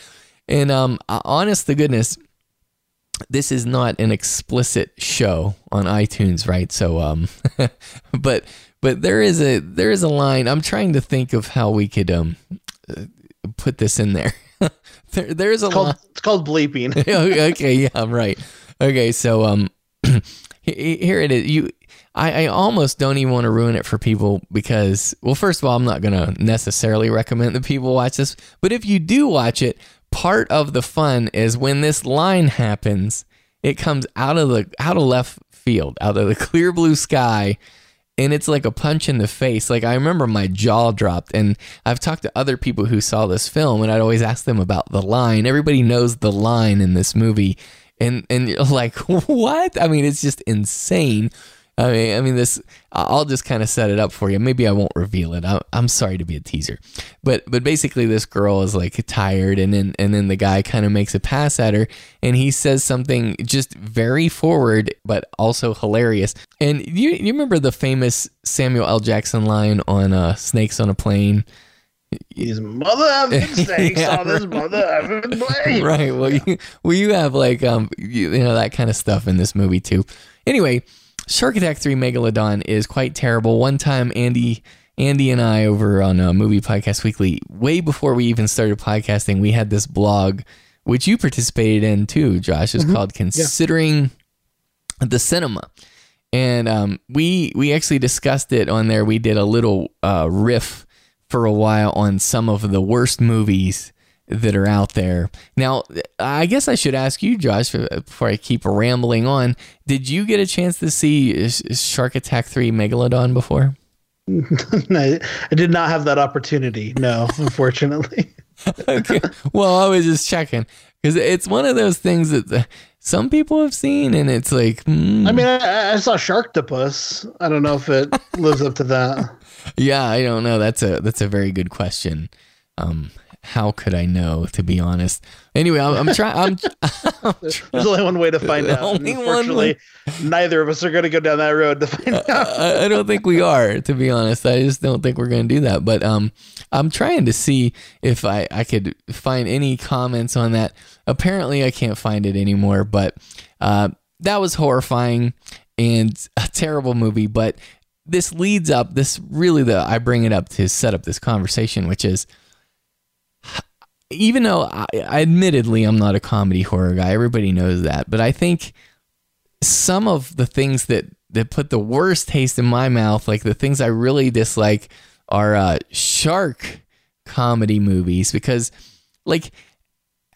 And honest to goodness, this is not an explicit show on iTunes, right? So, but But there is a line. I'm trying to think of how we could put this in there. There's a line. It's called bleeping. Okay, yeah, I'm right. Okay, so here it is. I almost don't even want to ruin it for people because, well, first of all, I'm not going to necessarily recommend that people watch this. But if you do watch it, part of the fun is when this line happens, it comes out of left field, out of the clear blue sky. And it's like a punch in the face. Like, I remember my jaw dropped, and I've talked to other people who saw this film, and I'd always ask them about the line. Everybody knows the line in this movie, and you're like, what? I mean, it's just insane. I mean, this. I'll just kind of set it up for you. Maybe I won't reveal it. I'm sorry to be a teaser, but basically, this girl is like tired, and then the guy kind of makes a pass at her, and he says something just very forward, but also hilarious. And you remember the famous Samuel L. Jackson line on Snakes on a Plane? His mother having snakes on his mother having plane. Right. Well, yeah. you have like that kind of stuff in this movie too. Anyway. Shark Attack 3 Megalodon is quite terrible. One time, Andy and I over on Movie Podcast Weekly, way before we even started podcasting, we had this blog, which you participated in too, Josh. It's called Considering the Cinema. And we actually discussed it on there. We did a little riff for a while on some of the worst movies that are out there. Now, I guess I should ask you, Josh, before I keep rambling on, did you get a chance to see Shark Attack 3 Megalodon before? No, I did not have that opportunity. No, unfortunately. Okay. Well, I was just checking because it's one of those things that some people have seen and it's like, I mean, I saw Sharktopus. I don't know if it lives up to that. Yeah, I don't know. That's a very good question. How could I know, to be honest? Anyway, I'm trying. There's only one way to find out. Unfortunately, neither of us are going to go down that road to find out. I don't think we are, to be honest. I just don't think we're going to do that. But I'm trying to see if I could find any comments on that. Apparently, I can't find it anymore. But that was horrifying and a terrible movie. But this leads up. This really, I bring it up to set up this conversation, which is, even though I admittedly I'm not a comedy horror guy, everybody knows that, but I think some of the things that put the worst taste in my mouth, like the things I really dislike, are shark comedy movies, because like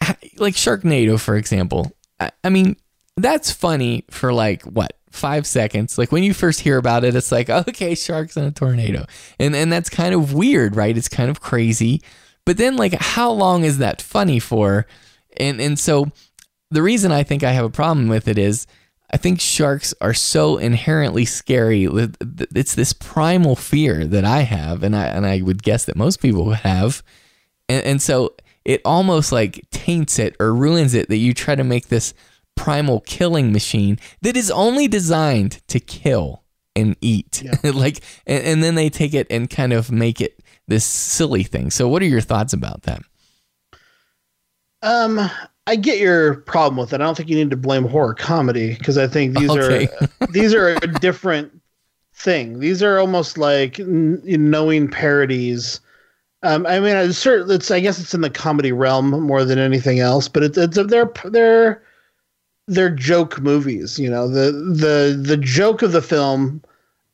Sharknado, for example, I mean, that's funny for like what, 5 seconds. Like when you first hear about it, it's like, okay, sharks in a tornado, and that's kind of weird, right? It's kind of crazy. But then, like, how long is that funny for? And so the reason I think I have a problem with it is I think sharks are so inherently scary. It's this primal fear that I have, and I would guess that most people have. And so it almost, like, taints it or ruins it that you try to make this primal killing machine that is only designed to kill and eat. Yeah. Like, and then they take it and kind of make it this silly thing. So what are your thoughts about that? I get your problem with it. I don't think you need to blame horror comedy, because I think these are these are a different thing. These are almost like knowing parodies. I mean, I guess it's in the comedy realm more than anything else, but they're joke movies. You know, the joke of the film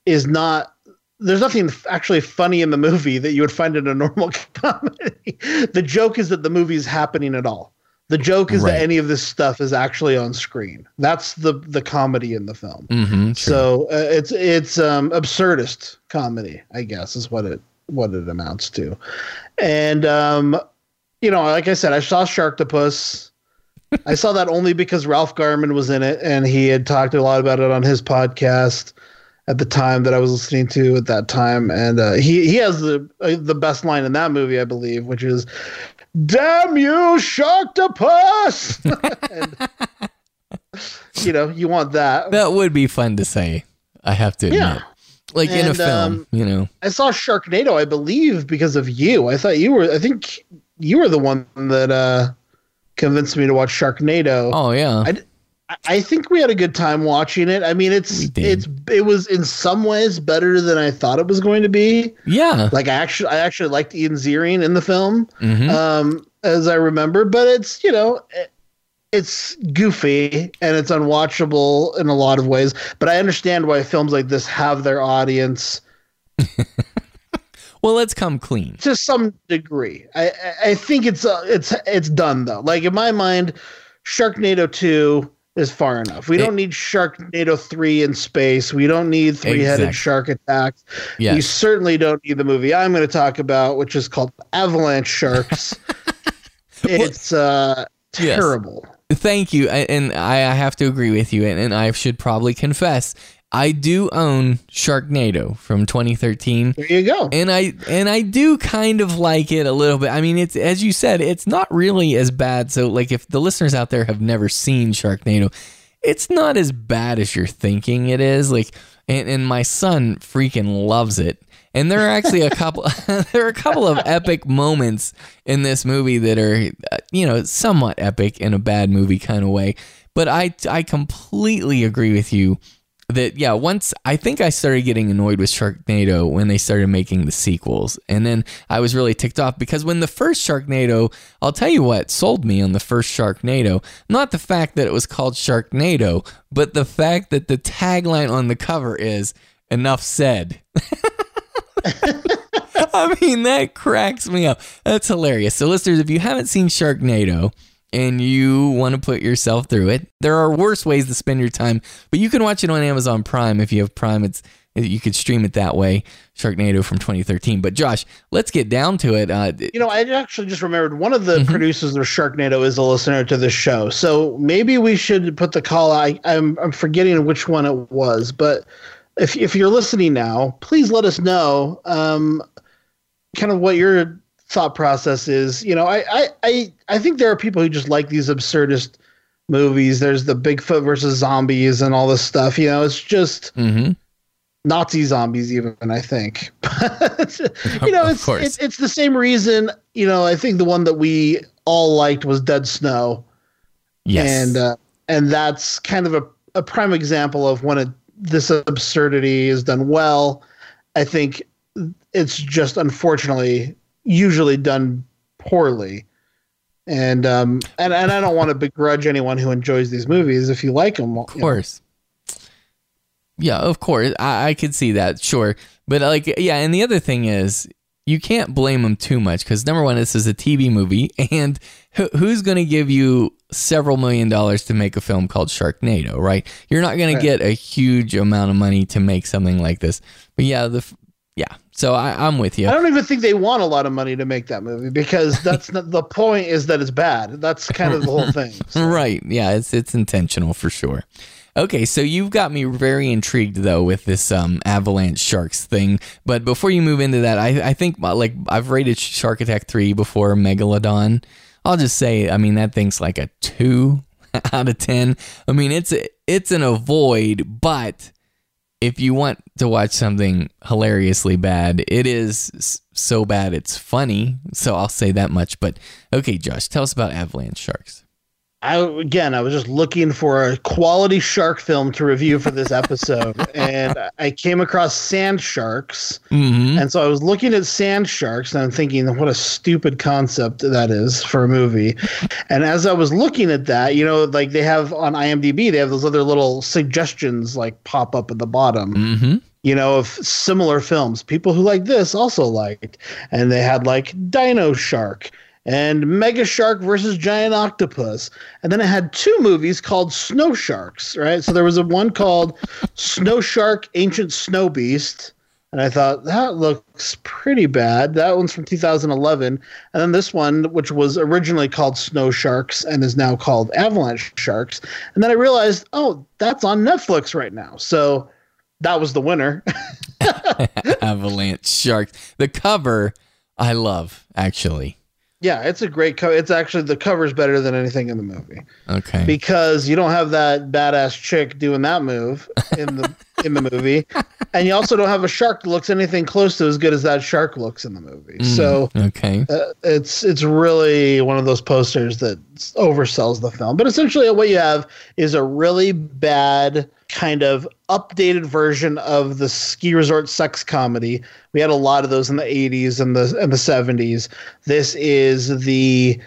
is not. There's nothing actually funny in the movie that you would find in a normal comedy. The joke is that the movie's happening at all. The joke is that any of this stuff is actually on screen. That's the comedy in the film. Mm-hmm, so it's absurdist comedy, I guess, is what it amounts to. And like I said, I saw Sharktopus. I saw that only because Ralph Garman was in it, and he had talked a lot about it on his podcast at the time that I was listening to at that time. And he has the best line in that movie, I believe, which is, "Damn you, Sharktopus!" And, you want that. That would be fun to say, I have to admit. Yeah. Like, in a film, I saw Sharknado, I believe, because of you. I think you were the one that convinced me to watch Sharknado. Oh, yeah. I I think we had a good time watching it. I mean, it was in some ways better than I thought it was going to be. Yeah, like I actually liked Ian Ziering in the film, as I remember. But it's, you know, it's goofy and it's unwatchable in a lot of ways. But I understand why films like this have their audience. Well, let's come clean to some degree. I think it's done though. Like in my mind, Sharknado 2 is far enough. We don't need Sharknado 3 in space. We don't need three-headed shark attacks. Yes. You certainly don't need the movie I'm going to talk about, which is called Avalanche Sharks. It's terrible. Yes. Thank you. And I have to agree with you. And I should probably confess, I do own Sharknado from 2013. There you go. And I do kind of like it a little bit. I mean, it's, as you said, it's not really as bad. So like if the listeners out there have never seen Sharknado, it's not as bad as you're thinking it is. Like, and my son freaking loves it. And there are actually a couple of epic moments in this movie that are, you know, somewhat epic in a bad movie kind of way. But I completely agree with you. That, yeah, once I think I started getting annoyed with Sharknado when they started making the sequels. And then I was really ticked off because when the first Sharknado, I'll tell you what sold me on the first Sharknado, not the fact that it was called Sharknado, but the fact that the tagline on the cover is "Enough said." I mean, that cracks me up. That's hilarious. So listeners, if you haven't seen Sharknado, and you want to put yourself through it, there are worse ways to spend your time, but you can watch it on Amazon Prime. If you have Prime, you could stream it that way. Sharknado from 2013. But Josh, let's get down to it. You know, I actually just remembered one of the producers of Sharknado is a listener to the show. So maybe we should put the call out. I'm forgetting which one it was, but if you're listening now, please let us know kind of what your thought process is. You know, I think there are people who just like these absurdist movies. There's the Bigfoot versus zombies and all this stuff. You know, it's just Nazi zombies even, I think. But, you know, it's the same reason. You know, I think the one that we all liked was Dead Snow. Yes. And that's kind of a prime example of when this absurdity is done well. I think it's just unfortunately usually done poorly. And I don't want to begrudge anyone who enjoys these movies. If you like them, of course. Know. Yeah, of course. I could see that. Sure. But like, yeah. And the other thing is you can't blame them too much. 'Cause number one, this is a TV movie, and who's going to give you several $1,000,000 to make a film called Sharknado, right? You're not going to get a huge amount of money to make something like this, but yeah, so I'm with you. I don't even think they want a lot of money to make that movie, because that's not the point, is that it's bad. That's kind of the whole thing. So. Right. Yeah, it's intentional for sure. Okay, so you've got me very intrigued, though, with this Avalanche Sharks thing. But before you move into that, I think, like, I've rated Shark Attack 3 before, Megalodon. I'll just say, I mean, that thing's like a 2 out of 10. I mean, it's an avoid, but if you want to watch something hilariously bad, it is so bad it's funny. So I'll say that much. But okay, Josh, tell us about Avalanche Sharks. I was just looking for a quality shark film to review for this episode, and I came across Sand Sharks. And so I was looking at Sand Sharks, and I'm thinking, what a stupid concept that is for a movie. And as I was looking at that, you know, like they have on IMDb, they have those other little suggestions like pop up at the bottom, you know, of similar films people who like this also liked. And they had like Dino Shark and Mega Shark versus Giant Octopus. And then it had 2 movies called Snow Sharks, right? So there was one called Snow Shark Ancient Snow Beast. And I thought, that looks pretty bad. That one's from 2011. And then this one, which was originally called Snow Sharks and is now called Avalanche Sharks. And then I realized, oh, that's on Netflix right now. So that was the winner. Avalanche Sharks. The cover I love, actually. Yeah, it's a great cover. It's actually, the cover's better than anything in the movie. Okay. Because you don't have that badass chick doing that move in the in the movie. And you also don't have a shark that looks anything close to as good as that shark looks in the movie. So okay. It's really one of those posters that oversells the film. But essentially what you have is a really bad kind of updated version of the ski resort sex comedy. We had a lot of those in the 80s and the 70s. This is the...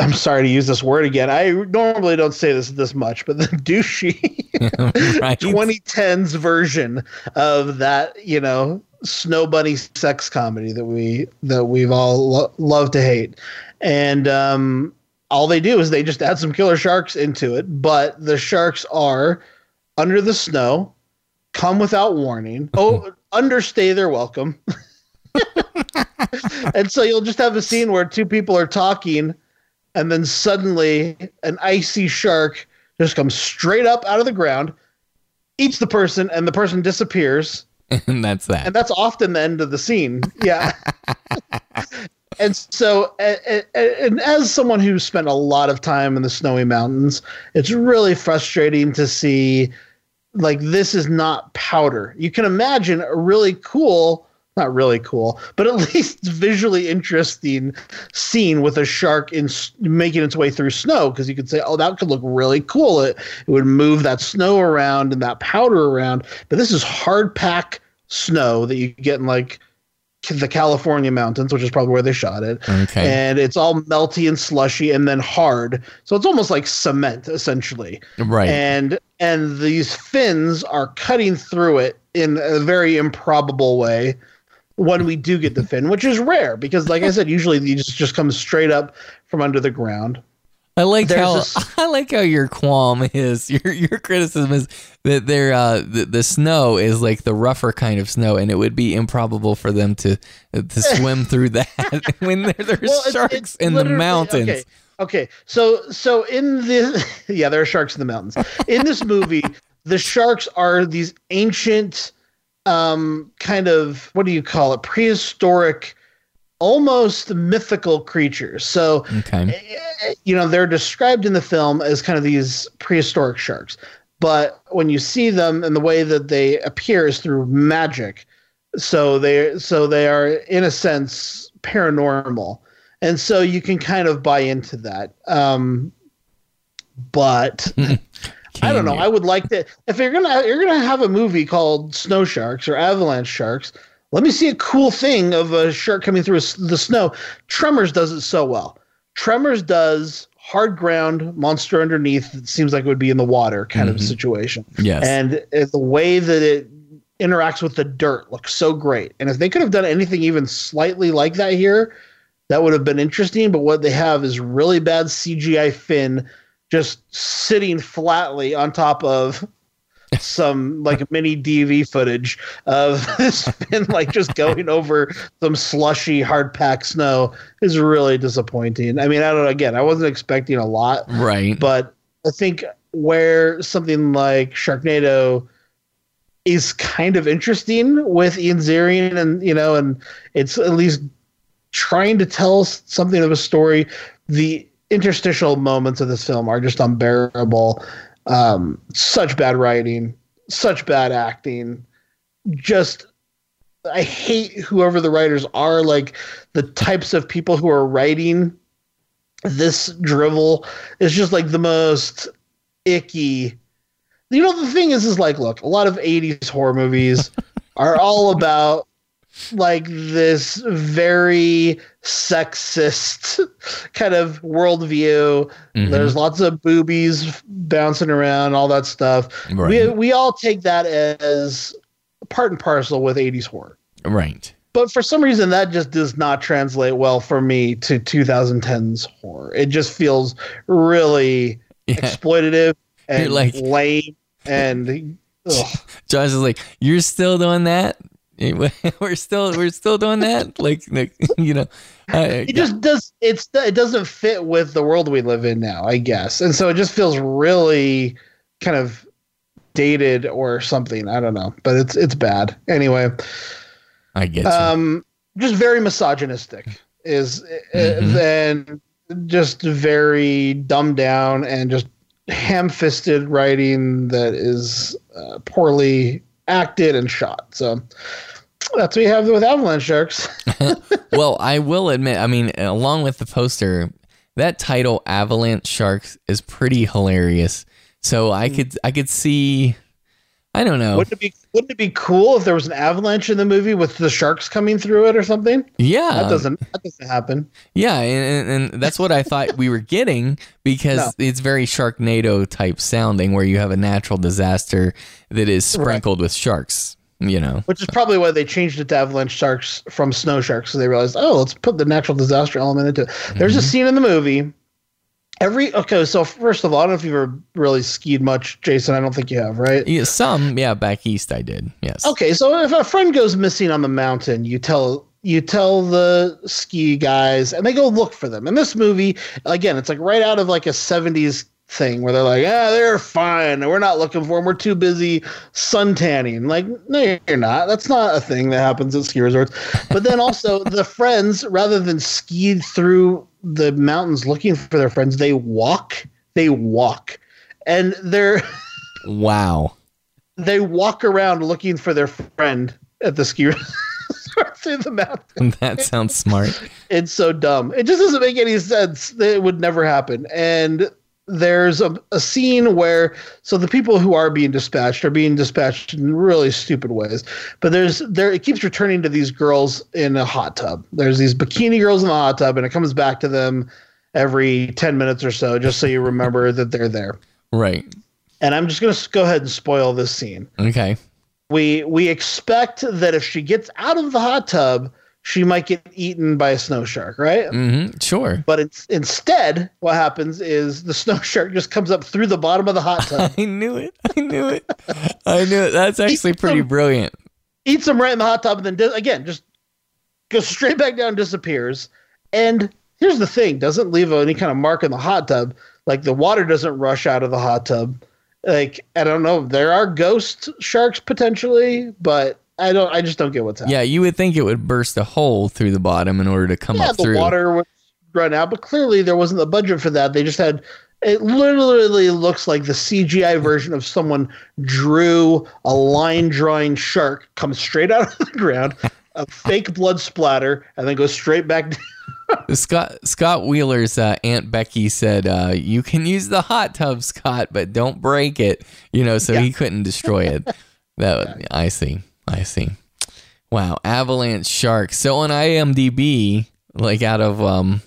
I'm sorry to use this word again. I normally don't say this much, but the douchey right. 2010s version of that, you know, snow bunny sex comedy that we've all loved to hate. And all they do is they just add some killer sharks into it, but the sharks are under the snow, come without warning, understay their welcome. And so you'll just have a scene where two people are talking, and then suddenly an icy shark just comes straight up out of the ground, eats the person, and the person disappears. And that's that. And that's often the end of the scene. Yeah. And so, and as someone who spent a lot of time in the snowy mountains, it's really frustrating to see, like, this is not powder. You can imagine a really cool... Not really cool, but at least visually interesting scene with a shark in making its way through snow, because you could say, oh, that could look really cool. It would move that snow around and that powder around. But this is hard-pack snow that you get in, like, the California mountains, which is probably where they shot it. Okay. And it's all melty and slushy and then hard. So it's almost like cement, essentially. Right. And these fins are cutting through it in a very improbable way. When we do get the fin, which is rare, because like I said, usually you just come straight up from under the ground. I like how your qualm is, your criticism is that they're the snow is like the rougher kind of snow, and it would be improbable for them to swim through that when there's sharks in the mountains. Okay. So in this, yeah, there are sharks in the mountains. In this movie, the sharks are these ancient, kind of, what do you call it? Prehistoric, almost mythical creatures. So, you know, they're described in the film as kind of these prehistoric sharks, but when you see them and the way that they appear is through magic. So they are in a sense paranormal. And so you can kind of buy into that. But I don't know. I would like to, if you're gonna have a movie called Snow Sharks or Avalanche Sharks, let me see a cool thing of a shark coming through the snow. Tremors does it so well. Tremors does hard ground, monster underneath. It seems like it would be in the water kind of situation. Yes. And the way that it interacts with the dirt looks so great. And if they could have done anything even slightly like that here, that would have been interesting. But what they have is really bad CGI fin just sitting flatly on top of some like mini DV footage of this fin, like just going over some slushy hard packed snow is really disappointing. I mean, I don't know. Again, I wasn't expecting a lot, right? But I think where something like Sharknado is kind of interesting with Ian Ziering, and you know, and it's at least trying to tell something of a story. The interstitial moments of this film are just unbearable. Such bad writing, such bad acting. Just, I hate whoever the writers are, like the types of people who are writing this drivel is just like the most icky. You know, the thing is like, look, a lot of 80s horror movies are all about like this very sexist kind of worldview. There's lots of boobies bouncing around, all that stuff. Right. We all take that as part and parcel with 80s horror. Right. But for some reason, that just does not translate well for me to 2010s horror. It just feels really exploitative and like, lame. And Josh is like, you're still doing that? We're still doing that, like you know. It just does. It doesn't fit with the world we live in now, I guess, and so it just feels really kind of dated or something. I don't know, but it's bad anyway. I get just very misogynistic is then just very dumbed down and just ham-fisted writing that is poorly acted and shot. So that's what you have with Avalanche Sharks. Well, I will admit, I mean, along with the poster, that title Avalanche Sharks is pretty hilarious. So I could see, I don't know. Wouldn't it be cool if there was an avalanche in the movie with the sharks coming through it or something? Yeah. That doesn't happen. Yeah, and that's what I thought we were getting, because it's very Sharknado type sounding, where you have a natural disaster that is sprinkled with sharks, you know. Which is probably why they changed it to Avalanche Sharks from Snow Sharks, so they realized, oh, let's put the natural disaster element into it. There's a scene in the movie. So first of all, I don't know if you've ever really skied much, Jason. I don't think you have, right? Yeah, back east I did, yes. Okay, so if a friend goes missing on the mountain, you tell the ski guys, and they go look for them. In this movie, again, it's like right out of like a 70s thing where they're like, they're fine. We're not looking for them. We're too busy suntanning. Like, no, you're not. That's not a thing that happens at ski resorts. But then also the friends, rather than skied through the mountains looking for their friends, they walk and they're they walk around looking for their friend at the ski resort through the mountain. That sounds smart. It's so dumb. It just doesn't make any sense. It would never happen. And there's a scene where, so the people who are being dispatched in really stupid ways, but it keeps returning to these girls in a hot tub. There's these bikini girls in the hot tub, and it comes back to them every 10 minutes or so, just so you remember that they're there. Right. And I'm just going to go ahead and spoil this scene. Okay. We expect that if she gets out of the hot tub, she might get eaten by a snow shark, right? Mm-hmm, sure. But instead, what happens is the snow shark just comes up through the bottom of the hot tub. I knew it. That's actually pretty brilliant. Eats them right in the hot tub, and then, again, just goes straight back down and disappears. And here's the thing. Doesn't leave any kind of mark in the hot tub. Like, the water doesn't rush out of the hot tub. Like, I don't know. There are ghost sharks potentially, but I just don't get what's happening. Yeah, you would think it would burst a hole through the bottom in order to come up through. Yeah, the water would run out, but clearly there wasn't the budget for that. They just had, it literally looks like the CGI version of someone drew a line drawing shark, comes straight out of the ground, a fake blood splatter, and then goes straight back down. Scott Wheeler's Aunt Becky said, you can use the hot tub, Scott, but don't break it. You know, so he couldn't destroy it. I see. Wow. Avalanche Sharks. So on IMDb, like out of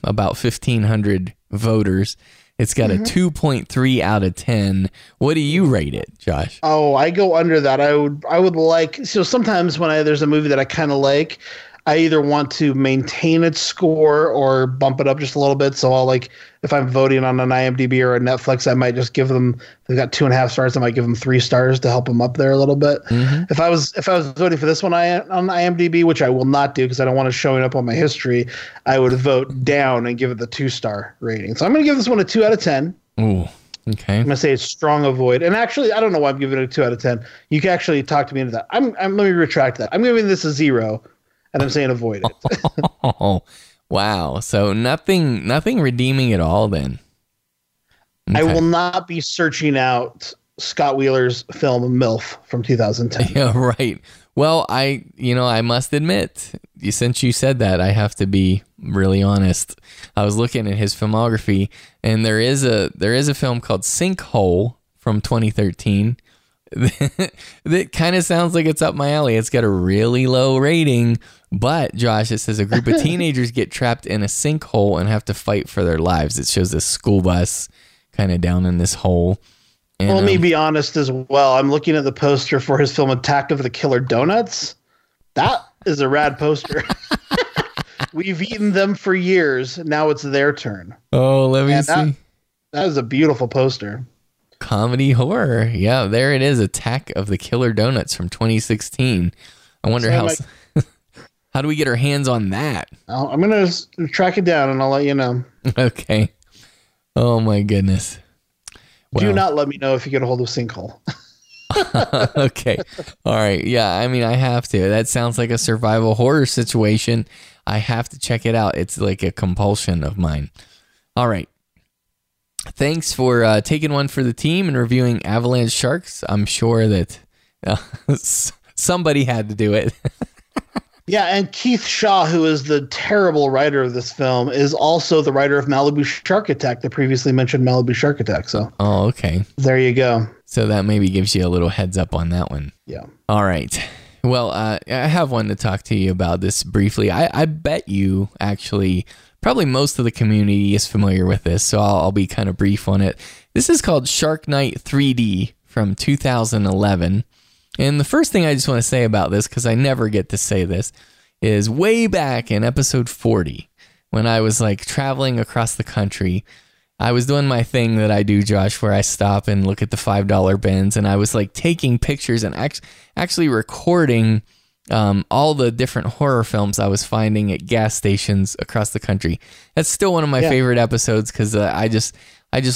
about 1,500 voters, it's got a 2.3 out of 10. What do you rate it, Josh? Oh, I go under that. I would like, so sometimes when there's a movie that I kind of like, I either want to maintain its score or bump it up just a little bit. So I'll like, if I'm voting on an IMDb or a Netflix, I might just give them, they've got 2.5 stars. I might give them 3 stars to help them up there a little bit. Mm-hmm. If I was voting for this one on IMDb, which I will not do because I don't want it showing up on my history, I would vote down and give it the 2-star rating. So I'm going to give this one a 2 out of 10. Ooh. Okay. I'm going to say it's strong avoid. And actually, I don't know why I'm giving it a 2 out of 10. You can actually talk to me into that. Let me retract that. I'm giving this a 0. And I'm saying avoid it. Oh, wow. So nothing redeeming at all then. Okay. I will not be searching out Scott Wheeler's film MILF from 2010. Yeah, right. Well, I must admit, since you said that, I have to be really honest. I was looking at his filmography, and there is a film called Sinkhole from 2013. That kind of sounds like it's up my alley. It's got a really low rating, but Josh, it says a group of teenagers get trapped in a sinkhole and have to fight for their lives. It shows this school bus kind of down in this hole. And, well, let me be honest as well. I'm looking at the poster for his film Attack of the Killer Donuts. That is a rad poster. We've eaten them for years. Now it's their turn. Oh, let me see. That is a beautiful poster. Comedy horror. Yeah, there it is. Attack of the Killer Donuts from 2016. I wonder how do we get our hands on that? I'm going to track it down and I'll let you know. Okay. Oh my goodness. Wow. Do not let me know if you get a hold of Sinkhole. Okay. All right. Yeah. I mean, I have to. That sounds like a survival horror situation. I have to check it out. It's like a compulsion of mine. All right. thanks for taking one for the team and reviewing Avalanche Sharks. I'm sure that somebody had to do it. Yeah, and Keith Shaw, who is the terrible writer of this film, is also the writer of Malibu Shark Attack, the previously mentioned Malibu Shark Attack. So, oh, okay. There you go. So that maybe gives you a little heads up on that one. Yeah. All right. Well, I have one to talk to you about this briefly. I bet you actually probably most of the community is familiar with this, so I'll be kind of brief on it. This is called Shark Night 3D from 2011. And the first thing I just want to say about this, because I never get to say this, is way back in episode 40, when I was like traveling across the country, I was doing my thing that I do, Josh, where I stop and look at the $5 bins, and I was like taking pictures and actually recording all the different horror films I was finding at gas stations across the country. That's still one of my favorite episodes, because I just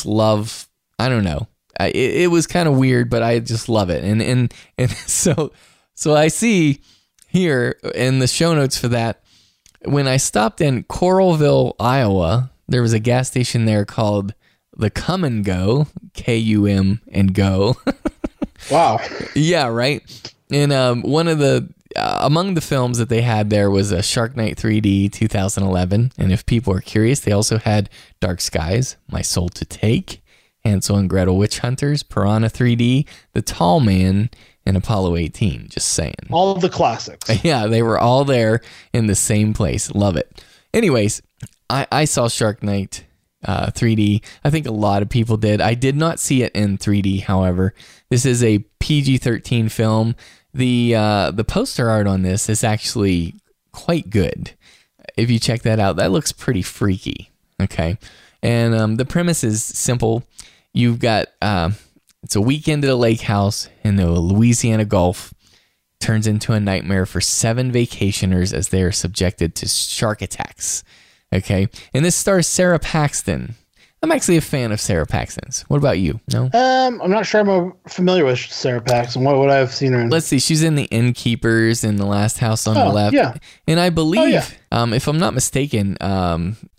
love, I don't know. It was kind of weird, but I just love it. And so I see here in the show notes for that, when I stopped in Coralville, Iowa, there was a gas station there called the Come and Go, K-U-M and Go. Wow. Yeah, right. And one of the among the films that they had there was a Shark Night 3D 2011. And if people are curious, they also had Dark Skies, My Soul to Take, Hansel and Gretel Witch Hunters, Piranha 3D, The Tall Man, and Apollo 18, just saying. All of the classics. Yeah, they were all there in the same place. Love it. Anyways, I saw Shark Night 3D. I think a lot of people did. I did not see it in 3D, however. This is a PG-13 film. The poster art on this is actually quite good. If you check that out, that looks pretty freaky. Okay. And the premise is simple. You've got, it's a weekend at a lake house in the Louisiana Gulf. Turns into a nightmare for 7 vacationers as they are subjected to shark attacks. Okay. And this stars Sarah Paxton. I'm actually a fan of Sarah Paxton's. What about you? No? I'm not sure I'm familiar with Sarah Paxton. What would I have seen her in? Let's see. She's in The Innkeepers and The Last House on the Left. Yeah. And I believe, if I'm not mistaken,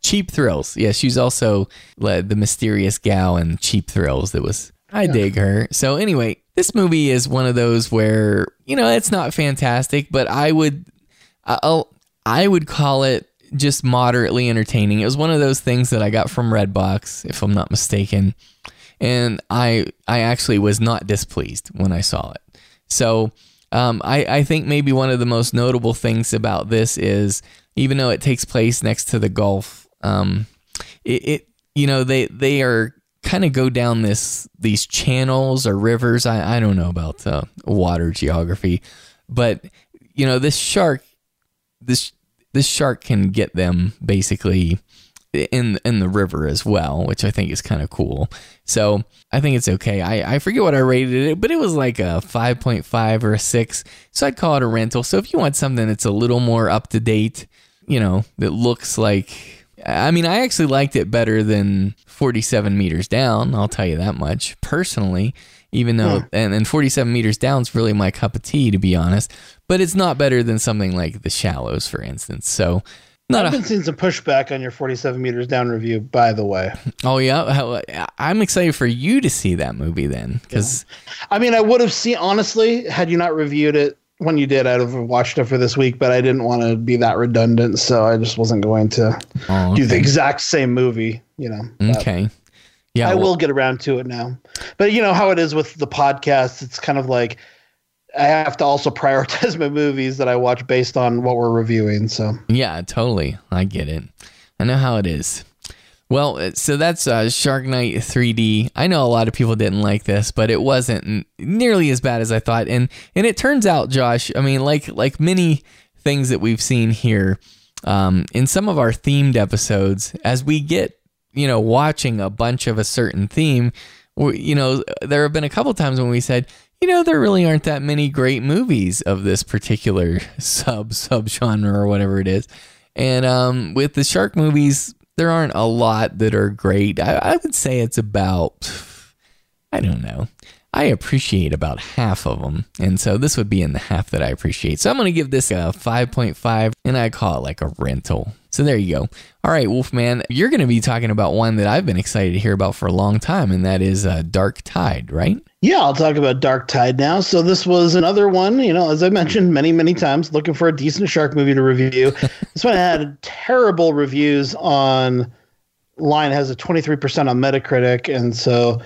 Cheap Thrills. Yeah, she's also the mysterious gal in Cheap Thrills. That was, I dig her. So anyway, this movie is one of those where, it's not fantastic, but I would call it just moderately entertaining. It was one of those things that I got from Redbox, if I'm not mistaken. And I actually was not displeased when I saw it. So I think maybe one of the most notable things about this is, even though it takes place next to the Gulf, they are kind of go down these channels or rivers. I don't know about water geography, but this shark can get them basically in the river as well, which I think is kind of cool. So I think it's okay. I forget what I rated it, but it was like a 5.5 or a 6. So I'd call it a rental. So if you want something that's a little more up to date, that looks like, I actually liked it better than 47 Meters Down. I'll tell you that much personally, even though, and 47 Meters Down is really my cup of tea, to be honest. But it's not better than something like The Shallows, for instance. So, I've been seeing some pushback on your 47 Meters Down review, by the way. Oh, yeah. I'm excited for you to see that movie then. Because I would have seen, honestly, had you not reviewed it when you did, I'd have watched it for this week, but I didn't want to be that redundant. So I just wasn't going to do the exact same movie, Okay. Yeah. I will get around to it now. But you know how it is with the podcast. It's kind of like, I have to also prioritize my movies that I watch based on what we're reviewing. So yeah, totally. I get it. I know how it is. Well, so that's Shark Night 3D. I know a lot of people didn't like this, but it wasn't nearly as bad as I thought. And it turns out, Josh, like many things that we've seen here, in some of our themed episodes, as we get, watching a bunch of a certain theme, there have been a couple times when we said, there really aren't that many great movies of this particular subgenre or whatever it is. And with the shark movies, there aren't a lot that are great. I would say it's about, I don't know. I I appreciate about half of them. And so this would be in the half that I appreciate. So I'm going to give this a 5.5, and I call it like a rental. So there you go. All right, Wolfman, you're going to be talking about one that I've been excited to hear about for a long time, and that is Dark Tide, right? Yeah, I'll talk about Dark Tide now. So this was another one, you know, as I mentioned many, many times, looking for a decent shark movie to review. This one had terrible reviews on line has a 23% on Metacritic, and so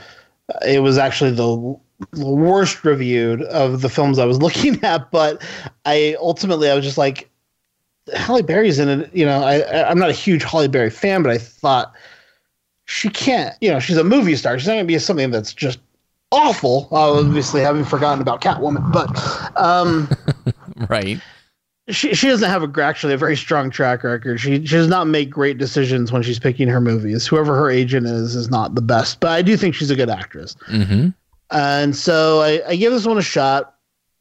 it was actually the worst reviewed of the films I was looking at. But I was just like, Halle Berry's in it. You know, I'm not a huge Halle Berry fan, but I thought she can't, you know, she's a movie star. She's not going to be something that's just awful. Obviously, having forgotten about Catwoman, but right. She doesn't have a very strong track record. She does not make great decisions when she's picking her movies. Whoever her agent is not the best, but I do think she's a good actress. Mm-hmm. And so I give this one a shot,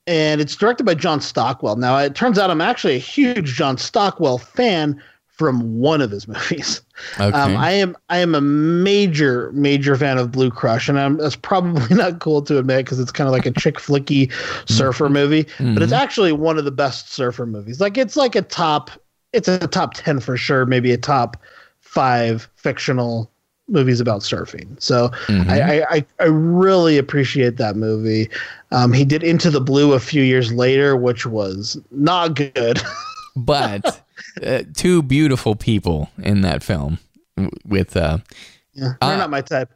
and it's directed by John Stockwell. Now, it turns out I'm actually a huge John Stockwell fan from one of his movies. Okay. I am a major, major fan of Blue Crush, and that's probably not cool to admit because it's kind of like a chick flicky surfer movie, but it's actually one of the best surfer movies. Like it's a top 10 for sure, maybe a top 5 fictional movies about surfing. So I really appreciate that movie. He did Into the Blue a few years later, which was not good. But two beautiful people in that film with they're not my type.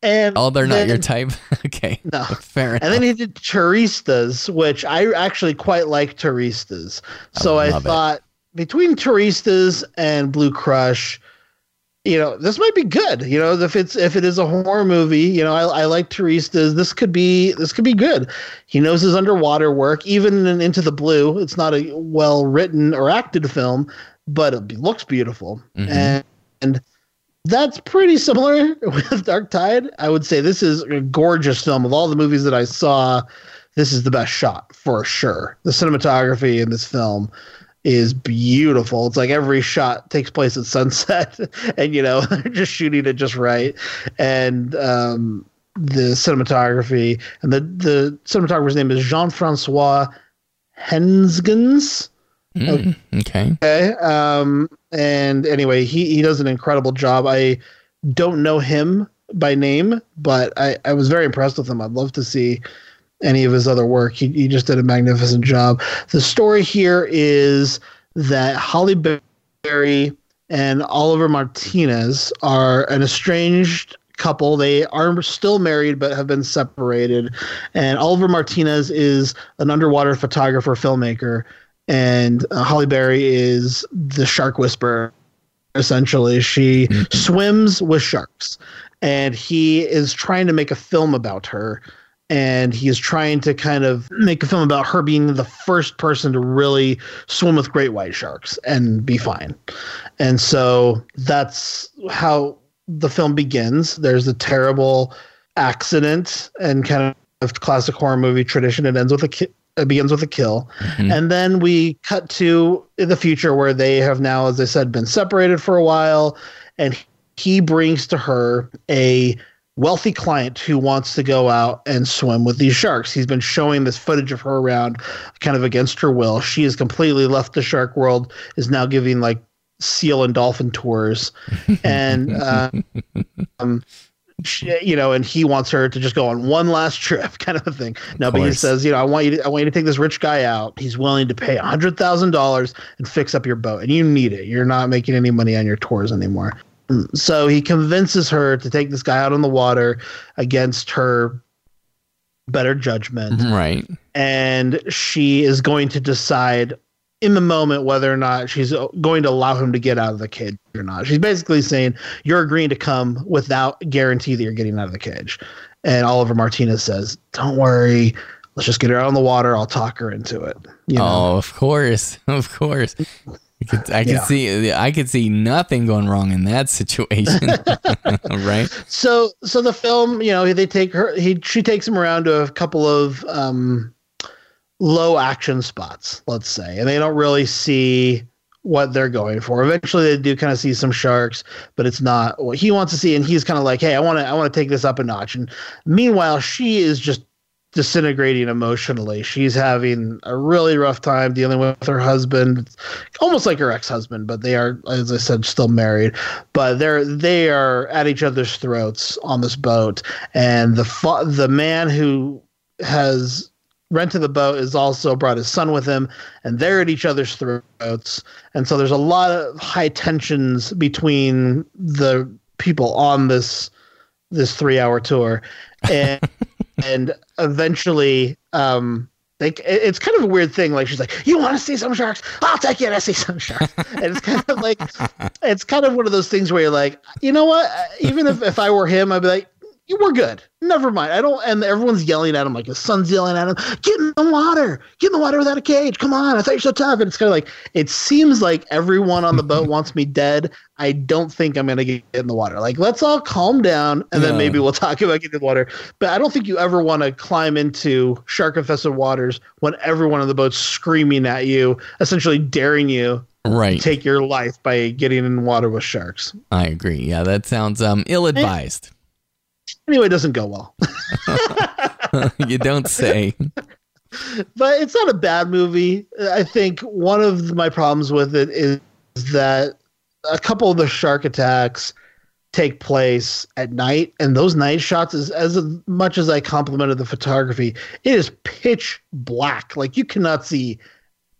And they're not your type. Okay. No. Fair enough. And then he did Turistas, which I actually quite like Turistas. So I thought between Turistas and Blue Crush, you know, this might be good. You know, if it is a horror movie, you know, I like Turistas. This could be good. He knows his underwater work, even in Into the Blue. It's not a well written or acted film, but it looks beautiful. Mm-hmm. And that's pretty similar with Dark Tide. I would say this is a gorgeous film. Of all the movies that I saw, this is the best shot for sure. The cinematography in this film is beautiful. It's like every shot takes place at sunset, and you know, they're just shooting it just right. And the cinematography, and the cinematographer's name is Jean-François Henskens. Okay. And anyway, he does an incredible job. I don't know him by name, but I was very impressed with him. I'd love to see any of his other work. He just did a magnificent job. The story here is that Halle Berry and Oliver Martinez are an estranged couple. They are still married but have been separated. And Oliver Martinez is an underwater photographer, filmmaker, and Halle Berry is the shark whisperer, essentially. She swims with sharks, and he is trying to make a film about her. And he is trying to kind of make a film about her being the first person to really swim with great white sharks and be fine. And so that's how the film begins. There's a terrible accident and kind of classic horror movie tradition. It ends with it begins with a kill. Mm-hmm. And then we cut to the future where they have now, as I said, been separated for a while. And he brings to her a wealthy client who wants to go out and swim with these sharks. He's been showing this footage of her around kind of against her will. She has completely left the shark world, is now giving like seal and dolphin tours. And, she, you know, and he wants her to just go on one last trip kind of a thing. No, but he says, you know, I want you to take this rich guy out. He's willing to pay $100,000 and fix up your boat, and you need it. You're not making any money on your tours anymore. So he convinces her to take this guy out on the water against her better judgment. Right. And she is going to decide in the moment whether or not she's going to allow him to get out of the cage or not. She's basically saying, you're agreeing to come without guarantee that you're getting out of the cage. And Oliver Martinez says, don't worry. Let's just get her out on the water. I'll talk her into it. You know? Oh, of course. Of course. I could see nothing going wrong in that situation, right? So the film, you know, she takes him around to a couple of low action spots, let's say, and they don't really see what they're going for. Eventually, they do kind of see some sharks, but it's not what he wants to see, and he's kind of like, hey, I want to take this up a notch. And meanwhile, she is just disintegrating emotionally. She's having a really rough time dealing with her husband, almost like her ex-husband, but they are, as I said, still married, but they are at each other's throats on this boat. And the man who has rented the boat is also brought his son with him, and they're at each other's throats. And so there's a lot of high tensions between the people on this 3-hour tour. And and eventually, it's kind of a weird thing. Like, she's like, "You want to see some sharks? I'll take you to see some sharks." And it's kind of like, it's kind of one of those things where you're like, you know what? Even if I were him, I'd be like, "We're good. Never mind." I don't. And everyone's yelling at him. Like, his son's yelling at him, "Get in the water. Get in the water without a cage. Come on. I thought you're so tough." And it's kind of like, it seems like everyone on the boat wants me dead. I don't think I'm going to get in the water. Like, let's all calm down, and then maybe we'll talk about getting in the water. But I don't think you ever want to climb into shark-infested waters when everyone on the boat's screaming at you, essentially daring you. Right. Take your life by getting in water with sharks. I agree. Yeah, that sounds ill-advised. Anyway, it doesn't go well. You don't say. But it's not a bad movie. I think one of my problems with it is that a couple of the shark attacks take place at night, and those night shots, is as much as I complimented the photography, it is pitch black. Like, you cannot see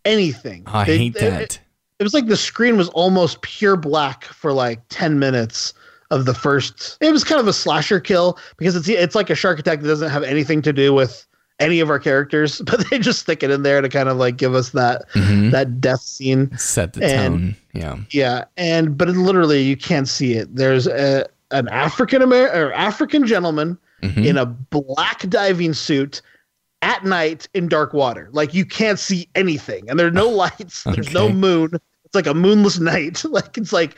anything. I hate that. It was like the screen was almost pure black for like 10 minutes. Of the first, it was kind of a slasher kill, because it's like a shark attack that doesn't have anything to do with any of our characters, but they just stick it in there to kind of like give us that that death scene, set the tone. Yeah. And but literally, you can't see it. There's an African gentleman in a black diving suit at night in dark water. Like, you can't see anything, and there are no lights. Okay. There's no moon. It's like a moonless night. Like, it's like,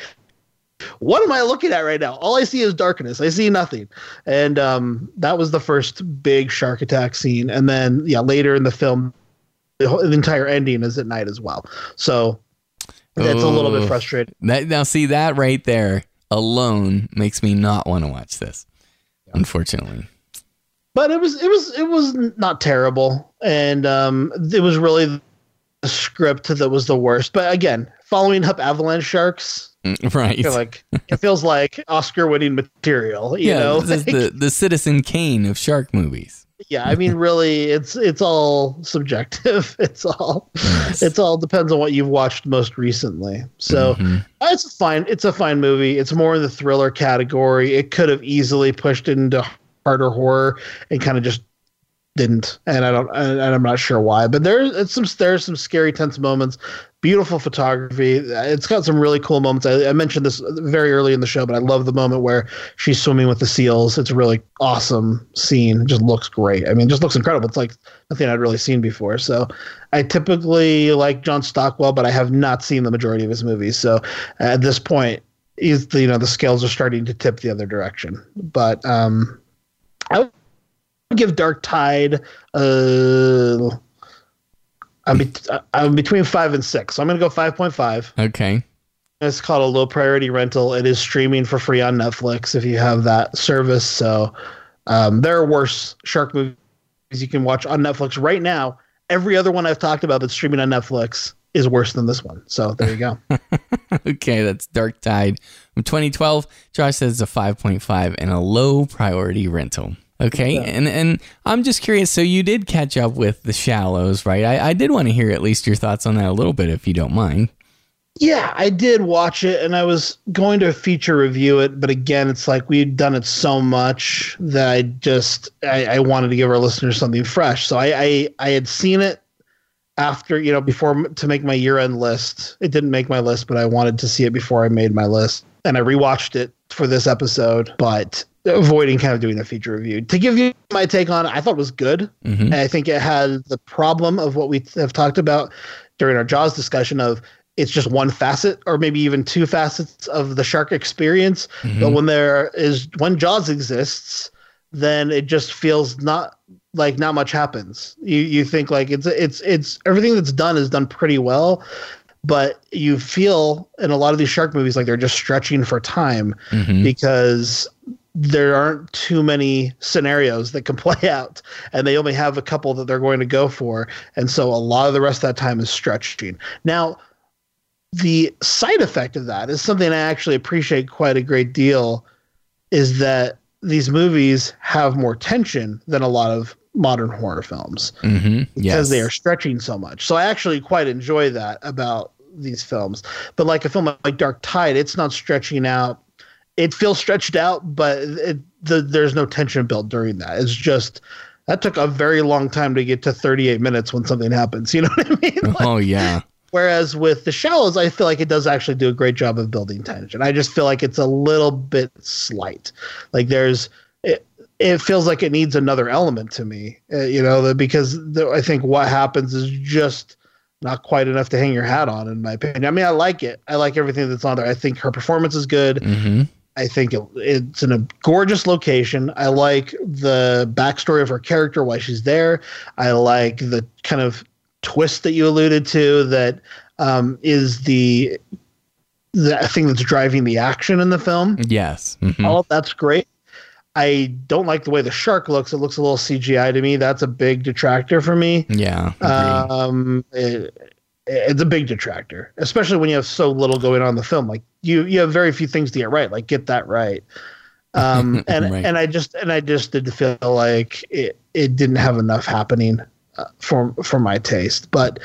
what am I looking at right now? All I see is darkness. I see nothing. And that was the first big shark attack scene. And then, later in the film, the entire ending is at night as well. So that's a little bit frustrating. Now, see, that right there alone makes me not want to watch this, unfortunately. But it was not terrible, and it was really the script that was the worst. But again, following up Avalanche Sharks. Right. It feels like Oscar-winning material, you know? This is the Citizen Kane of shark movies. Yeah, I mean, really, it's all subjective. It's all depends on what you've watched most recently. So it's a fine movie. It's more in the thriller category. It could have easily pushed into harder horror and kind of just didn't. And I'm not sure why. But there's some scary, tense moments. Beautiful photography. It's got some really cool moments. I mentioned this very early in the show, but I love the moment where she's swimming with the seals. It's a really awesome scene. It just looks great. I mean, it just looks incredible. It's like nothing I'd really seen before. So I typically like John Stockwell, but I have not seen the majority of his movies. So at this point, the scales are starting to tip the other direction. But I would give Dark Tide I'm between 5 and 6. So I'm going to go 5.5. Okay. It's called a low priority rental. It is streaming for free on Netflix if you have that service. So there are worse shark movies you can watch on Netflix right now. Every other one I've talked about that's streaming on Netflix is worse than this one. So there you go. Okay, that's Dark Tide from 2012. Josh says it's a 5.5 and a low priority rental. Okay, and I'm just curious, so you did catch up with The Shallows, right? I did want to hear at least your thoughts on that a little bit, if you don't mind. Yeah, I did watch it, and I was going to feature review it, but again, it's like we've done it so much that I wanted to give our listeners something fresh. So I had seen it before to make my year-end list. It didn't make my list, but I wanted to see it before I made my list, and I rewatched it for this episode, but avoiding kind of doing a feature review. To give you my take on it, I thought it was good. And I think it had the problem of what we have talked about during our Jaws discussion of it's just one facet or maybe even two facets of the shark experience. But when Jaws exists, then it just feels not much happens. You think like it's everything that's done is done pretty well. But you feel in a lot of these shark movies like they're just stretching for time because there aren't too many scenarios that can play out, and they only have a couple that they're going to go for. And so a lot of the rest of that time is stretching. Now, the side effect of that is something I actually appreciate quite a great deal, is that these movies have more tension than a lot of modern horror films because they are stretching so much. So I actually quite enjoy that about these films. But like a film like Dark Tide, it's not stretching out. It feels stretched out, but there's no tension built during that. It's just that took a very long time to get to 38 minutes when something happens. You know what I mean? Whereas with The Shallows, I feel like it does actually do a great job of building tension. I just feel like it's a little bit slight. Like it feels like it needs another element to me, because I think what happens is just not quite enough to hang your hat on, in my opinion. I mean, I like it. I like everything that's on there. I think her performance is good. Mm-hmm. I think it's in a gorgeous location. I like the backstory of her character, why she's there. I like the kind of twist that you alluded to that is the thing that's driving the action in the film. Yes. Mm-hmm. All of that's great. I don't like the way the shark looks. It looks a little CGI to me. That's a big detractor for me. Yeah. It's a big detractor, especially when you have so little going on in the film. Like you have very few things to get right. Like get that right. And I just did feel like it didn't have enough happening for my taste, but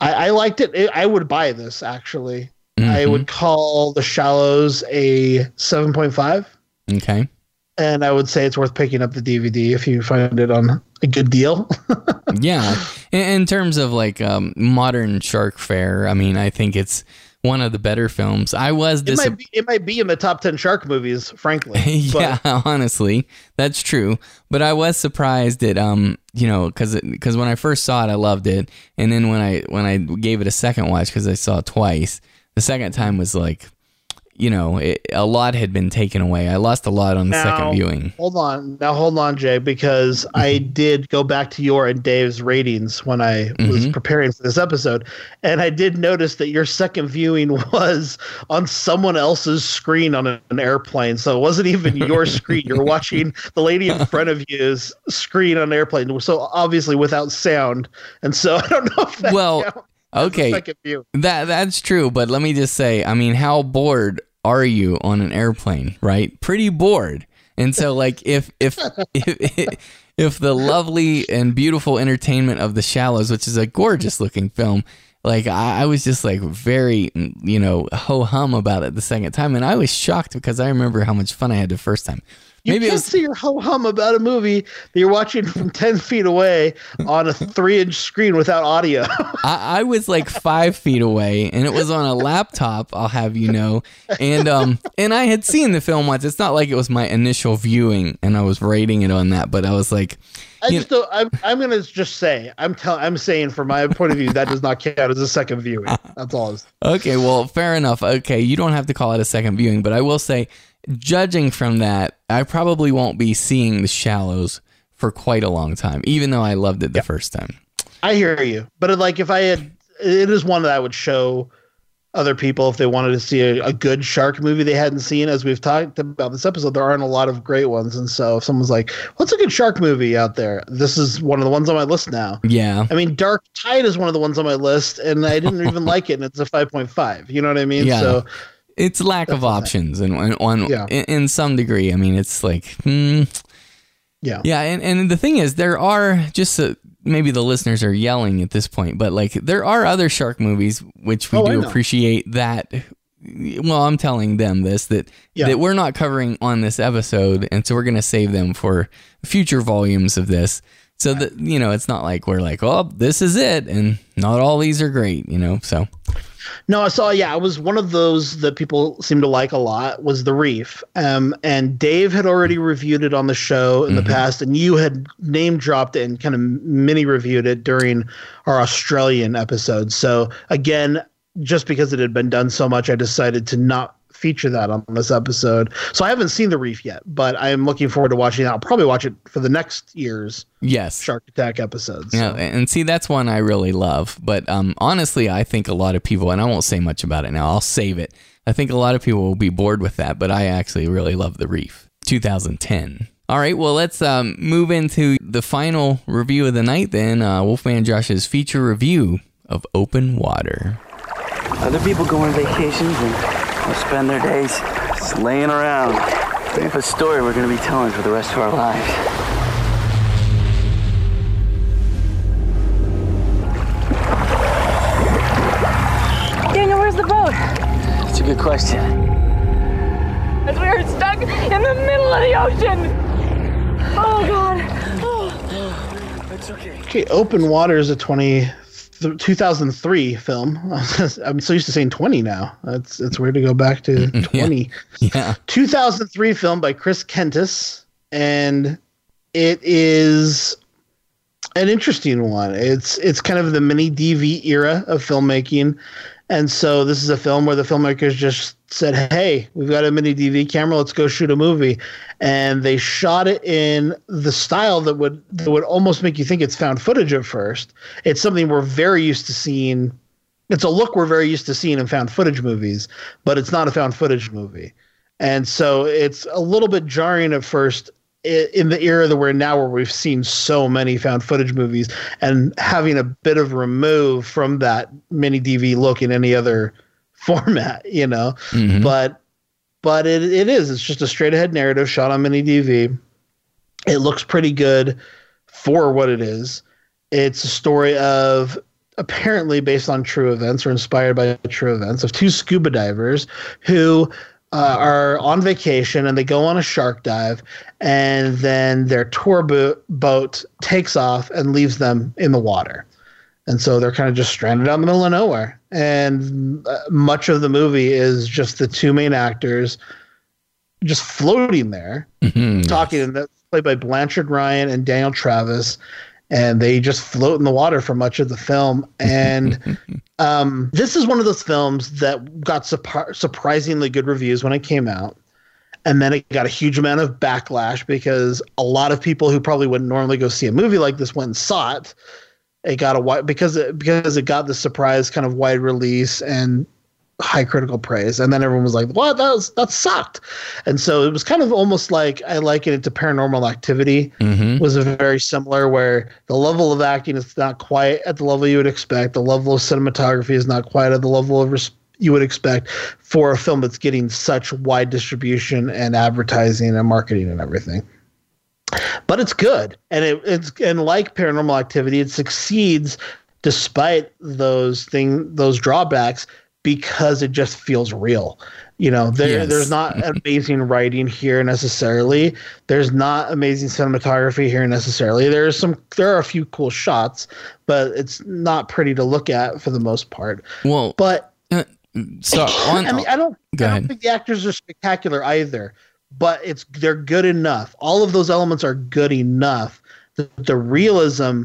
I liked it. I would buy this actually. Mm-hmm. I would call The Shallows a 7.5. Okay. And I would say it's worth picking up the DVD if you find it on a good deal. Yeah. In terms of like modern shark fare, I mean, I think it's one of the better films. It might be in the top 10 shark movies, frankly. Yeah, honestly, that's true. But I was surprised that, because when I first saw it, I loved it. And then when I gave it a second watch, because I saw it twice, the second time was like, a lot had been taken away. I lost a lot on the second viewing. Hold on, Jay, because I did go back to your and Dave's ratings when I was preparing for this episode, and I did notice that your second viewing was on someone else's screen on an airplane. So it wasn't even your screen. You're watching the lady in front of you's screen on an airplane. So obviously without sound. And so I don't know if that counts. Okay, that's true. But let me just say, I mean, how bored are you on an airplane, right? Pretty bored. And so like if the lovely and beautiful entertainment of The Shallows, which is a gorgeous looking film, like I was just like very, ho-hum about it the second time. And I was shocked because I remember how much fun I had the first time. Maybe you can't say your ho-hum about a movie that you're watching from 10 feet away on a 3-inch screen without audio. I was like 5 feet away, and it was on a laptop, I'll have you know. And I had seen the film once. It's not like it was my initial viewing, and I was rating it on that, but I was like... I'm going to just say, I'm saying from my point of view, that does not count as a second viewing. That's all. Okay, well, fair enough. Okay, you don't have to call it a second viewing, but I will say... Judging from that, I probably won't be seeing The Shallows for quite a long time, even though I loved it the first time. I hear you. But like it is one that I would show other people if they wanted to see a good shark movie they hadn't seen. As we've talked about this episode, there aren't a lot of great ones. And so if someone's like, what's a good shark movie out there? This is one of the ones on my list now. Yeah. I mean, Dark Tide is one of the ones on my list, and I didn't even like it. And it's a 5.5. You know what I mean? Yeah. So, it's lack of options in some degree. I mean, it's like, And the thing is, there are just maybe the listeners are yelling at this point, but like there are other shark movies, which we do appreciate that. Well, I'm telling them this, that we're not covering on this episode. And so we're going to save them for future volumes of this. So that, it's not like we're like, oh, this is it. And not all these are great, so. No, I saw. Yeah, it was one of those that people seem to like a lot was The Reef. And Dave had already reviewed it on the show in the past, and you had name dropped it and kind of mini reviewed it during our Australian episode. So again, just because it had been done so much, I decided to not feature that on this episode. So I haven't seen The Reef yet, but I am looking forward to watching it. I'll probably watch it for the next year's Shark Attack episodes. So. Yeah, and see, that's one I really love. But honestly, I think a lot of people, and I won't say much about it now, I'll save it. I think a lot of people will be bored with that, but I actually really love The Reef. 2010. All right, well, let's move into the final review of the night then. Wolfman Josh's feature review of Open Water. Other people go on vacations and spend their days just laying around. They have a story we're going to be telling for the rest of our lives. That's a good question. As we were stuck in the middle of the ocean. Oh God. Oh. It's okay. Okay, Open Water is a 2003 film. I'm so used to saying 20 now. It's weird to go back to 20. Yeah. 2003 film by Chris Kentis, and it is an interesting one. It's kind of the mini DV era of filmmaking. And so this is a film where the filmmakers just said, hey, we've got a mini DV camera. Let's go shoot a movie. And they shot it in the style that would almost make you think it's found footage at first. It's something we're very used to seeing. It's a look we're very used to seeing in found footage movies, but it's not a found footage movie. And so it's a little bit jarring at first in the era that we're in now, where we've seen so many found footage movies, and having a bit of remove from that mini DV look in any other format, you know, mm-hmm. but it's just a straight ahead narrative shot on mini DV. It looks pretty good for what it is. It's a story of, apparently based on true events or inspired by true events, of two scuba divers who are on vacation, and they go on a shark dive, and then their tour boat takes off and leaves them in the water. And so they're kind of just stranded out in the middle of nowhere. And much of the movie is just the two main actors just floating there, mm-hmm, talking, and that's played by Blanchard Ryan and Daniel Travis. And they just float in the water for much of the film. And this is one of those films that got surprisingly good reviews when it came out. And then it got a huge amount of backlash because a lot of people who probably wouldn't normally go see a movie like this went and saw it. It got a wide, because it got the surprise kind of wide release and high critical praise. And then everyone was like, what? That sucked. And so it was kind of almost like, I liken it to Paranormal Activity. Mm-hmm. Was a very similar, where the level of acting is not quite at the level you would expect. The level of cinematography is not quite at the level of you would expect for a film that's getting such wide distribution and advertising and marketing and everything. But it's good. And it's like Paranormal Activity, it succeeds despite those drawbacks, because it just feels real. You know, there's not amazing writing here necessarily. There's not amazing cinematography here necessarily. There are a few cool shots, but it's not pretty to look at for the most part. Well, but I don't think the actors are spectacular either, but they're good enough. All of those elements are good enough that the realism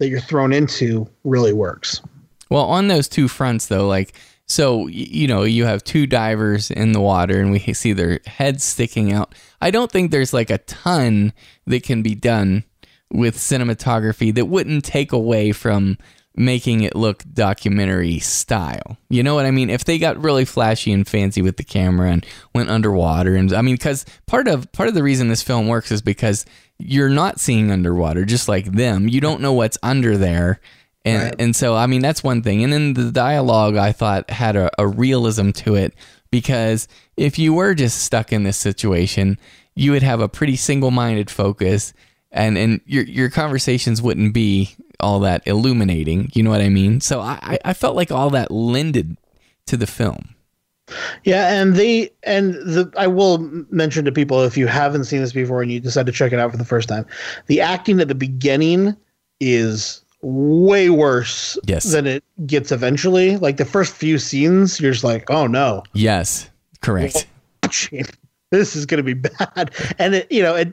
that you're thrown into really works. Well, on those two fronts though, like, so, you know, you have two divers in the water and we see their heads sticking out. I don't think there's like a ton that can be done with cinematography that wouldn't take away from making it look documentary style. You know what I mean? If they got really flashy and fancy with the camera and went underwater, and I mean, because part of the reason this film works is because you're not seeing underwater, just like them. You don't know what's under there. And right. And so, I mean, that's one thing. And then the dialogue, I thought, had a realism to it, because if you were just stuck in this situation, you would have a pretty single-minded focus, and your conversations wouldn't be all that illuminating. You know what I mean? So I felt like all that lended to the film. Yeah, I will mention to people, if you haven't seen this before and you decide to check it out for the first time, the acting at the beginning is way worse than it gets eventually. Like the first few scenes, you're just like, oh no. Yes, correct. This is going to be bad. And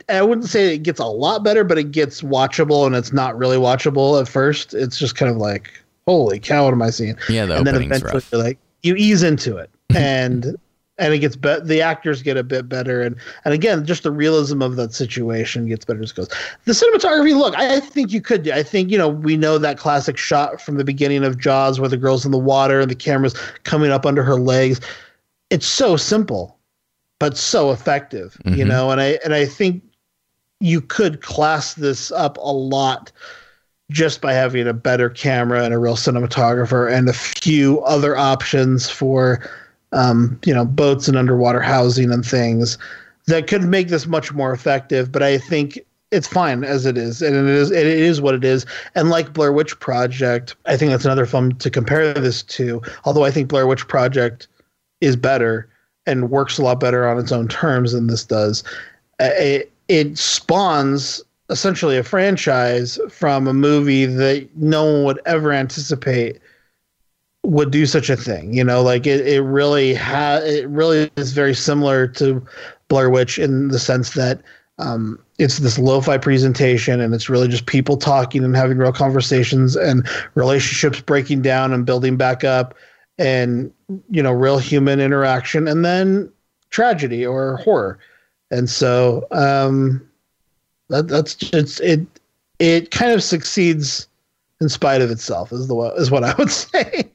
I wouldn't say it gets a lot better, but it gets watchable, and it's not really watchable at first. It's just kind of like, holy cow, what am I seeing? Yeah, the opening's then eventually rough. You're like, you ease into it, and it gets better. The actors get a bit better, and again, just the realism of that situation gets better as it goes. The cinematography, look, I think you could. I think, you know, we know that classic shot from the beginning of Jaws where the girl's in the water and the camera's coming up under her legs. It's so simple, but so effective, you know, and I think you could class this up a lot just by having a better camera and a real cinematographer and a few other options for, you know, boats and underwater housing and things that could make this much more effective. But I think it's fine as it is, and it is what it is. And like Blair Witch Project, I think that's another film to compare this to, although I think Blair Witch Project is better and works a lot better on its own terms than this does. It spawns essentially a franchise from a movie that no one would ever anticipate would do such a thing. You know, like it really is very similar to Blair Witch in the sense that it's this lo-fi presentation, and it's really just people talking and having real conversations and relationships breaking down and building back up, and, you know, real human interaction, and then tragedy or horror. And so it kind of succeeds in spite of itself is what I would say.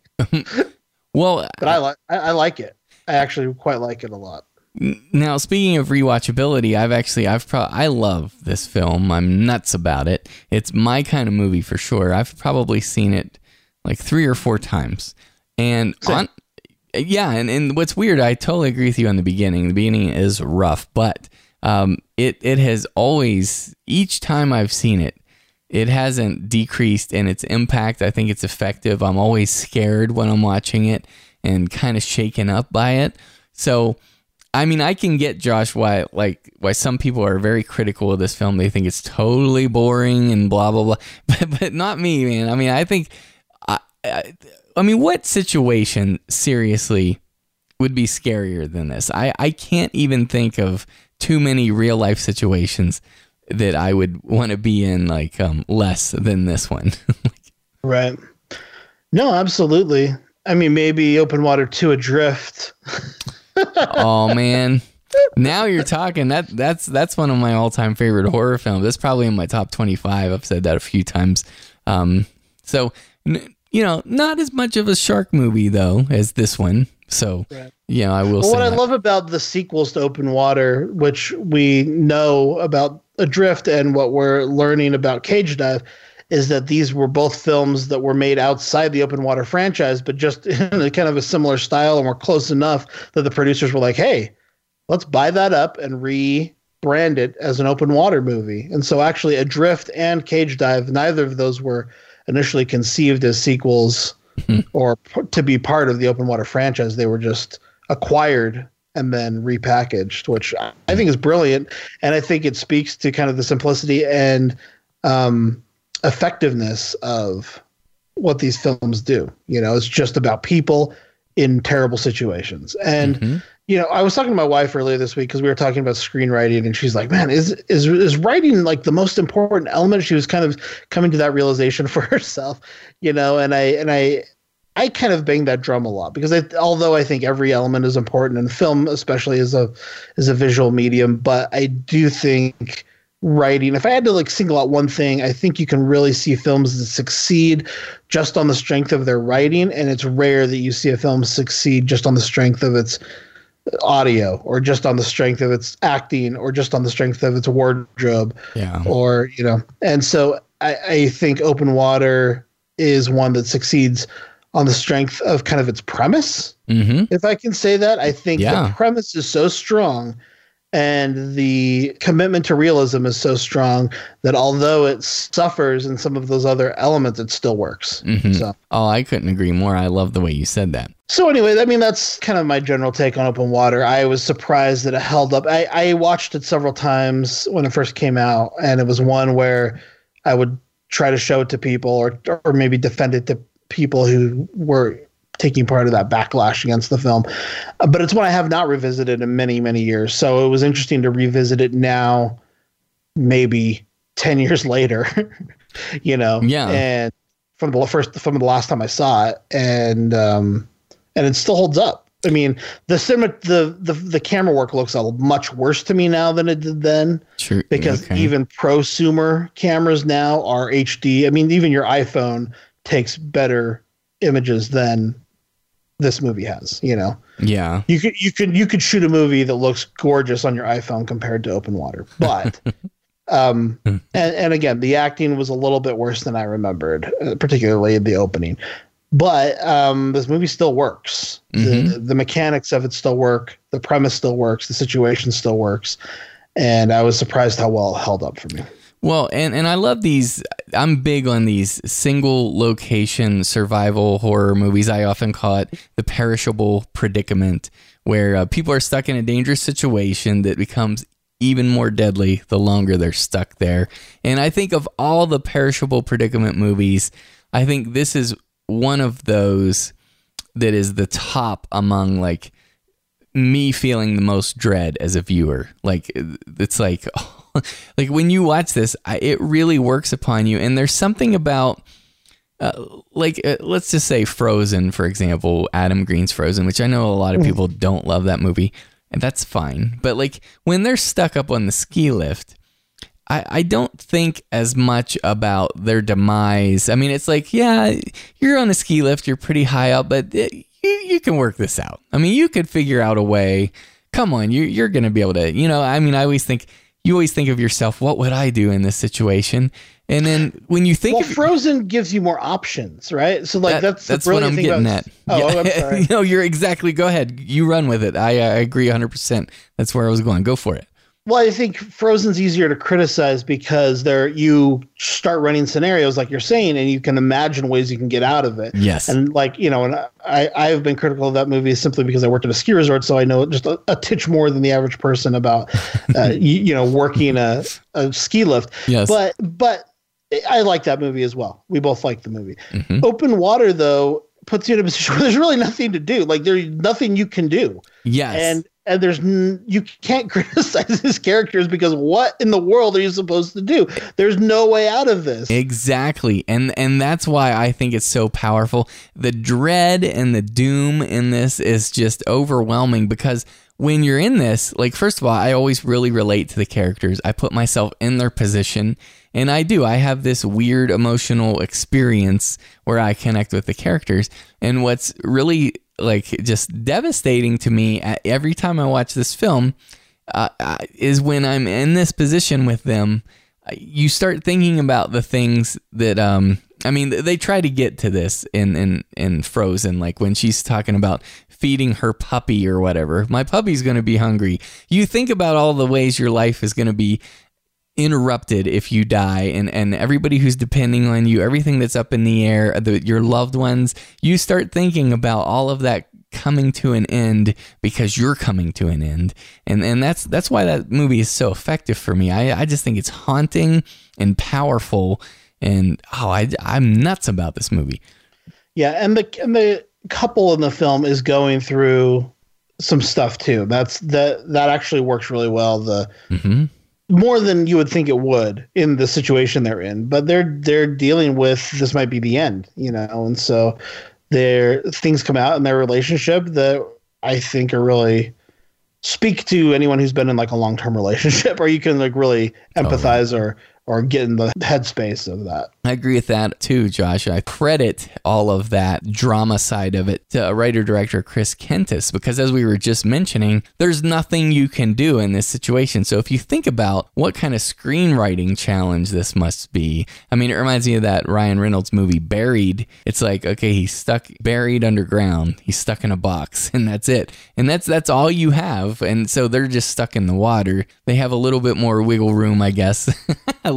Well, but I like it. I actually quite like it a lot. Now, speaking of rewatchability, I love this film. I'm nuts about it. It's my kind of movie for sure. I've probably seen it like 3 or 4 times. And and what's weird, I totally agree with you on the beginning. The beginning is rough, but it has always, each time I've seen it, it hasn't decreased in its impact. I think it's effective. I'm always scared when I'm watching it and kind of shaken up by it. So, I mean, I can get, Josh, why some people are very critical of this film. They think it's totally boring and blah, blah, blah. But not me, man. I mean, I think... I mean, what situation, seriously, would be scarier than this? I can't even think of too many real-life situations that I would want to be in, like, less than this one. Right. No, absolutely. I mean, maybe Open Water 2 Adrift. Oh, man. Now you're talking. That's one of my all-time favorite horror films. That's probably in my top 25. I've said that a few times. So... you know, not as much of a shark movie, though, as this one. So, right. You know, I will say what I love about the sequels to Open Water, which we know about Adrift and what we're learning about Cage Dive, is that these were both films that were made outside the Open Water franchise, but just in a kind of a similar style and were close enough that the producers were like, hey, let's buy that up and rebrand it as an Open Water movie. And so actually Adrift and Cage Dive, neither of those were initially conceived as sequels or to be part of the Open Water franchise. They were just acquired and then repackaged, which I think is brilliant. And I think it speaks to kind of the simplicity and effectiveness of what these films do. You know, it's just about people in terrible situations. And, you know, I was talking to my wife earlier this week because we were talking about screenwriting, and she's like, man, is writing like the most important element? She was kind of coming to that realization for herself, you know, and I kind of bang that drum a lot because although I think every element is important, and film especially is a visual medium, but I do think writing, if I had to like single out one thing, I think you can really see films that succeed just on the strength of their writing, and it's rare that you see a film succeed just on the strength of its audio or just on the strength of its acting or just on the strength of its wardrobe. Yeah. Or, you know, and so I think Open Water is one that succeeds on the strength of kind of its premise. If I can say that, I think the premise is so strong and the commitment to realism is so strong that although it suffers in some of those other elements, it still works. So. Oh, I couldn't agree more. I love the way you said that. So anyway, I mean, that's kind of my general take on Open Water. I was surprised that it held up. I watched it several times when it first came out, and it was one where I would try to show it to people or maybe defend it to people who were taking part of that backlash against the film. But it's one I have not revisited in many, many years. So it was interesting to revisit it now, maybe 10 years later, you know, and from the last time I saw it. And it still holds up. I mean, the camera work looks much worse to me now than it did then. True. Because even prosumer cameras now are HD. I mean, even your iPhone takes better images than this movie has, you know? Yeah. You could shoot a movie that looks gorgeous on your iPhone compared to Open Water, but, and again, the acting was a little bit worse than I remembered, particularly in the opening, but, this movie still works. Mm-hmm. The mechanics of it still work. The premise still works. The situation still works. And I was surprised how well it held up for me. Well, and I love these. I'm big on these single location survival horror movies. I often call it the perishable predicament, where people are stuck in a dangerous situation that becomes even more deadly the longer they're stuck there. And I think of all the perishable predicament movies, I think this is one of those that is the top among, like, me feeling the most dread as a viewer. Like, it's like... Oh. Like, when you watch this, it really works upon you. And there's something about, let's just say Frozen, for example, Adam Green's Frozen, which I know a lot of people don't love that movie, and that's fine. But, like, when they're stuck up on the ski lift, I don't think as much about their demise. I mean, it's like, yeah, you're on a ski lift, you're pretty high up, but you can work this out. I mean, you could figure out a way. Come on, you're going to be able to, you know, I mean, I always think... You always think of yourself, what would I do in this situation? And then when you think, Frozen gives you more options, right? So, like, that's what I'm getting at. Oh, I'm sorry. No, you're exactly. Go ahead. You run with it. I agree 100%. That's where I was going. Go for it. Well, I think Frozen's easier to criticize because you start running scenarios like you're saying, and you can imagine ways you can get out of it. Yes. And, like, you know, and I've been critical of that movie simply because I worked at a ski resort, so I know just a titch more than the average person about, working a ski lift. Yes. But I like that movie as well. We both like the movie. Mm-hmm. Open Water, though, puts you in a position where there's really nothing to do. Like, there's nothing you can do. Yes. And you can't criticize his characters because what in the world are you supposed to do? There's no way out of this. Exactly. And that's why I think it's so powerful. The dread and the doom in this is just overwhelming because when you're in this, like, first of all, I always really relate to the characters. I put myself in their position, and I do. I have this weird emotional experience where I connect with the characters. And what's really... like just devastating to me every time I watch this film is when I'm in this position with them, you start thinking about the things that, I mean, they try to get to this in Frozen, like when she's talking about feeding her puppy or whatever, my puppy's going to be hungry. You think about all the ways your life is going to be interrupted if you die, and everybody who's depending on you, everything that's up in the air, your loved ones, you start thinking about all of that coming to an end because you're coming to an end, and that's why that movie is so effective for me. I just think it's haunting and powerful, and I'm nuts about this movie. Yeah, and the couple in the film is going through some stuff too. That actually works really well. More than you would think it would in the situation they're in, but they're dealing with this might be the end, you know, and so things come out in their relationship that I think are really speak to anyone who's been in like a long-term relationship, or you can like really empathize or get in the headspace of that. I agree with that too, Josh. I credit all of that drama side of it to writer-director Chris Kentis, because as we were just mentioning, there's nothing you can do in this situation. So if you think about what kind of screenwriting challenge this must be, I mean, it reminds me of that Ryan Reynolds movie, Buried. It's like, okay, he's stuck buried underground. He's stuck in a box, and that's it. And that's all you have. And so they're just stuck in the water. They have a little bit more wiggle room, I guess.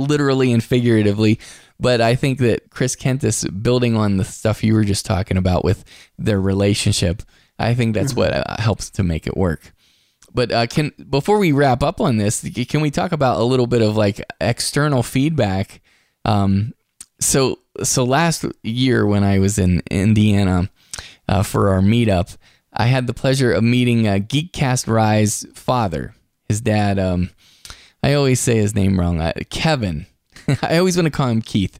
Literally and figuratively. But I think that Chris Kentis, building on the stuff you were just talking about with their relationship, I think that's what helps to make it work. But before we wrap up on this, can we talk about a little bit of like external feedback? So last year when I was in Indiana for our meetup, I had the pleasure of meeting Geekcast Rye's father. His dad, I always say his name wrong. Kevin. I always want to call him Keith.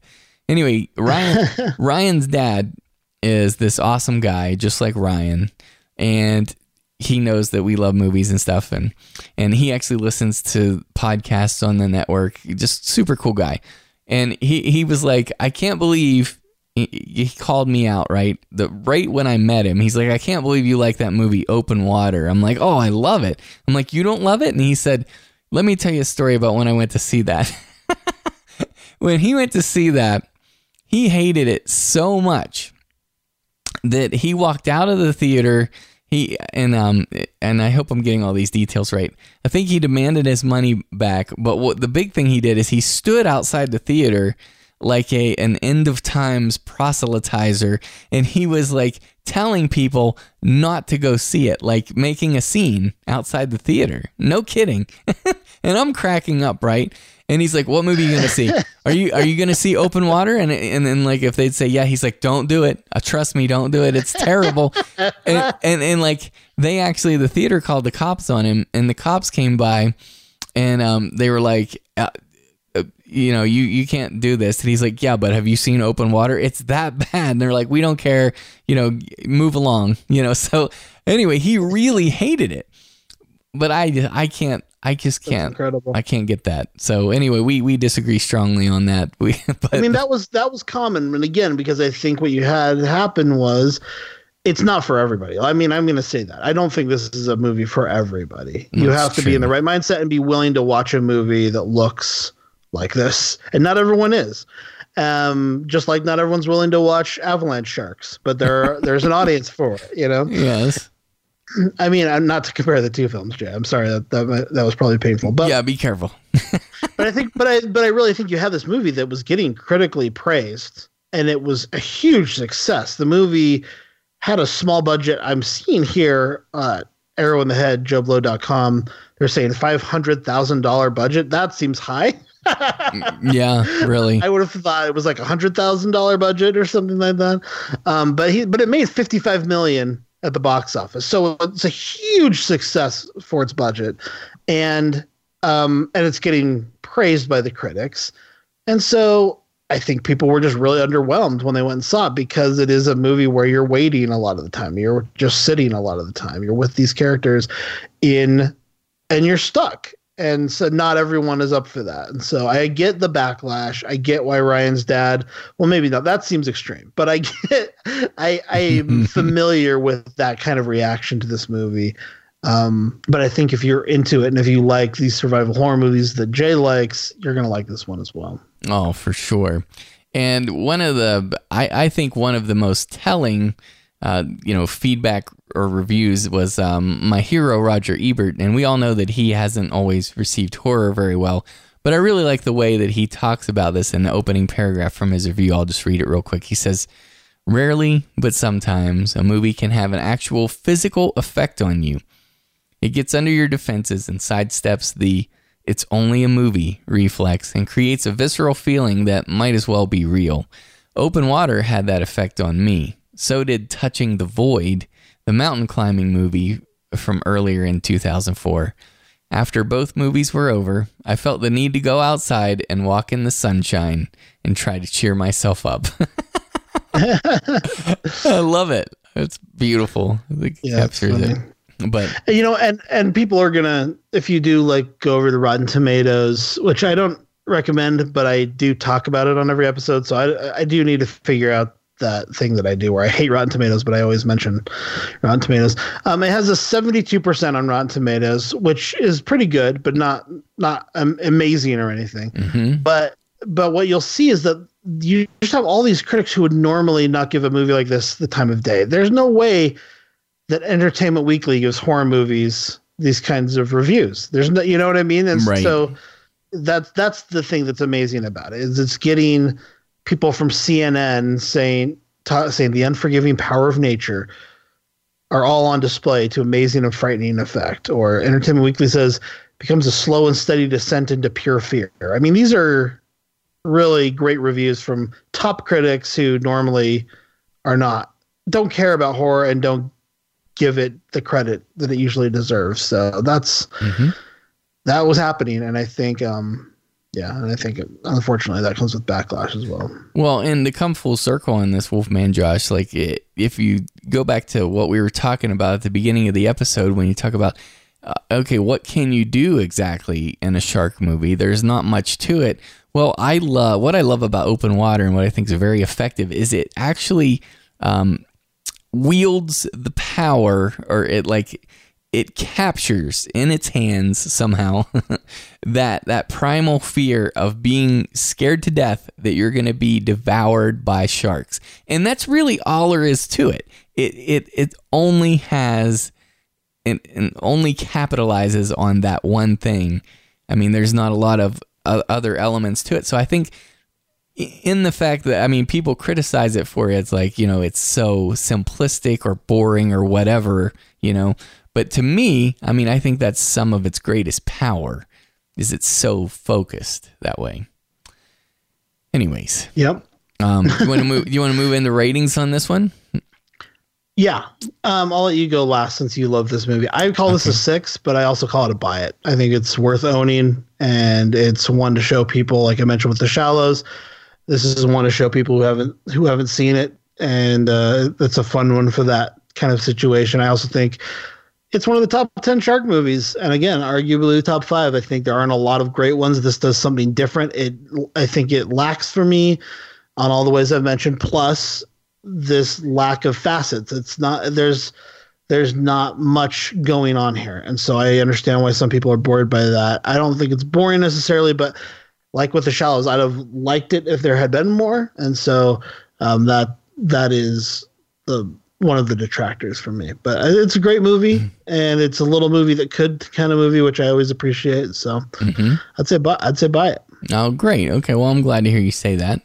Anyway, Ryan's dad is this awesome guy, just like Ryan. And he knows that we love movies and stuff. And he actually listens to podcasts on the network. Just super cool guy. And he was like, I can't believe he called me out, right? Right when I met him, he's like, I can't believe you like that movie, Open Water. I'm like, oh, I love it. I'm like, you don't love it? And he said, let me tell you a story about when I went to see that. When he went to see that, he hated it so much that he walked out of the theater. And I hope I'm getting all these details right. I think he demanded his money back. But what the big thing he did is he stood outside the theater like an end of times proselytizer, and he was like telling people not to go see it, like making a scene outside the theater. No kidding. And I'm cracking up, right? And he's like, what movie are you gonna see? Are you gonna see Open Water? And then like if they'd say yeah, he's like, don't do it. Trust me, don't do it. It's terrible. And like they actually, the theater called the cops on him, and the cops came by, and they were like, you know, you can't do this. And he's like, yeah, but have you seen Open Water? It's that bad. And they're like, we don't care, you know, move along, you know. So anyway, he really hated it, but I just can't get that. So anyway, we disagree strongly on that. I mean, that was common. And again, because I think what you had happen was, it's not for everybody. I mean, I'm going to say that. I don't think this is a movie for everybody. You have to be in the right mindset and be willing to watch a movie that looks like this, and not everyone is. Just like not everyone's willing to watch Avalanche Sharks, but there's an audience for it, you know. Yes. I mean, I'm not to compare the two films, Jay. I'm sorry that was probably painful, but yeah, be careful. but I really think you had this movie that was getting critically praised, and it was a huge success. The movie had a small budget. I'm seeing here, arrow in the head, JoeBlow.com. They're saying $500,000 budget. That seems high. Yeah, really. I would have thought it was like $100,000 budget or something like that. But it made $55 million at the box office, so it's a huge success for its budget, and it's getting praised by the critics, and so I think people were just really underwhelmed when they went and saw it, because it is a movie where you're waiting a lot of the time, you're just sitting a lot of the time, you're with these characters, and you're stuck. And so not everyone is up for that. And so I get the backlash. I get why Ryan's dad, well, maybe not. That seems extreme. But I'm familiar with that kind of reaction to this movie. But I think if you're into it and if you like these survival horror movies that Jay likes, you're going to like this one as well. Oh, for sure. And I think one of the most telling feedback or reviews was my hero, Roger Ebert. And we all know that he hasn't always received horror very well, but I really like the way that he talks about this in the opening paragraph from his review. I'll just read it real quick. He says, rarely, but sometimes, a movie can have an actual physical effect on you. It gets under your defenses and sidesteps the it's only a movie reflex and creates a visceral feeling that might as well be real. Open Water had that effect on me. So did Touching the Void, the mountain climbing movie from earlier in 2004. After both movies were over, I felt the need to go outside and walk in the sunshine and try to cheer myself up. I love it. It's beautiful. It captures it. But you know, and people are gonna, if you do like go over the Rotten Tomatoes, which I don't recommend, but I do talk about it on every episode, so I do need to figure out that thing that I do where I hate Rotten Tomatoes, but I always mention Rotten Tomatoes. It has a 72% on Rotten Tomatoes, which is pretty good, but not amazing or anything. Mm-hmm. But what you'll see is that you just have all these critics who would normally not give a movie like this the time of day. There's no way that Entertainment Weekly gives horror movies these kinds of reviews. There's no, you know what I mean? And right. So that's the thing that's amazing about it, is it's getting people from CNN saying the unforgiving power of nature are all on display to amazing and frightening effect. Or Entertainment Weekly says becomes a slow and steady descent into pure fear. I mean, these are really great reviews from top critics who normally don't care about horror and don't give it the credit that it usually deserves. So that was happening. And I think, yeah, and I think, unfortunately, that comes with backlash as well. Well, and to come full circle on this, Wolfman Josh, like if you go back to what we were talking about at the beginning of the episode when you talk about okay, what can you do exactly in a shark movie? There's not much to it. Well, what I love about Open Water and what I think is very effective is it actually wields the power, or it captures in its hands somehow that primal fear of being scared to death that you're going to be devoured by sharks. And that's really all there is to it. It only has and only capitalizes on that one thing. I mean, there's not a lot of other elements to it. So I think in the fact that, I mean, people criticize it for it's like, you know, it's so simplistic or boring or whatever, you know. But to me, I mean, I think that's some of its greatest power, is it's so focused that way. Anyways. Yep. You want to move into ratings on this one? Yeah. I'll let you go last since you love this movie. I call this a 6, but I also call it a buy it. I think it's worth owning, and it's one to show people, like I mentioned with The Shallows. This is one to show people who haven't seen it, and it's a fun one for that kind of situation. I also think it's one of the top 10 shark movies, and again, arguably the top 5. I think there aren't a lot of great ones. This does something different. I think it lacks for me on all the ways I've mentioned, plus this lack of facets. It's not there's not much going on here, and so I understand why some people are bored by that. I don't think it's boring necessarily, but like with The Shallows, I'd have liked it if there had been more, and so that is one of the detractors for me, but it's a great movie, and it's a little movie that could kind of movie, which I always appreciate. So I'd say buy it. Oh, great. Okay. Well, I'm glad to hear you say that.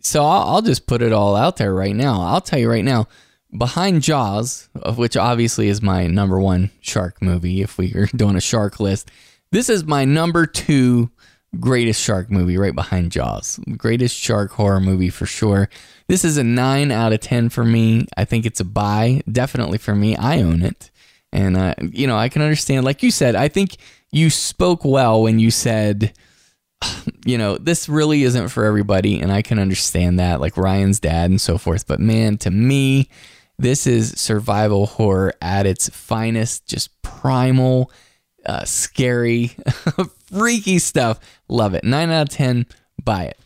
So I'll just put it all out there right now. I'll tell you right now, behind Jaws, which obviously is my number one shark movie, if we are doing a shark list, this is my number 2 greatest shark movie, right behind Jaws. Greatest shark horror movie for sure. This is a 9 out of 10 for me. I think it's a buy, definitely for me. I own it, and you know, I can understand. Like you said, I think you spoke well when you said, you know, this really isn't for everybody, and I can understand that. Like Ryan's dad and so forth. But man, to me, this is survival horror at its finest. Just primal, scary. Freaky stuff. Love it. 9 out of 10. Buy it.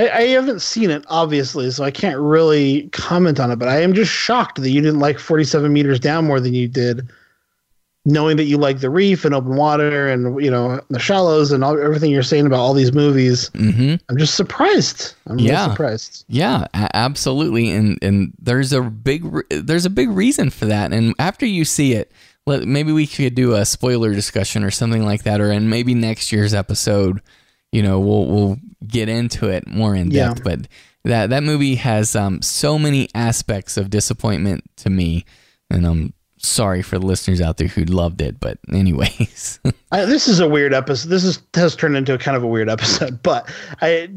I haven't seen it, obviously, so I can't really comment on it, but I am just shocked that you didn't like 47 Meters Down more than you did, knowing that you like The Reef and Open Water and, you know, The Shallows and everything you're saying about all these movies. Mm-hmm. I'm just surprised. I'm really surprised. Yeah, absolutely. And there's a big reason for that. And after you see it, maybe we could do a spoiler discussion or something like that, or and maybe next year's episode, you know, we'll get into it more in depth. Yeah. But that movie has so many aspects of disappointment to me, and I'm sorry for the listeners out there who loved it. But anyways, this is a weird episode. This has turned into a kind of a weird episode. But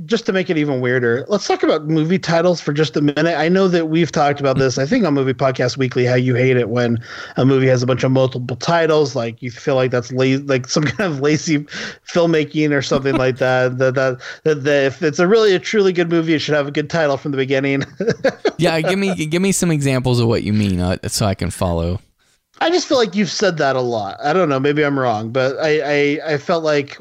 just to make it even weirder, let's talk about movie titles for just a minute. I know that we've talked about this, I think, on Movie Podcast Weekly, how you hate it when a movie has a bunch of multiple titles. Like you feel like that's like some kind of lazy filmmaking or something like that. If it's a truly good movie, it should have a good title from the beginning. Yeah, give me some examples of what you mean, so I can follow. I just feel like you've said that a lot. I don't know. Maybe I'm wrong, but I felt like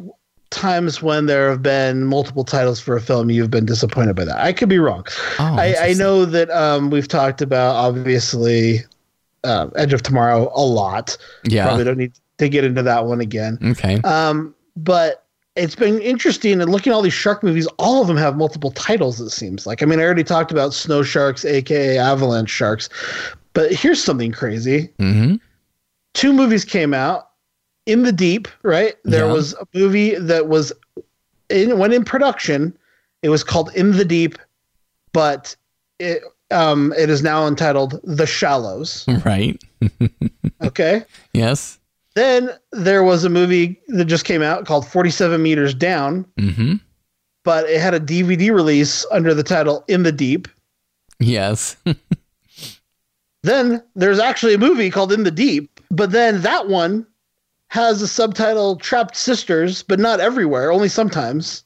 times when there have been multiple titles for a film, you've been disappointed by that. I could be wrong. Oh, I know that we've talked about, obviously, Edge of Tomorrow a lot. Yeah. Probably don't need to get into that one again. Okay. But it's been interesting, and looking at all these shark movies, all of them have multiple titles, it seems like. I mean, I already talked about Snow Sharks, a.k.a. Avalanche Sharks, but here's something crazy. Mm-hmm. 2 movies came out in the deep, right? There was a movie that was in production. It was called In the Deep, but it is now entitled The Shallows. Right. Okay. Yes. Then there was a movie that just came out called 47 Meters Down, but it had a DVD release under the title In the Deep. Yes. Then there's actually a movie called In the Deep. But then that one has a subtitle Trapped Sisters, but not everywhere, only sometimes.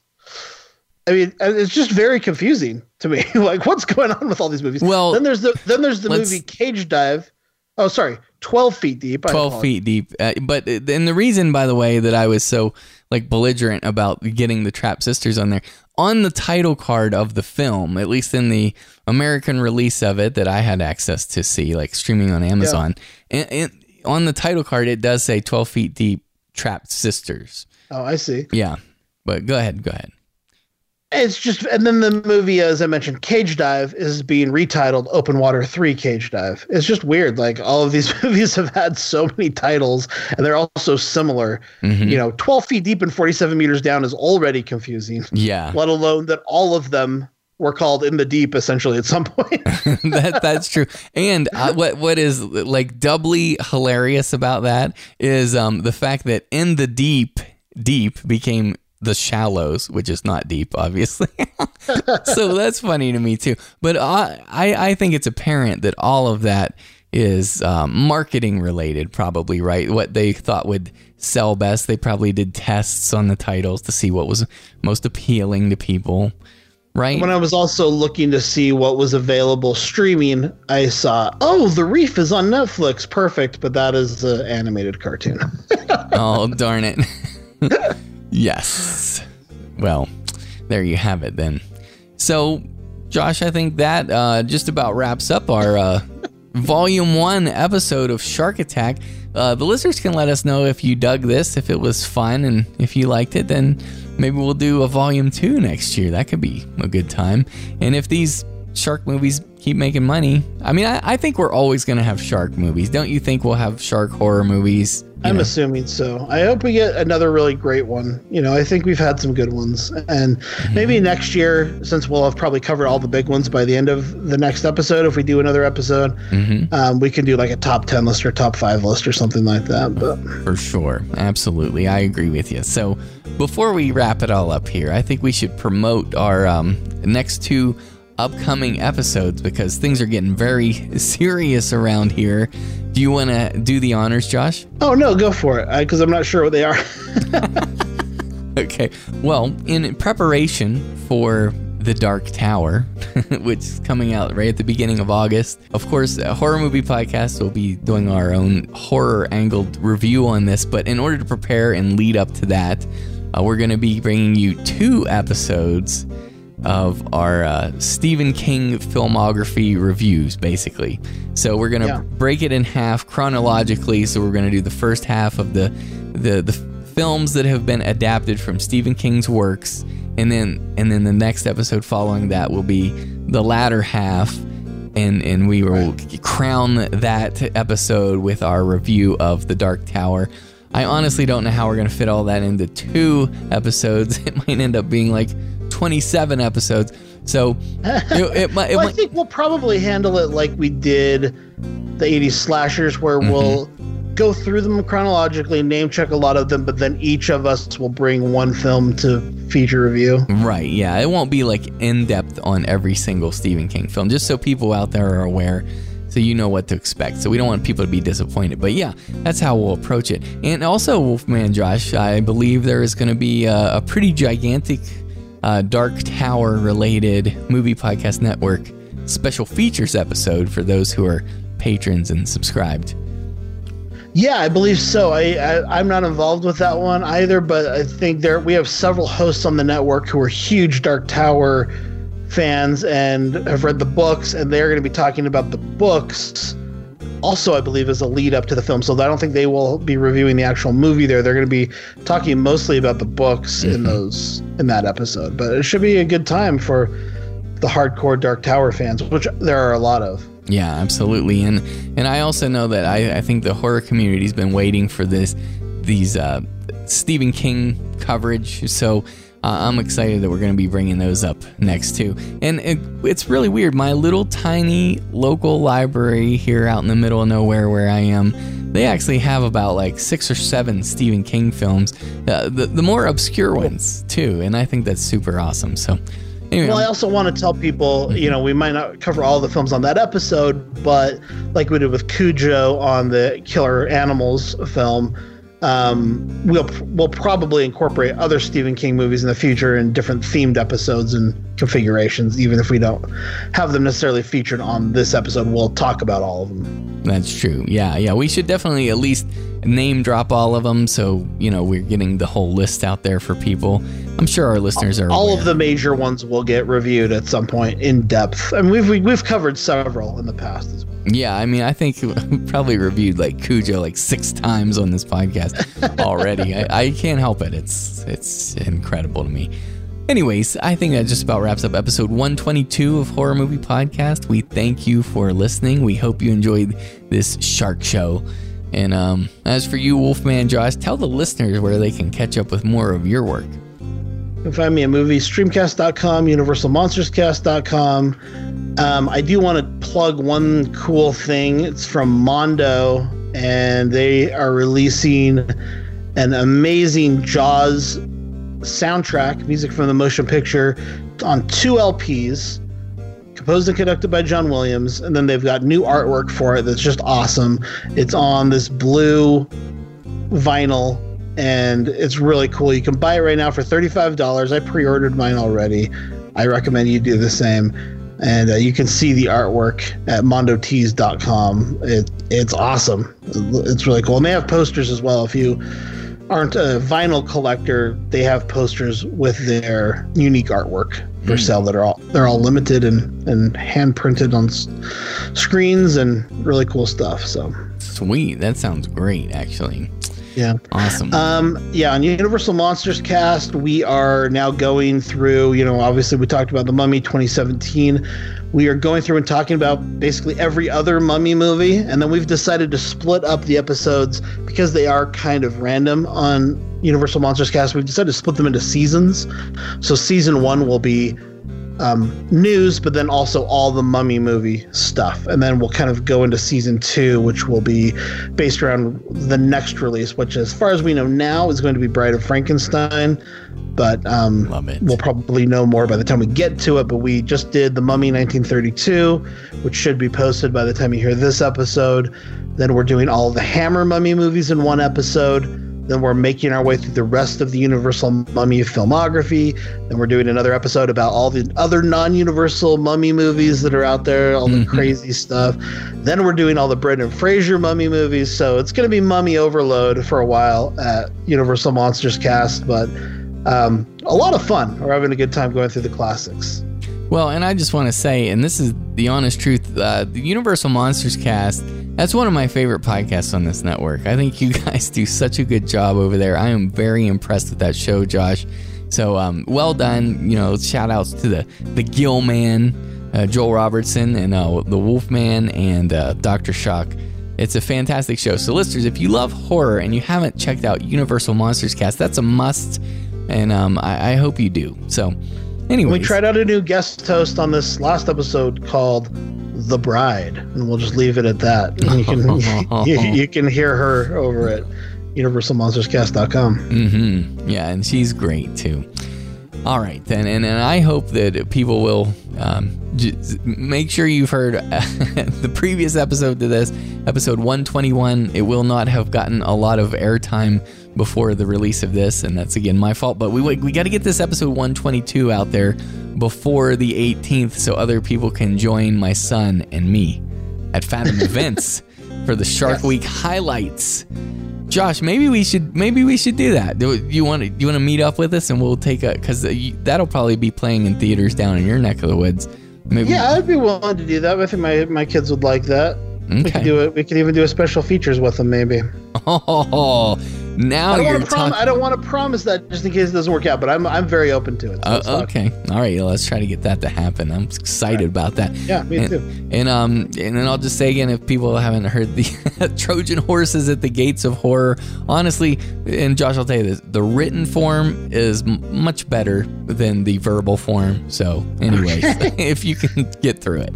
I mean, it's just very confusing to me. Like, what's going on with all these movies? Well, then there's the movie Cage Dive, Oh, sorry. 12 feet deep. 12 feet deep. But, and the reason, by the way, that I was so like belligerent about getting the Trapped Sisters on there, on the title card of the film, at least in the American release of it that I had access to see, like streaming on Amazon, and on the title card, it does say 12 feet deep Trapped Sisters. Oh, I see. Yeah. But go ahead. Go ahead. It's just, and then the movie, as I mentioned, Cage Dive is being retitled Open Water 3 Cage Dive. It's just weird. Like, all of these movies have had so many titles, and they're all so similar. Mm-hmm. You know, 12 feet deep and 47 meters down is already confusing. Yeah. Let alone that all of them were called In the Deep, essentially, at some point. That's true. And what is, like, doubly hilarious about that is the fact that In the Deep became The Shallows, which is not deep, obviously. So that's funny to me too. But I think it's apparent that all of that is marketing related, probably, right? What they thought would sell best. They probably did tests on the titles to see what was most appealing to people, right? When I was also looking to see what was available streaming, I saw, oh, The Reef is on Netflix. Perfect. But that is an animated cartoon. Oh, darn it. Yes. Well, there you have it then. So, Josh, I think that just about wraps up our Volume 1 episode of Shark Attack. The listeners can let us know if you dug this, if it was fun, and if you liked it, then maybe we'll do a Volume 2 next year. That could be a good time. And if these shark movies keep making money, I mean, I think we're always going to have shark movies. Don't you think we'll have shark horror movies? I'm assuming so. I hope we get another really great one. You know, I think we've had some good ones. And maybe next year, since we'll have probably covered all the big ones by the end of the next episode, if we do another episode, we can do like a top 10 list or top 5 list or something like that. But for sure. Absolutely. I agree with you. So before we wrap it all up here, I think we should promote our next two upcoming episodes, because things are getting very serious around here. Do you want to do the honors, Josh? Oh, no, go for it, because I'm not sure what they are. Okay. Well, in preparation for The Dark Tower, which is coming out right at the beginning of August, of course, a horror movie podcast will be doing our own horror-angled review on this, but in order to prepare and lead up to that, we're going to be bringing you 2 episodes of our Stephen King filmography reviews, basically. So we're going to break it in half chronologically. So we're going to do the first half of the films that have been adapted from Stephen King's works, and then the next episode following that will be the latter half, and we will crown that episode with our review of The Dark Tower. I honestly don't know how we're going to fit all that into 2 episodes. It might end up being like 27 episodes. So I think we'll probably handle it like we did the 80s slashers, where we'll go through them chronologically, name check a lot of them, but then each of us will bring one film to feature review. Right, yeah. It won't be like in-depth on every single Stephen King film, just so people out there are aware, so you know what to expect. So we don't want people to be disappointed. But yeah, that's how we'll approach it. And also, Wolfman Josh, I believe there is going to be a pretty gigantic Dark Tower related Movie Podcast Network special features episode for those who are patrons and subscribed. Yeah, I believe so. I'm not involved with that one either, but I think we have several hosts on the network who are huge Dark Tower fans and have read the books, and they're going to be talking about the books also, I believe, as a lead up to the film. So I don't think they will be reviewing the actual movie there. They're going to be talking mostly about the books in that episode. But it should be a good time for the hardcore Dark Tower fans, which there are a lot of. Yeah, absolutely. And I also know that I think the horror community's been waiting for these Stephen King coverage. So I'm excited that we're going to be bringing those up next, too. And it's really weird. My little tiny local library here out in the middle of nowhere where I am, they actually have about like 6 or 7 Stephen King films, the more obscure ones, too. And I think that's super awesome. So, anyway. Well, I also want to tell people, you know, we might not cover all the films on that episode, but like we did with Cujo on the Killer Animals film, we'll probably incorporate other Stephen King movies in the future in different themed episodes and configurations, even if we don't have them necessarily featured on this episode. We'll talk about all of them. That's true. Yeah. We should definitely at least name drop all of them, so we're getting the whole list out there for people. I'm sure our listeners are all aware. Of the major ones will get reviewed at some point in depth, and we've covered several in the past as well. Yeah, I mean, I think we probably reviewed Cujo 6 times on this podcast already. I can't help it. It's incredible to me. Anyways, I think that just about wraps up episode 122 of Horror Movie Podcast. We thank you for listening. We hope you enjoyed this shark show. And as for you, Wolfman Josh, tell the listeners where they can catch up with more of your work. You can find me at moviestreamcast.com, universalmonsterscast.com. I do want to plug one cool thing. It's from Mondo, and they are releasing an amazing Jaws soundtrack, music from the motion picture, on 2 LPs, composed and conducted by John Williams. And then they've got new artwork for it that's just awesome. It's on this blue vinyl, and it's really cool. You can buy it right now for $35. I pre-ordered mine already. I recommend you do the same. And you can see the artwork at mondotees.com. It's awesome. It's really cool. And they have posters as well. If you aren't a vinyl collector, they have posters with their unique artwork for sale that are all limited and hand printed on screens and really cool stuff. So sweet. That sounds great, actually. Yeah. Awesome. On Universal Monsters Cast, we are now going through, obviously we talked about The Mummy 2017. We are going through and talking about basically every other Mummy movie. And then we've decided to split up the episodes because they are kind of random on Universal Monsters Cast. We've decided to split them into seasons. So season 1 will be news, but then also all the Mummy movie stuff. And then we'll kind of go into season 2, which will be based around the next release, which as far as we know now is going to be Bride of Frankenstein. But we'll probably know more by the time we get to it. But we just did The Mummy 1932, which should be posted by the time you hear this episode. Then we're doing all the Hammer Mummy movies in one episode. Then we're making our way through the rest of the Universal Mummy filmography. Then we're doing another episode about all the other non-Universal Mummy movies that are out there, all the crazy stuff. Then we're doing all the Brendan Fraser Mummy movies. So it's going to be Mummy Overload for a while at Universal Monsters Cast, but a lot of fun. We're having a good time going through the classics. Well, and I just want to say, and this is the honest truth, the Universal Monsters Cast, that's one of my favorite podcasts on this network. I think you guys do such a good job over there. I am very impressed with that show, Josh. So, well done. Shout outs to the Gill Man, Joel Robertson, and the Wolfman, and Dr. Shock. It's a fantastic show. So, listeners, if you love horror and you haven't checked out Universal Monsters Cast, that's a must. And I hope you do. So, anyways. We tried out a new guest host on this last episode called The Bride, and we'll just leave it at that. And you can hear her over at universalmonsterscast.com. Yeah, and she's great too. All right, then, and I hope that people will make sure you've heard the previous episode to this, episode 121. It will not have gotten a lot of airtime before the release of this, and that's again my fault. But we got to get this episode 122 out there before the 18th, so other people can join my son and me at Fathom Events for the Shark Week highlights. Josh, maybe we should do that. Do you want to meet up with us, and we'll take a, because that'll probably be playing in theaters down in your neck of the woods. Maybe. Yeah, I'd be willing to do that. I think my kids would like that. Okay. We could do it. We could even do a special features with them, maybe. Oh, now you're talking. I don't want to promise that just in case it doesn't work out, but I'm very open to it. So okay, all right, let's try to get that to happen. I'm excited about that. Yeah, me too. And then I'll just say again, if people haven't heard the Trojan horses at the gates of horror, honestly, and Josh, I'll tell you this: the written form is much better than the verbal form. So, anyways, if you can get through it.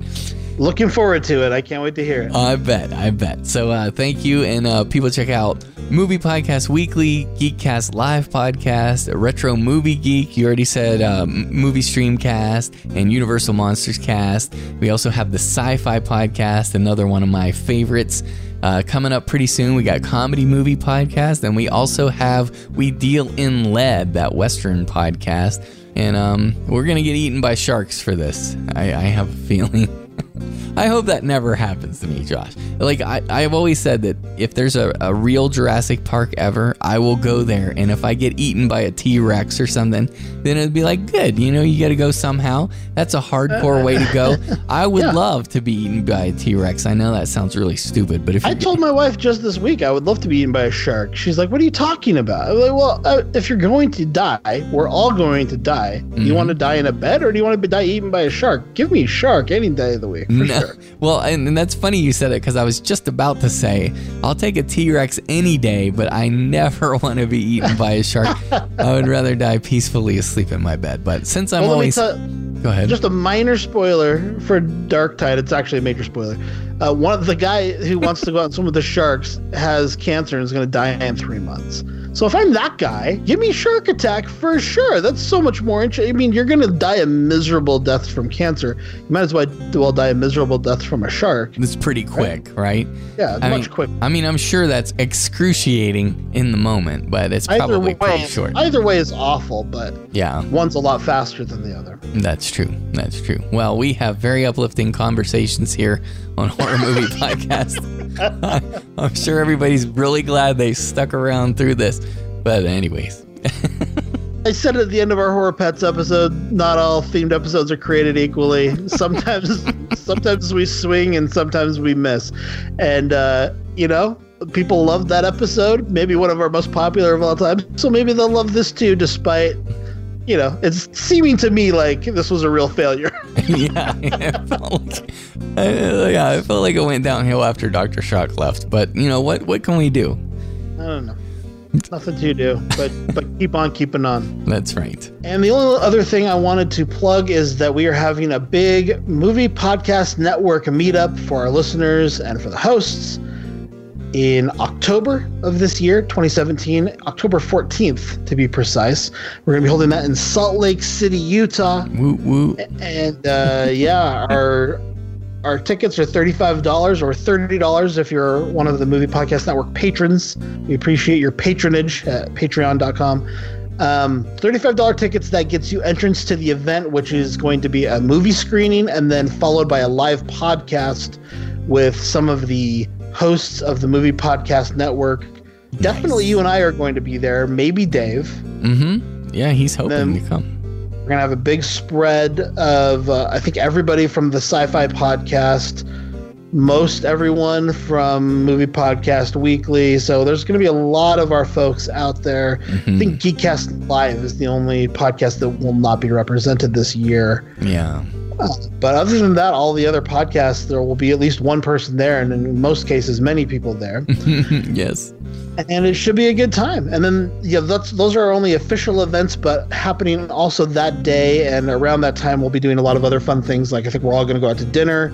Looking forward to it. I can't wait to hear it. I bet. So thank you. And people check out Movie Podcast Weekly, Geekcast Live Podcast, Retro Movie Geek. You already said Movie Streamcast and Universal Monsters Cast. We also have the Sci-Fi Podcast, another one of my favorites. Coming up pretty soon, we got Comedy Movie Podcast. And we also have We Deal in Lead, that Western podcast. And we're going to get eaten by sharks for this. I have a feeling. I hope that never happens to me, Josh. Like, I've always said that if there's a real Jurassic Park ever, I will go there. And if I get eaten by a T-Rex or something, then it'd be like, good, you know, you got to go somehow. That's a hardcore way to go. I would love to be eaten by a T-Rex. I know that sounds really stupid, but if I told my wife just this week I would love to be eaten by a shark. She's like, what are you talking about? I'm like, well, if you're going to die, we're all going to die. Mm-hmm. You want to die in a bed or do you want to die eaten by a shark? Give me a shark any day of the week. No. Well, and that's funny you said it, because I was just about to say I'll take a T-Rex any day, but I never want to be eaten by a shark. I would rather die peacefully asleep in my bed. But since I'm always... Go ahead. Just a minor spoiler for Dark Tide. It's actually a major spoiler. One of the guy who wants to go out and swim with the sharks has cancer and is going to die in 3 months. So if I'm that guy, give me Shark Attack for sure. That's so much more interesting. I mean, you're going to die a miserable death from cancer. You might as well die a miserable death from a shark. It's pretty quick, right? Yeah, it's much quicker. I mean, I'm sure that's excruciating in the moment, but it's probably pretty short. Either way is awful, but yeah, one's a lot faster than the other. That's true. That's true. Well, we have very uplifting conversations here on Horror Movie Podcast. I'm sure everybody's really glad they stuck around through this. But anyways. I said at the end of our Horror Pets episode, not all themed episodes are created equally. Sometimes we swing and sometimes we miss. And, you know, people loved that episode. Maybe one of our most popular of all time. So maybe they'll love this too, despite... You know, it's seeming to me like this was a real failure. I felt like it went downhill after Dr. Shock left. But, you know, what can we do? I don't know. Nothing to do, but keep on keeping on. That's right. And the only other thing I wanted to plug is that we are having a big movie podcast network meetup for our listeners and for the hosts in October of this year, 2017, October 14th, to be precise. We're going to be holding that in Salt Lake City, Utah. Woo, woo. And, yeah, our tickets are $35 or $30 if you're one of the Movie Podcast Network patrons. We appreciate your patronage at patreon.com. $35 tickets, that gets you entrance to the event, which is going to be a movie screening and then followed by a live podcast with some of the hosts of the Movie Podcast Network. Nice. Definitely you and I are going to be there. Maybe Dave. Mm-hmm. Yeah, he's hoping to come. We're going to have a big spread of, I think, everybody from the Sci-Fi Podcast, most everyone from Movie Podcast Weekly. So there's going to be a lot of our folks out there. Mm-hmm. I think Geekcast Live is the only podcast that will not be represented this year. Yeah. But other than that, all the other podcasts, there will be at least one person there, and in most cases, many people there. Yes. And it should be a good time. And then, yeah, those are our only official events, but happening also that day. And around that time, we'll be doing a lot of other fun things. Like, I think we're all going to go out to dinner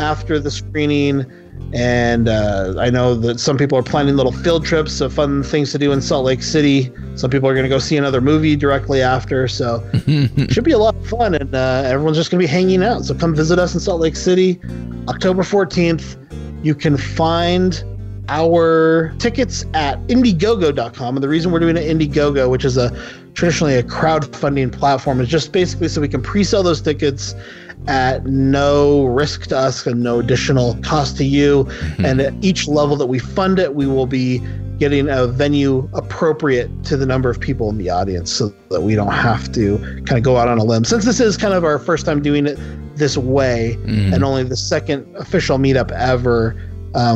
after the screening. And I know that some people are planning little field trips of fun things to do in Salt Lake City. Some people are going to go see another movie directly after. So it should be a lot of fun. And everyone's just going to be hanging out. So come visit us in Salt Lake City, October 14th. You can find our tickets at Indiegogo.com. And the reason we're doing an Indiegogo, which is traditionally a crowdfunding platform, is just basically so we can pre-sell those tickets at no risk to us and no additional cost to you. Mm-hmm. And at each level that we fund it, we will be getting a venue appropriate to the number of people in the audience so that we don't have to kind of go out on a limb. Since this is kind of our first time doing it this way and only the second official meetup ever,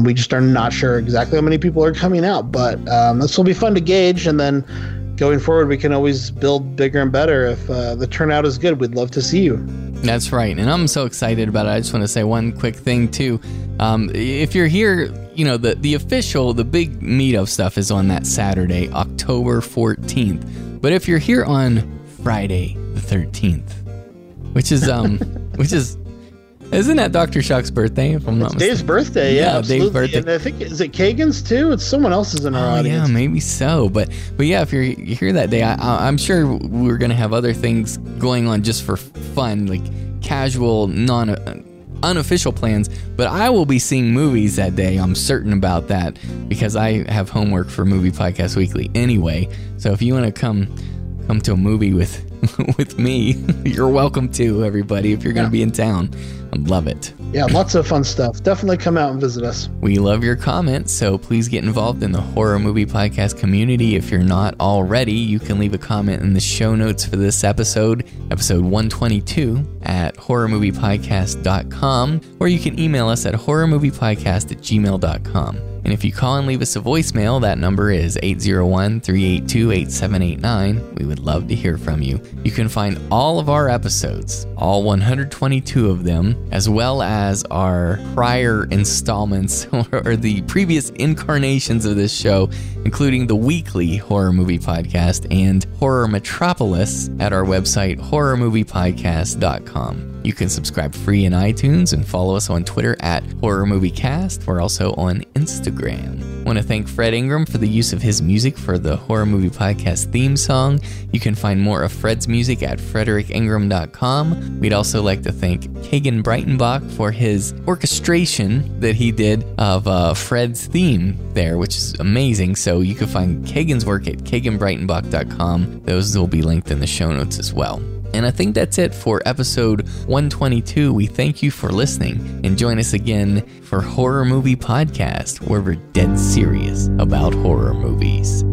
we just are not sure exactly how many people are coming out. But this will be fun to gauge. And then going forward, we can always build bigger and better. If the turnout is good, we'd love to see you. That's right. And I'm so excited about it. I just want to say one quick thing, too. If you're here, you know, the official, the big meetup stuff is on that Saturday, October 14th. But if you're here on Friday, the 13th, which is, isn't that Dr. Shock's birthday? If I'm not mistaken, Dave's birthday, yeah, absolutely. Dave's birthday. And I think, is it Kagan's too? It's someone else's in our audience. Yeah, maybe so. But yeah, if you're here that day, I'm sure we're gonna have other things going on just for fun, like casual, unofficial plans. But I will be seeing movies that day. I'm certain about that because I have homework for Movie Podcast Weekly anyway. So if you want to come to a movie with with me. You're welcome too, everybody, if you're going to be in town. I'd love it. Yeah, lots of fun stuff. Definitely come out and visit us. We love your comments, so please get involved in the Horror Movie Podcast community. If you're not already, you can leave a comment in the show notes for this episode, episode 122, at horrormoviepodcast.com, or you can email us at horrormoviepodcast@gmail.com. And if you call and leave us a voicemail, that number is 801-382-8789. We would love to hear from you. You can find all of our episodes, all 122 of them, as well as our prior installments or the previous incarnations of this show, including the weekly Horror Movie Podcast and Horror Metropolis, at our website, horrormoviepodcast.com. You can subscribe free in iTunes and follow us on Twitter at Horror Movie Cast. We're also on Instagram. I want to thank Fred Ingram for the use of his music for the Horror Movie Podcast theme song. You can find more of Fred's music at frederingram.com. We'd also like to thank Kagan Breitenbach for his orchestration that he did of Fred's theme there, which is amazing. So you can find Kagan's work at kaganbreitenbach.com. Those will be linked in the show notes as well. And I think that's it for episode 122. We thank you for listening, and join us again for Horror Movie Podcast, where we're dead serious about horror movies.